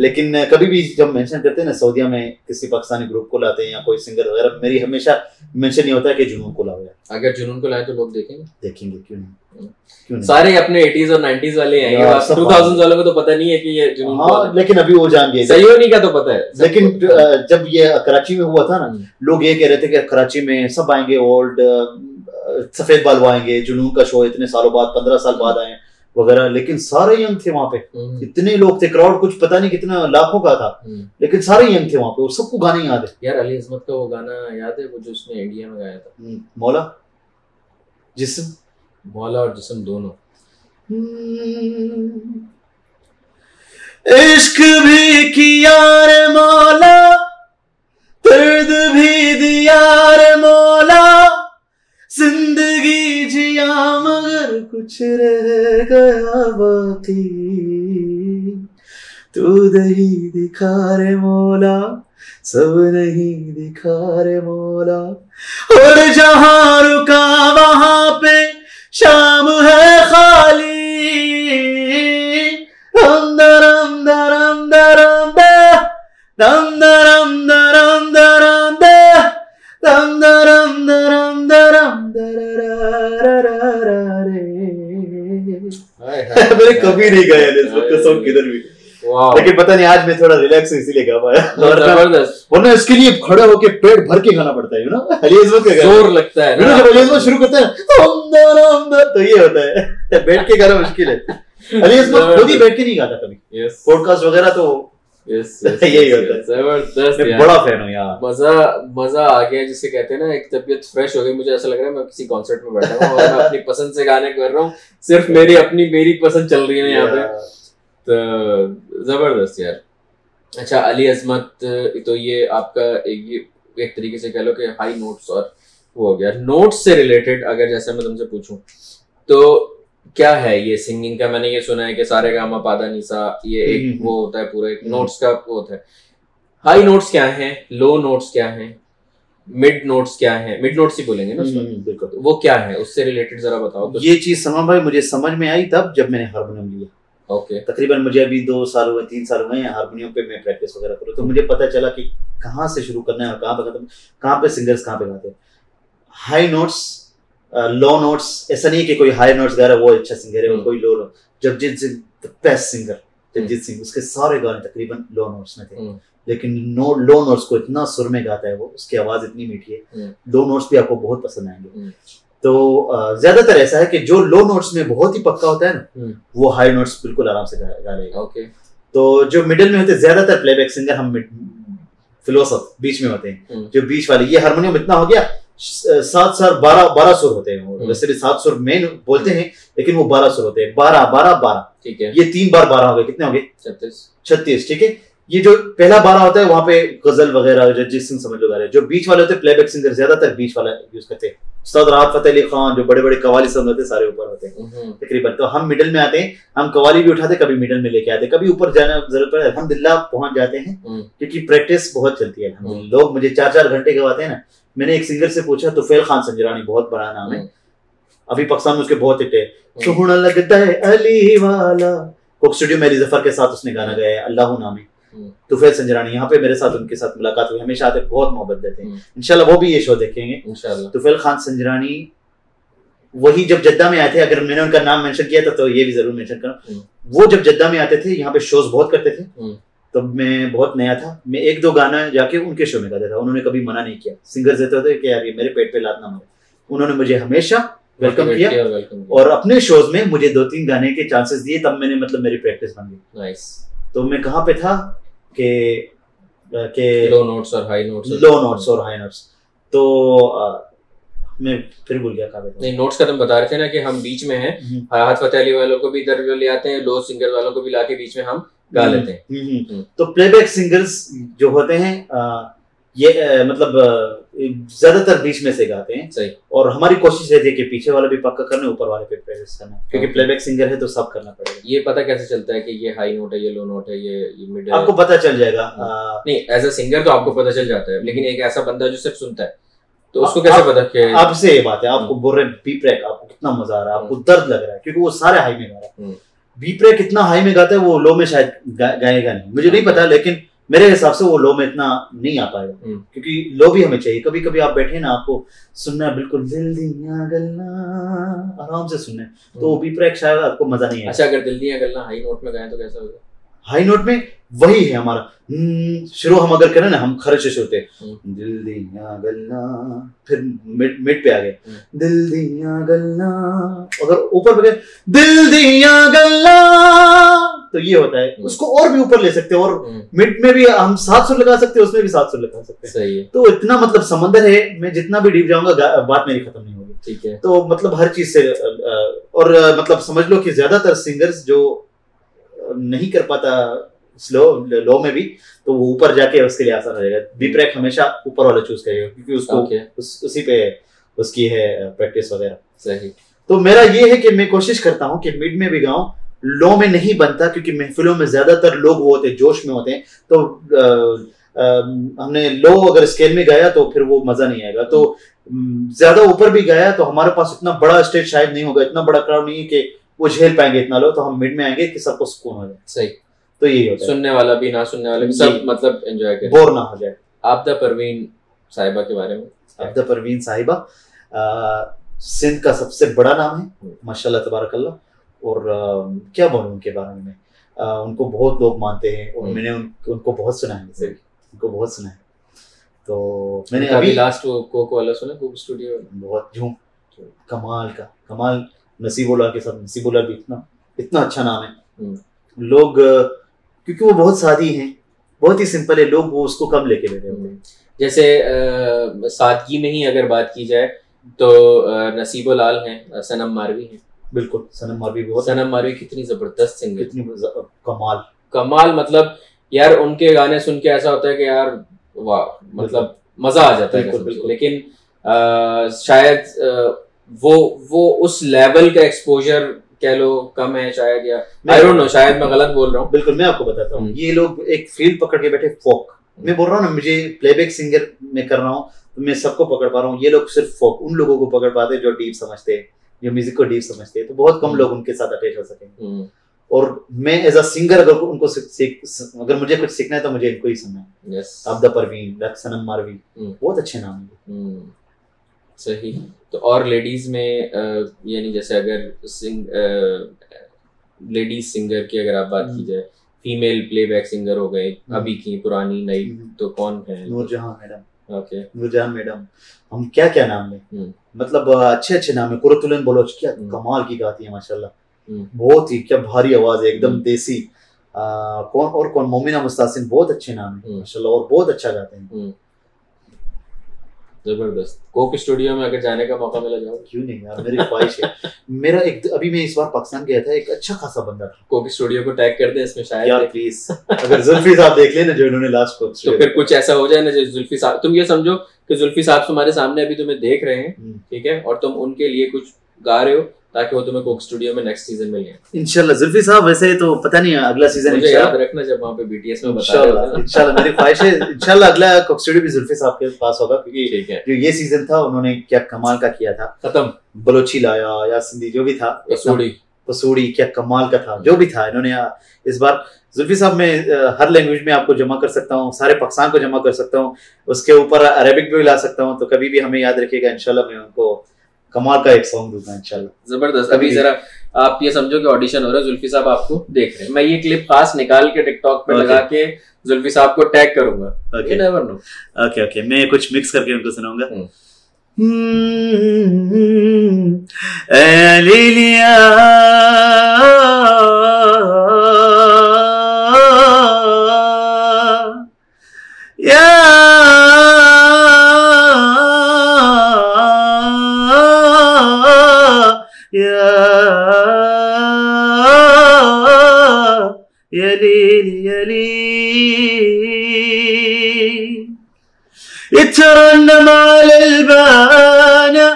لیکن کبھی بھی جب مینشن کرتے ہیں نا سعودیہ میں کسی پاکستانی گروپ کو لاتے ہیں یا کوئی سنگر وغیرہ, میری ہمیشہ مینشن یہ ہوتا ہے کہ جنون کو لاؤ, اگر جنون کو لائے تو لوگ دیکھیں گے, دیکھیں گے کیوں نہیں, سارے اپنے ایٹیز اور نائنٹیز والے ہیں, ٹو تھاؤزینڈ والوں کو تو پتہ نہیں ہے کہ یہ جنون, ہاں لیکن ابھی وہ جان گئے, سیونی کا تو پتہ ہے, لیکن جب یہ کراچی میں ہوا تھا نا لوگ یہ کہہ رہے تھے کہ کراچی میں سب آئیں گے, اولڈ سفید بال آئیں گے, جنون کا شو اتنے سالوں بعد پندرہ سال بعد آئے وغیرہ, لیکن سارے ینگ تھے وہاں پہ, اتنے لوگ تھے, کراؤڈ کچھ پتہ نہیں کتنا لاکھوں کا تھا, لیکن سارے ینگ تھے وہاں پہ, اور سب کو گانے یاد ہے. یار علی عظمت کا وہ گانا یاد ہے وہ جو اس نے انڈیا میں گایا تھا, مولا جسم, مولا اور جسم دونوں, عشق بھی کیا رے مولا, درد بھی دیا رے مولا, زندگی جیا مگر کچھ رہ گیا باقی, تو نہیں دکھا رے مولا, سب نہیں دکھا رے مولا, اور جہاں رکا وہاں پہ شام ہے خالی, رم درم درم درم دے دم درم درم درم دے دم درم درم درم درے, کبھی نہیں گایا سب کدھر بھی, لیکن پتہ نہیں آج میں تھوڑا ریلیکس ہوں اسی لیے گا پایا, ورنہ اس کے لیے کھڑے ہو کے پیٹ بھر کے کھانا پڑتا ہے, یو نو علی عظمت کا زور لگتا ہے, جب علی عظمت شروع کرتا ہے تو یہ ہوتا ہے, بیٹھ کے گانا مشکل ہے, علی عظمت خود ہی بیٹھ کے نہیں گاتا کبھی, پوڈ کاسٹ وغیرہ تو یہی ہوتا ہے. بڑا فین ہوں یار, مزہ مزہ آ گیا جسے کہتے ہیں نا, ایک طبیعت فریش ہو گئی, مجھے ایسا لگ رہا ہے میں کسی کانسرٹ میں بیٹھا ہوں اور میں اپنی پسند سے گانے کر رہا ہوں, صرف میری اپنی میری پسند چل رہی ہے یہاں پہ, تو زبردست یار. اچھا علی عظمت, تو یہ آپ کا ایک ایک طریقے سے کہہ لو کہ ہائی نوٹس اور وہ ہو گیا, نوٹس سے ریلیٹڈ اگر جیسے میں تم سے پوچھوں تو کیا ہے یہ سنگنگ کا؟ میں نے یہ سنا ہے کہ سارے گاما پادا نیسا, یہ ایک وہ ہوتا ہے پورا ایک نوٹس کا وہ ہوتا ہے, ہائی نوٹس کیا ہیں, لو نوٹس کیا ہیں, مڈ نوٹس کیا ہیں, مڈ نوٹس ہی بولیں گے نا, بالکل وہ کیا ہے, اس سے ریلیٹڈ ذرا بتاؤ. یہ چیز سلمان بھائی مجھے سمجھ میں آئی تب جب میں نے ہارمونیم لیا, اوکے تقریباً مجھے ابھی دو سال ہوئے تین سال ہوئے ہیں ہارمونیم پہ میں پریکٹس وغیرہ کروں, تو مجھے پتہ چلا کہ کہاں سے شروع کرنا ہے اور کہاں پہ ختم, کہاں پہ سنگرس کہاں پہ گاتے ہیں, ہائی نوٹس لو نوٹس, ایسا نہیں کہ کوئی ہائی نوٹس گا رہا ہے وہ اچھا سنگر ہے اور کوئی لو note, Jagjit Singh the best singer, Jagjit Singh اس کے سارے گانے تقریباً لو نوٹس میں تھے, لیکن نو لو نوٹس کو اتنا سر میں گاتا ہے وہ, اس کی آواز اتنی میٹھی ہے, لو نوٹس بھی آپ کو بہت پسند آئیں گے. تو زیادہ تر ایسا ہے کہ جو لو نوٹس میں بہت ہی پکا ہوتا ہے نا وہ ہائی نوٹس بالکل آرام سے گا لے گا, تو جو مڈل میں ہوتے ہیں زیادہ تر پلے بیک سنگر ہم فلوسف بیچ میں ہوتے ہیں, جو بیچ والے, یہ ہارمونیم اتنا ہو گیا سات سر بارہ بارہ سر ہوتے ہیں, ویسے بھی سات سر مین بولتے ہیں لیکن وہ بارہ سر ہوتے ہیں, بارہ بارہ بارہ, ٹھیک ہے یہ تین بار بارہ ہو گئے, کتنے ہو گئے چھتیس چھتیس ٹھیک ہے, یہ جو پہلا بارہ ہوتا ہے وہاں پہ غزل وغیرہ جگجیت سنگھ سمجھ لو گا رہے, جو بیچ والے ہوتے ہیں پلے بیک سنگر زیادہ تر بیچ والا یوز کرتے ہیں, استاد راحت فتح علی خان جو بڑے بڑے قوالی سنگ ہوتے ہیں سارے اوپر ہوتے ہیں تقریباً, تو ہم مڈل میں آتے ہیں, ہم قوالی بھی اٹھاتے کبھی مڈل میں لے کے آتے, کبھی اوپر جانا ضرورت پڑے الحمد للہ پہنچ جاتے ہیں, کیونکہ پریکٹس بہت چلتی ہے الحمد للہ, لوگ مجھے چار چار گھنٹے گواتے ہیں نا. میں نے ایک سنگر سے پوچھا, توفیل خان سنجرانی بہت بڑا نام ہے ابھی پاکستان میں, اس کے بہت ہٹ ہے, سونا لگتا ہے علی والا, کوک اسٹوڈیو میں علی ظفر کے ساتھ اس نے گانا گایا ہے اللہ نام ہے, توفیل سنجرانی یہاں پہ میرے ساتھ ان کے ساتھ ملاقات ہوئی, ہمیشہ آتے بہت محبت دیتے ہیں, انشاءاللہ وہ بھی یہ شو دیکھیں گے انشاءاللہ. توفیل خان سنجرانی وہی جب جدہ میں آئے تھے, اگر میں نے ان کا نام مینشن کیا تھا تو یہ بھی ضرور مینشن کروں, وہ جب جدہ میں آتے تھے یہاں پہ شوز بہت کرتے تھے, تب میں بہت نیا تھا، میں ایک دو گانا جا کے ان کے شو میں گاتا تھا، انہوں نے کبھی منع نہیں کیا، سنگرز دیتے تھے کہ یار یہ میرے پیٹ پہ لات نہ مارے، انہوں نے مجھے ہمیشہ ویلکم کیا اور اپنے شوز میں مجھے دو تین گانے کے چانسز دیے، تب میں نے مطلب میری پریکٹس بن گئی. تو میں کہاں پہ تھا کہ لو نوٹس اور ہائی نوٹس، لو نوٹس اور ہائی نوٹس، تو میں پھر بھول گیا. نہیں نوٹس کا تم بتا رہے تھے نا کہ ہم بیچ میں ہیں، حیات فتح علی والوں کو بھی ادھر لے آتے ہیں، لو سنگر والوں کو بھی لا کے بیچ میں ہم گا لیتے ہیں. تو پلے بیک سنگرز جو ہوتے ہیں یہ مطلب زیادہ تر بیچ میں سے گاتے ہیں صحیح، اور ہماری کوشش رہتی ہے کہ پیچھے والا بھی پکا کرنا، اوپر والے پہ پریکٹس کرنا، کیونکہ پلے بیک سنگر ہے تو سب کرنا پڑے گا. یہ پتہ کیسے چلتا ہے کہ یہ ہائی نوٹ ہے، یہ لو نوٹ ہے، یہ مڈل ہے؟ آپ کو پتہ چل جائے گا. نہیں ایز اے سنگر تو آپ کو پتہ چل جاتا ہے، لیکن ایک ایسا بندہ جو صرف سنتا ہے تو اس کو کیسے پتہ کہ آپ سے یہ بات ہے، آپ کو بول رہے ہیں بی پریک، آپ کو کتنا مزہ آ رہا ہے، آپ کو درد لگ رہا ہے، کیونکہ وہ سارے ہائی میں گا رہا ہے. بی پریک اتنا ہائی میں گاتا ہے، وہ لو میں شاید گائے گا نہیں، مجھے نہیں پتا، لیکن میرے حساب سے وہ لو میں اتنا نہیں آ پائے گا، کیونکہ لو بھی ہمیں چاہیے. کبھی کبھی آپ بیٹھے نا، آپ کو سننا ہے بالکل دل دیاں گلاں، آرام سے سننا ہے، تو بی پریک شاید آپ کو مزہ نہیں آئے. اچھا اگر دل دیاں گلاں ہائی نوٹ میں گائیں تو کیسا ہوگا؟ ہائی نوٹ میں وہی ہے ہمارا شروع، ہم اگر کریں نا، ہم خرچ ہوتے دل دیاں گلاں، پھر مڈ پہ آ گئے دل دیاں گلاں، اگر اوپر پہ گئے دل دیاں گلاں تو یہ ہوتا ہے. اس کو اور بھی اوپر لے سکتے ہیں، اور مڈ میں بھی ہم سات سر لگا سکتے ہیں، اس میں بھی سات سر لگا سکتے ہیں. تو اتنا مطلب سمندر ہے، میں جتنا بھی ڈیپ جاؤں گا بات میری ختم نہیں ہوگی. ٹھیک ہے، تو مطلب ہر چیز سے، اور مطلب سمجھ لو کہ زیادہ تر سنگرز جو نہیں کر پاتا سلو لو میں بھی، تو وہ اوپر جا کے اس کے لیے آسان ہو جائے گا. بی پریک ہمیشہ اوپر والا چوز کرے گا، کیونکہ اس کو اسی پہ اس کی ہے پریکٹس وغیرہ. صحیح. تو میرا یہ ہے کہ میں کوشش کرتا ہوں کہ مڈ میں بھی گاؤں، لو میں نہیں بنتا، کیونکہ محفلوں میں زیادہ تر لوگ وہ ہوتے ہیں، جوش میں ہوتے ہیں، تو ہم نے لو اگر اسکیل میں گایا تو پھر وہ مزہ نہیں آئے گا. تو زیادہ اوپر بھی گایا تو ہمارے پاس اتنا بڑا اسٹیج شاید نہیں ہوگا، اتنا بڑا کراؤڈ نہیں ہے کہ وہ جھیل پائیں گے اتنا لو، تو ہم مڈ میں آئیں گے کہ سب کو سکون ہو جائے. صحیح. تو یہی ہوتا ہے، سننے والا بھی نہ سننے والا بھی سب مطلب انجوائے کریں، بور نہ ہو جائے. آبدہ پروین صاحبہ کے بارے میں؟ آبدہ پروین صاحبہ سندھ کا سب سے بڑا نام ہے ماشاء اللہ تبارک اللہ، اور کیا بولوں ان کے بارے میں، ان کو بہت لوگ مانتے ہیں، اور میں نے ان کو بہت سنا ہے، ان کو بہت سنا ہے. تو میں نے ابھی لاسٹ کوک والا سنا، کوک اسٹوڈیو، بہت جھوم کمال کا، کمال نصیب اللہ کے ساتھ. نصیب اللہ بھی اتنا اتنا اچھا نام ہے، لوگ کیونکہ وہ بہت سادی ہیں، بہت ہی سمپل ہے، لوگ وہ اس کو کم لے کے لیتے ہیں. جیسے سادگی میں ہی اگر بات کی جائے تو نصیب لال ہیں، سنم ماروی ہیں. بالکل سنم ماروی بہت، سنم ماروی کتنی زبردست سنگر، کتنی کمال کمال. مطلب یار ان کے گانے سن کے ایسا ہوتا ہے کہ یار واہ، مطلب مزہ آ جاتا ہے. لیکن شاید وہ وہ اس لیول کا ایکسپوجر کہہ لو کم ہے شاید، یا آئی ڈونٹ نو، شاید میں غلط بول رہا ہوں. بالکل میں آپ کو بتاتا ہوں، یہ لوگ ایک فیلڈ پکڑ کے بیٹھے، فوک میں بول رہا ہوں نا، مجھے پلے بیک سنگر میں کر رہا ہوں تو میں سب کو پکڑ پا رہا ہوں، یہ لوگ صرف فوک ان لوگوں کو پکڑ پاتے جو ڈیپ سمجھتے ہیں، جو میوزک کو ڈیپ سمجھتے ہیں، تو بہت کم لوگ ان کے ساتھ اٹیچ ہو سکیں گے. اور میں ایز اے سنگر اگر ان کو اگر مجھے کچھ سیکھنا ہے تو مجھے ان کو ہی سننا ہے. عبدہ پروین، سنم ماروی بہت اچھے نام ہیں. صحیح. تو اور لیڈیز میں یعنی جیسے اگر لیڈیز سنگر کی اگر آپ بات کی جائے، فیمیل پلے بیک سنگر ہو گئے ابھی کی، پرانی نئی، تو کون ہے؟ نور جہاں میڈم. اوکے، نور جہاں میڈم. ہم کیا کیا نام ہے، مطلب اچھے اچھے نام ہے. قرۃ العین بلوچ کیا کمال کی گاتی ہے ماشاء اللہ، بہت ہی کیا بھاری آواز ہے، ایک دم دیسی. کون اور کون، مومنہ مستحسن بہت اچھے نام ہیں ماشاء اللہ، اور بہت اچھا گاتے ہیں، زبردست. کوک اسٹوڈیو میں اگر جانے کا موقع ملا جاؤ؟ کیوں نہیں یار، میری خواہش ہے. میرا ایک ابھی میں اس بار پاکستان گیا تھا، ایک اچھا خاصا بندہ تھا. کوک اسٹوڈیو کو ٹیگ کر دیں اس میں شاید، یار پلیز. اگر زلفی صاحب دیکھ لیں نا جو انہوں نے لاسٹ کوک اسٹوڈیو، تو پھر کچھ ایسا ہو جائے نا جو زلفی صاحب، تم یہ سمجھو کہ زلفی صاحب تمہارے سامنے ابھی تمہیں دیکھ رہے ہیں، ٹھیک ہے، اور تم ان کے لیے کچھ گا رہے ہو تاکہ وہ تمہیں کوک اسٹوڈیو میں نیکسٹ سیزن میں لیں انشاءاللہ. زلفی صاحب ویسے تو پتہ نہیں اگلا سیزن یاد رکھنا جب وہاں پہ بی ٹی ایس میں بتا رہا ہوں انشاءاللہ. میری خواہش ہے انشاءاللہ اگلا کوک اسٹوڈیو بھی زلفی صاحب کے پاس ہوگا، کیونکہ جو یہ سیزن تھا انہوں نے کیا کمال کا کیا تھا. ختم بلوچی لایا یا سندھی جو بھی تھا، پسوڑی پسوڑی کیا کمال کا تھا، جو بھی تھا انہوں نے اس بار. زلفی صاحب میں ہر لینگویج میں آپ کو جمع کر سکتا ہوں، سارے پاکستان کو جمع کر سکتا ہوں، اس کے اوپر عربک بھی لا سکتا ہوں، تو کبھی بھی ہمیں یاد رکھیے گا انشاءاللہ. میں ان کو کمال کا ایک سانگ دوں گا انشاءاللہ. زبردست. ابھی ذرا آپ یہ سمجھو کہ آڈیشن ہو رہا ہے, زلفی صاحب آپ کو دیکھ رہے ہیں. میں یہ کلپ خاص نکال کے ٹک ٹاک پہ لگا کے زلفی صاحب کو ٹیگ کروں گا. You never know. Okay okay, میں کچھ مکس کر کے ان کو سناؤں گا. اے لیلیا یا ترنم على البانة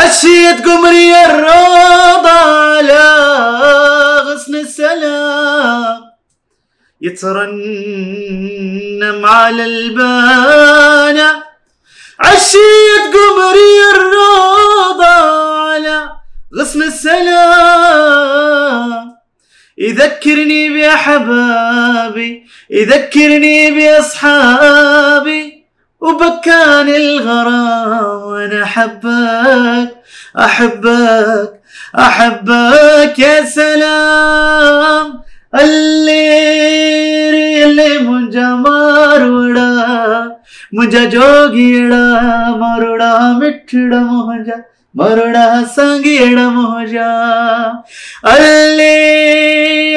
عشيت قمري الروضة على غصن السلام يترنم على البانة عشيت قمري الروضة على غصن السلام يذكرني بأحبابي يذكرني بأصحابي وبكان الغرام وانا احبك احبك احبك يا سلام اللي اللي منجا ماروڑا منجا جوگیڑا ماروڑا مٹھڑا منجا ماروڑا سانگیڑا منجا اللي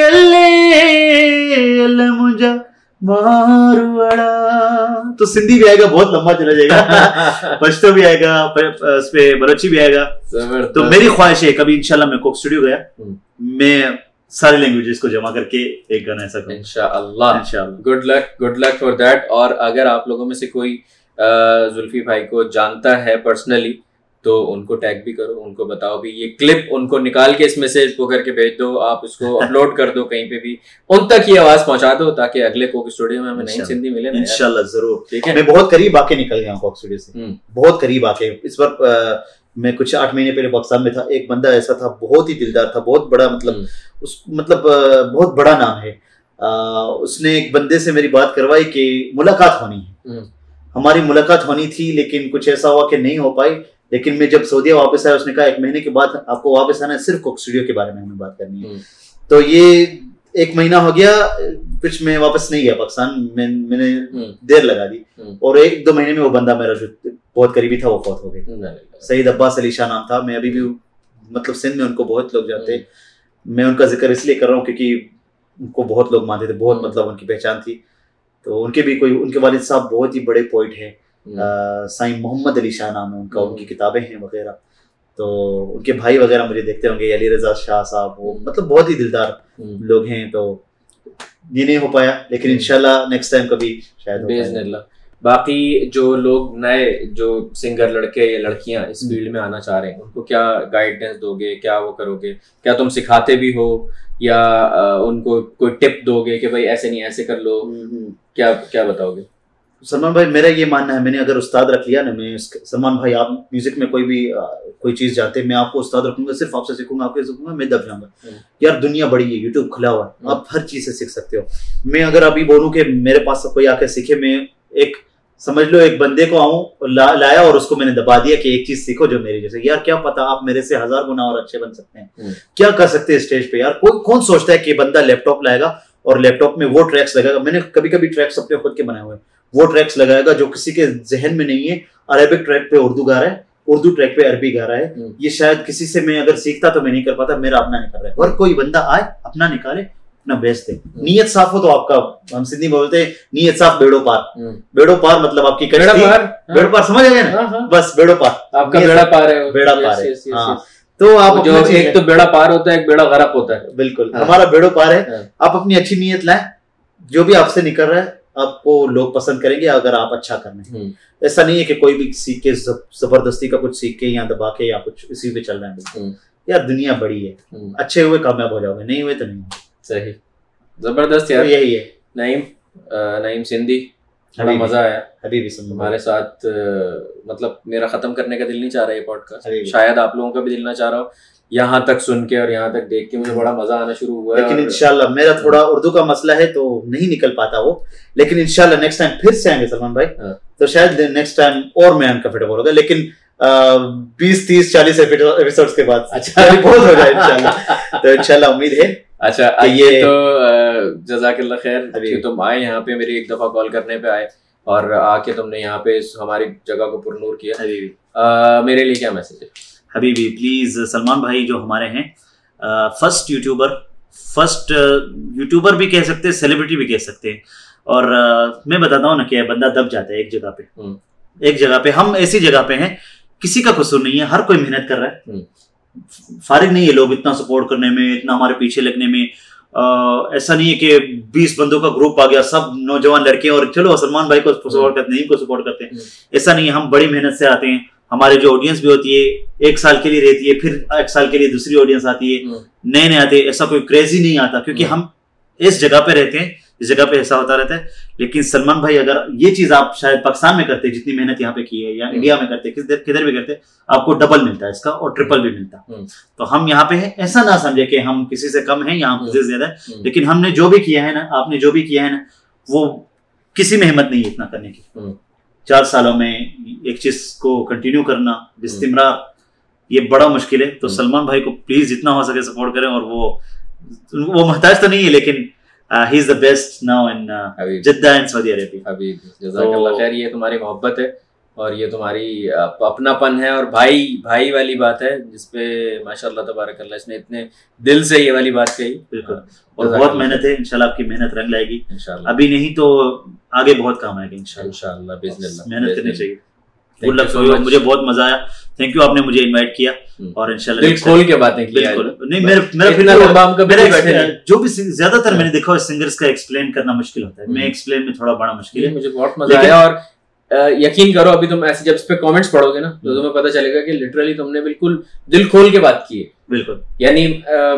اللي اللي منجا ماروڑا. تو سندھی بھی آئے گا, بہت لمبا چلا جائے گا, پشتو بھی آئے گا, اس پہ بلوچی بھی آئے گا. تو میری خواہش ہے کبھی انشاءاللہ میں کوک اسٹوڈیو گیا, میں سارے لینگویجز کو جمع کر کے ایک گانا ایسا کروں انشاءاللہ. انشاءاللہ good luck, good luck for that. اور اگر آپ لوگوں میں سے کوئی زلفی بھائی کو جانتا ہے پرسنلی تو ان کو ٹیگ بھی کرو, ان کو بتاؤ بھی یہ کلپ, ان کو نکال کے اس میسج کو کر کے بھیج دو, آپ اس کو اپلوڈ کر دو کہیں پہ بھی, ان تک یہ آواز پہنچا دو تاکہ اگلے کوک اسٹوڈیو میں ہمیں نئی سندھی ملے. انشاءاللہ ضرور. ٹھیک ہے, میں بہت قریب آ کے نکل گیا ہوں کوک اسٹوڈیو سے, بہت قریب آ کے. اس وقت میں کچھ آٹھ مہینے پہلے پاکستان میں تھا, ایک بندہ ایسا تھا بہت ہی دلدار تھا, بہت بڑا مطلب اس مطلب بہت بڑا نام ہے. اس نے ایک بندے سے میری بات کروائی کہ ملاقات ہونی ہے, ہماری ملاقات ہونی تھی لیکن کچھ ایسا ہوا کہ نہیں ہو پائی. لیکن میں جب سعودیہ واپس آیا, اس نے کہا ایک مہینے کے بعد آپ کو واپس آنا ہے, صرف کوک اسٹوڈیو کے بارے میں ہمیں بات کرنی ہے. تو یہ ایک مہینہ ہو گیا, کچھ میں واپس نہیں گیا پاکستان, میں میں نے دیر لگا دی, اور ایک دو مہینے میں وہ بندہ میرا جو بہت قریبی تھا وہ فوت ہو گیا. سعید عباس علی شاہ نام تھا. میں ابھی بھی مطلب سندھ میں ان کو بہت لوگ جانتے ہیں, میں ان کا ذکر اس لیے کر رہا ہوں کیونکہ ان کو بہت لوگ مانتے تھے, بہت مطلب ان کی پہچان تھی. تو ان کے بھی کوئی, ان کے والد صاحب بہت ہی بڑے پوئٹ ہیں, سائیں محمد علی شاہ نام ہے ان کا, ان کی کتابیں ہیں وغیرہ. تو ان کے بھائی وغیرہ مجھے دیکھتے ہوں گے, علی رضا شاہ صاحب, وہ مطلب بہت ہی دلدار لوگ ہیں. تو یہ نہیں ہو پایا لیکن انشاءاللہ نیکسٹ ٹائم کبھی شاید باذن اللہ. باقی جو لوگ نئے جو سنگر لڑکے یا لڑکیاں اس فیلڈ میں آنا چاہ رہے ہیں, ان کو کیا گائیڈنس دو گے, کیا وہ کرو گے, کیا تم سکھاتے بھی ہو یا ان کو کوئی ٹپ دو گے کہ بھائی ایسے نہیں ایسے کر لو, کیا کیا بتاؤ گے؟ سلمان بھائی میرا یہ ماننا ہے, میں نے اگر استاد رکھ لیا نا, میں سلمان بھائی آپ میوزک میں کوئی بھی کوئی چیز جاتے, میں آپ کو استاد رکھوں گا, صرف آپ سے سیکھوں گا, آپ سے سیکھوں گا, میں دب جاؤں گا. یار دنیا بڑی ہے, یوٹیوب کھلا ہوا ہے, آپ ہر چیز سے سیکھ سکتے ہو. میں اگر ابھی بولوں کہ میرے پاس کوئی آ کے سیکھے, میں ایک سمجھ لو ایک بندے کو آؤں لایا اور اس کو میں نے دبا دیا کہ ایک چیز سیکھو جو میرے جیسے, یار کیا پتا آپ میرے سے ہزار گنا اور اچھے بن سکتے ہیں, کیا کر سکتے ہیں اسٹیج پہ. یار کوئی کون سوچتا ہے کہ بندہ لیپ ٹاپ لائے گا اور لیپ ٹاپ میں وہ ٹریکس لگائے گا, میں نے کبھی کبھی ٹریکس اپنے خود کے بنائے ہوئے, وہ ٹریکس لگائے گا جو کسی کے ذہن میں نہیں ہے. عربک ٹریک پہ اردو گا رہا ہے, اردو ٹریک پہ عربی گا رہا ہے. یہ شاید کسی سے میں اگر سیکھتا تو میں نہیں کر پاتا, میرا اپنا نکل رہا ہے. اور کوئی بندہ آئے اپنا نکالے, اپنا بیچ دے, نیت صاف ہو. تو آپ کا, ہم سندھی بولتے ہیں نیت صاف بیڑو پار. بیڑو پار مطلب آپ کی بیڑو پار سمجھ آئے نا, بس بیڑو پار, آپ کا بیڑا پار ہے, بیڑا پار ہے. ہاں تو آپ, ایک تو بیڑا پار ہوتا ہے, ایک بیڑا غرق ہوتا ہے. بالکل ہمارا بیڑو پار ہے. آپ اپنی اچھی نیت لائیں, جو بھی آپ سے نکل رہا ہے آپ کو لوگ پسند کریں گے اگر آپ اچھا کریں. ایسا نہیں ہے کہ کوئی بھی سیکھ کے زبردستی کا کچھ سیکھ کے یا دبا کے یا کچھ اسی پہ چل رہے ہیں. یار دنیا بڑی ہے, اچھے ہوئے کامیاب ہو جاؤ گے, نہیں ہوئے تو نہیں. صحیح, زبردست. یار یہی ہے نعیم, نعیم سندھی, بڑا مزہ آیا حبیبی ہمارے ساتھ. مطلب میرا ختم کرنے کا دل نہیں چاہ رہا یہ پوڈ کاسٹ, شاید آپ لوگوں کا بھی دل نہ چاہ رہا ہو. یہاں تک سن کے اور یہاں تک دیکھ کے مجھے بڑا مزہ آنا شروع ہوا ہے, لیکن انشاءاللہ میرا تھوڑا اردو کا مسئلہ ہے تو نہیں نکل پاتا وہ, لیکن انشاءاللہ نیکسٹ ٹائم پھر سے آئیں گے سلمان بھائی, تو شاید نیکسٹ ٹائم اور میں ان کمفرٹیبل ہوگا. لیکن بیس تیس چالیس ایپیسوڈز کے بعد اچھا بہت ہو جائے انشاءاللہ. تو انشاءاللہ امید ہے. اچھا آئیے تو جزاک اللہ خیر کہ تم آئے یہاں پہ, میری ایک دفعہ کال کرنے پہ آئے اور آ کے تم نے یہاں پہ ہماری جگہ کو پر نور کیا. حبیبی میرے لیے کیا میسج ہے؟ حبیبی پلیز سلمان بھائی جو ہمارے ہیں فرسٹ یوٹیوبر, فرسٹ یوٹیوبر بھی کہہ سکتے ہیں, سیلیبریٹی بھی کہہ سکتے ہیں. اور میں بتاتا ہوں نا کہ بندہ دب جاتا ہے ایک جگہ پہ, ایک جگہ پہ ہم ایسی جگہ پہ ہیں, کسی کا قصور نہیں ہے, ہر کوئی محنت کر رہا ہے, فارغ نہیں ہے لوگ اتنا سپورٹ کرنے میں, اتنا ہمارے پیچھے لگنے میں. ایسا نہیں ہے کہ بیس بندوں کا گروپ آ گیا, سب نوجوان لڑکے اور چلو سلمان بھائی کو سپورٹ کرتے ہیں, ان کو سپورٹ کرتے ہیں, ایسا نہیں ہے. ہم بڑی محنت سے آتے ہیں, ہمارے جو آڈینس بھی ہوتی ہے ایک سال کے لیے رہتی ہے, پھر ایک سال کے لیے دوسری آڈینس آتی ہے, نئے نئے آتے ہیں, ایسا کوئی کریزی نہیں آتا کیونکہ ہم اس جگہ پہ رہتے ہیں, اس جگہ پہ ایسا ہوتا رہتا ہے. لیکن سلمان بھائی اگر یہ چیز آپ شاید پاکستان میں کرتے جتنی محنت یہاں پہ کی ہے, یا انڈیا میں کرتے, کدھر بھی کرتے, آپ کو ڈبل ملتا ہے اس کا اور ٹرپل بھی ملتا. تو ہم یہاں پہ ہیں, ایسا نہ سمجھے کہ ہم کسی سے کم ہیں یا ہم کسی سے زیادہ ہے, لیکن ہم نے جو بھی کیا ہے نا, آپ نے جو بھی کیا ہے نا, وہ کسی میں ہمت نہیں ہے اتنا کرنے کی. چار سالوں میں ایک چیز کو کنٹینیو کرنا باستمرار یہ بڑا مشکل ہے. تو سلمان بھائی کو پلیز جتنا ہو سکے سپورٹ کریں, اور وہ وہ محتاج تو نہیں ہے لیکن Uh, he's the best now in uh, Jeddah and Saudi Arabia. حبیب جزاک اللہ خیر, یہ تمہاری محبت ہے اور یہ تمہاری اپنا پن ہے اور بھائی بھائی والی بات ہے جس پہ ماشاء اللہ تبارک اللہ اس نے اتنے دل سے یہ والی بات کہی. بالکل, اور بہت محنت ہے, انشاءاللہ آپ کی محنت رنگ لائے گی, ابھی نہیں تو آگے بہت کام آئے گی انشاءاللہ. محنت کرنی چاہیے. مجھے بہت مزہ آیا, تھینک یو آپ نے مجھے انوائٹ کیا, اور انشاءاللہ دل کھول کے باتیں کی. جو بھی زیادہ تر میں نے دیکھا سنگرز کا ایکسپلین کرنا مشکل ہوتا ہے, میں ایکسپلین میں تھوڑا بڑا مشکل ہے, مجھے بہت مزہ آیا. اور یقین کرو ابھی تم ایسے جب اس پہ کامنٹس پڑھو گے نا تو تمہیں پتہ چلے گا کہ لٹرلی تم نے بالکل دل کھول کے بات کی ہے. بالکل, یعنی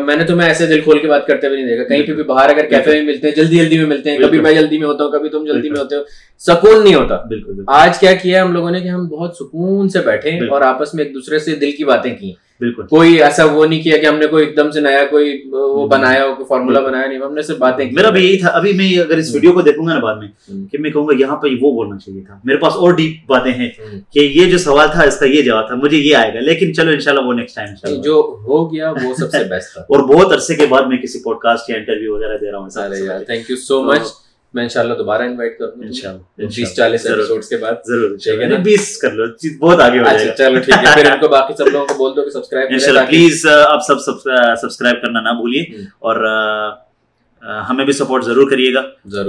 میں نے تمہیں ایسے دل کھول کے بات کرتے ہوئے نہیں دیکھا کہیں پہ بھی. باہر اگر کیفے میں ملتے ہیں, جلدی جلدی میں ملتے ہیں, کبھی میں جلدی میں ہوتا ہوں, کبھی تم جلدی میں ہوتے ہو, سکون نہیں ہوتا. بالکل, آج کیا کیا ہم لوگوں نے کہ ہم بہت سکون سے بیٹھے اور آپس میں ایک دوسرے سے دل کی باتیں کی. بالکل, کوئی ایسا وہ نہیں کیا کہ ہم نے کوئی ایک دم سے نیا کوئی وہ بنایا ہو, کوئی فارمولا بنایا نہیں, ہم نے صرف باتیں کی. میرا بھی یہی تھا, ابھی میں اگر اس ویڈیو کو دیکھوں گا نا بعد میں کہ میں کہوں گا یہاں پہ وہ بولنا چاہیے تھا, میرے پاس اور ڈیپ باتیں ہیں کہ یہ جو سوال تھا اس کا یہ جواب تھا, مجھے یہ آئے گا, لیکن چلو انشاءاللہ وہ نیکسٹ ٹائم جو ہو گیا وہ سب سے بیسٹ تھا. اور بہت عرصے کے بعد میں کسی پوڈ کاسٹ یا انٹرویو وغیرہ دے رہا ہوں. تھینک یو سو مچ, میں انشاءاللہ دوبارہ انوائٹ کروں گا انشاءاللہ بیس چالیس ایپیسوڈز کے بعد. ضرور ٹھیک ہے نا, بیس کر لو, بہت آگے ہو جائے گا. چلو ٹھیک ہے, پھر ان کو باقی سب لوگوں کو بول دو کہ سبسکرائب انشاءاللہ پلیز, آپ سب سبسکرائب کرنا نہ بھولیے, اور ہمیں بھی سپورٹ ضرور کریے گا.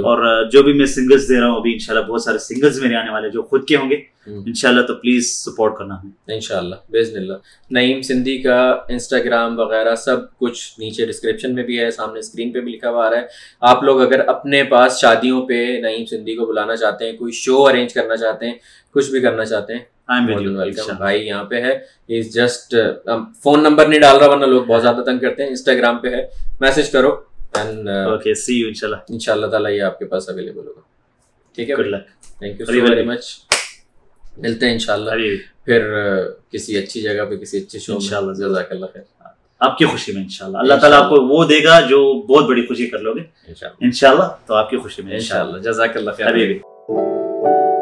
اور جو بھی میں سنگلز دے رہا ہوں ابھی انشاءاللہ بہت سارے سنگلز میرے آنے والے جو خود کے ہوں گے انشاءاللہ, تو پلیز سپورٹ کرنا ہمیں انشاءاللہ باذن اللہ. نعیم سندھی کا انسٹاگرام وغیرہ سب کچھ نیچے ڈسکرپشن میں بھی ہے, سامنے اسکرین پہ بھی لکھا ہوا آ رہا ہے. آپ لوگ اگر اپنے پاس شادیوں پہ نعیم سندھی کو بلانا چاہتے ہیں, کوئی شو ارینج کرنا چاہتے ہیں, کچھ بھی کرنا چاہتے ہیں, بھائی یہاں پہ ہے. از جسٹ فون نمبر نہیں ڈال رہا ورنہ لوگ بہت زیادہ تنگ کرتے ہیں, انسٹاگرام پہ ہے, میسج کرو. And uh, okay, see you inshallah. Inshallah تعالیٰ یہ آپ کے پاس اویلیبل ہوگا. ٹھیک ہے, thank you so very much, ملتے ہیں انشاءاللہ پھر کسی اچھی جگہ پہ, کسی اچھے شو میں انشاءاللہ. جزاک اللہ خیر, آپ کی خوشی میں انشاءاللہ, اللہ تعالیٰ آپ کو وہ دے گا جو بہت بڑی خوشی کر لو گے انشاءاللہ, تو آپ کی خوشی میں انشاءاللہ. جزاک اللہ خیر.